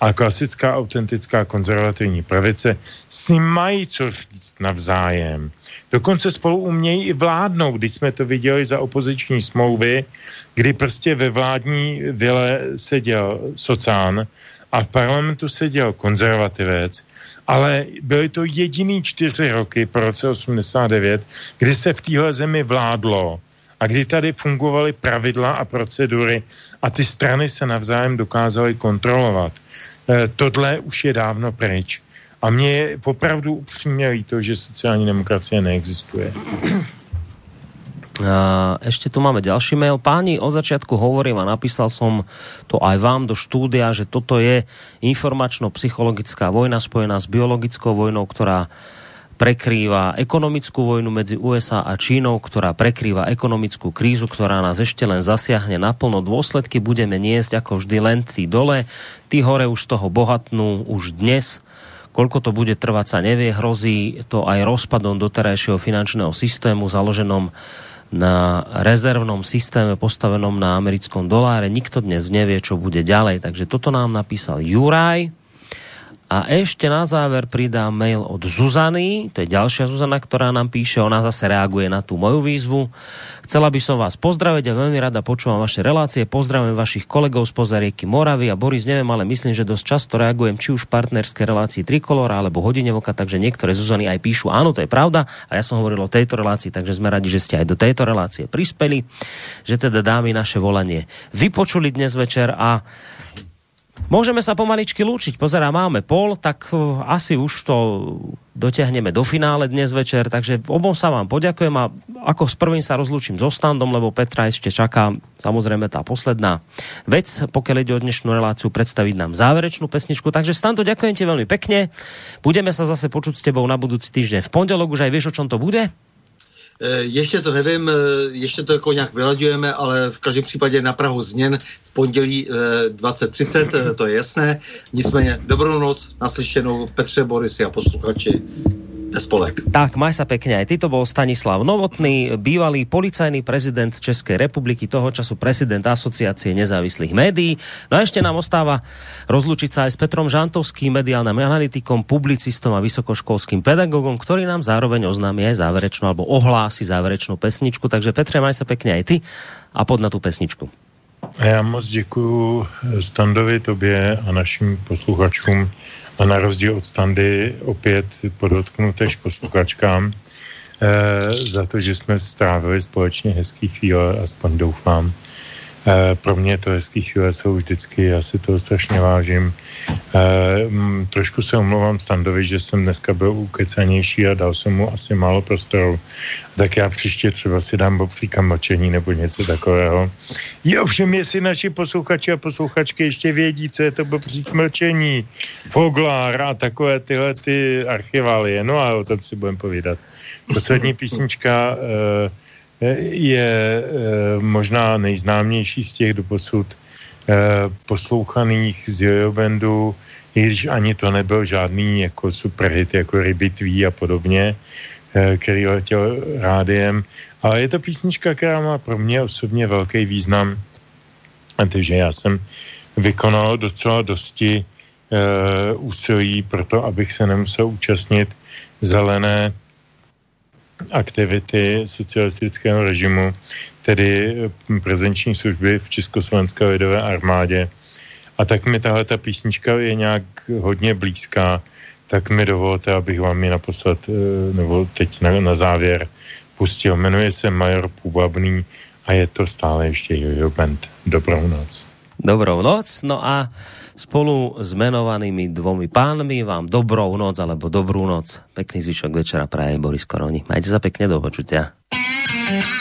a klasická autentická konzervativní pravice si mají co říct navzájem. Dokonce spolu umějí i vládnout, když jsme to viděli za opoziční smlouvy, kdy prostě ve vládní vile seděl socán a v parlamentu seděl konzervativec, ale byly to jediný 4 roky po roce 89, kdy se v téhle zemi vládlo a kdy tady fungovaly pravidla a procedury a ty strany se navzájem dokázaly kontrolovat. Tohle už je dávno pryč. A mne je popravdu upřímně líto, že sociální demokracie neexistuje. Ešte tu máme ďalší mail. Páni, od začiatku hovorím a napísal som to aj vám do štúdia, že toto je informačno-psychologická vojna spojená s biologickou vojnou, ktorá prekrýva ekonomickú vojnu medzi USA a Čínou, ktorá prekrýva ekonomickú krízu, ktorá nás ešte len zasiahne naplno. Dôsledky budeme niesť ako vždy len tí dole, tí hore už toho bohatnú už dnes. Koľko to bude trvať sa nevie, hrozí to aj rozpadom doterajšieho finančného systému založenom na rezervnom systéme postavenom na americkom doláre. Nikto dnes nevie, čo bude ďalej. Takže toto nám napísal Juraj. A ešte na záver pridám mail od Zuzany, to je ďalšia Zuzana, ktorá nám píše, ona zase reaguje na tú moju výzvu. Chcela by som vás pozdraviť a veľmi rada počúvam vaše relácie, pozdravím vašich kolegov spoza rieky Moravy a Boris, neviem, ale myslím, že dosť často reagujem či už v partnerskej relácii Trikolora alebo Hodine vlka, takže niektoré Zuzany aj píšu, áno, to je pravda, a ja som hovoril o tejto relácii, takže sme radi, že ste aj do tejto relácie prispeli, že teda dámy naše volanie vypočuli dnes večer a môžeme sa pomaličky lúčiť. Pozerá, máme pol, tak asi už to dotiahneme do finále dnes večer, takže obom sa vám poďakujem a ako s prvým sa rozlúčim so Standom, lebo Petra ešte čaká samozrejme tá posledná vec, pokiaľ ide o dnešnú reláciu, predstaviť nám záverečnú pesničku. Takže Stando, ďakujem ti veľmi pekne. Budeme sa zase počuť s tebou na budúci týždeň v pondelok, už aj vieš, o čom to bude? Ještě to nevím, ještě to jako nějak vylaďujeme, ale v každém případě na prahu změn v pondělí 20:30, to je jasné. Nicméně dobrou noc, naslyšenou Petře, Borisi a posluchači. Spolek. Tak, maj sa pekne aj ty, to bol Stanislav Novotný, bývalý policajný prezident Českej republiky, toho času prezident Asociácie nezávislých médií. No a ešte nám ostáva rozlúčiť sa aj s Petrom Žantovským, mediálnym analytikom, publicistom a vysokoškolským pedagogom, ktorý nám zároveň oznámi aj záverečnú, alebo ohlási záverečnú pesničku. Takže Petre, maj sa pekne aj ty a poď na tú pesničku. Já moc děkuju Standovi, tobě a našim posluchačům a na rozdíl od Standy opět podotknu též posluchačkám za to, že jsme strávili společně hezký chvíle, aspoň doufám. Pro mě to hezký chvíle jsou vždycky, já si toho strašně vážím. Trošku se omlouvám Standovi, že jsem dneska byl ukecanější a dal jsem mu asi málo prostoru. Tak já příště třeba si dám bobříka mlčení nebo něco takového. Je ovšem, jestli naši posluchači a posluchačky ještě vědí, co je to bobřík mlčení, Foglar a takové tyhle ty archiválie. No a o tom si budeme povídat. Poslední písnička je možná nejznámější z těch doposud poslouchaných z Jojo Bandu, i když ani to nebyl žádný jako superhit, jako Ryby tví a podobně, který letěl rádiem, ale je to písnička, která má pro mě osobně velký význam, takže já jsem vykonal docela dosti úsilí pro to, abych se nemusel účastnit zelené aktivity socialistického režimu, tedy prezenční služby v Československé lidové armádě. A tak mi tahle ta písnička je nějak hodně blízká, tak mi dovolte, abych vám ji naposled, nebo teď na závěr pustil. Jmenuje se Major Půvabný a je to stále ještě Jojo Band. Dobrou noc. Dobrou noc, no a spolu s menovanými dvomi pánmi vám dobrou noc, alebo dobrú noc. Pekný zvyšok večera praje Boris Koroni. Majte sa pekne, do počutia.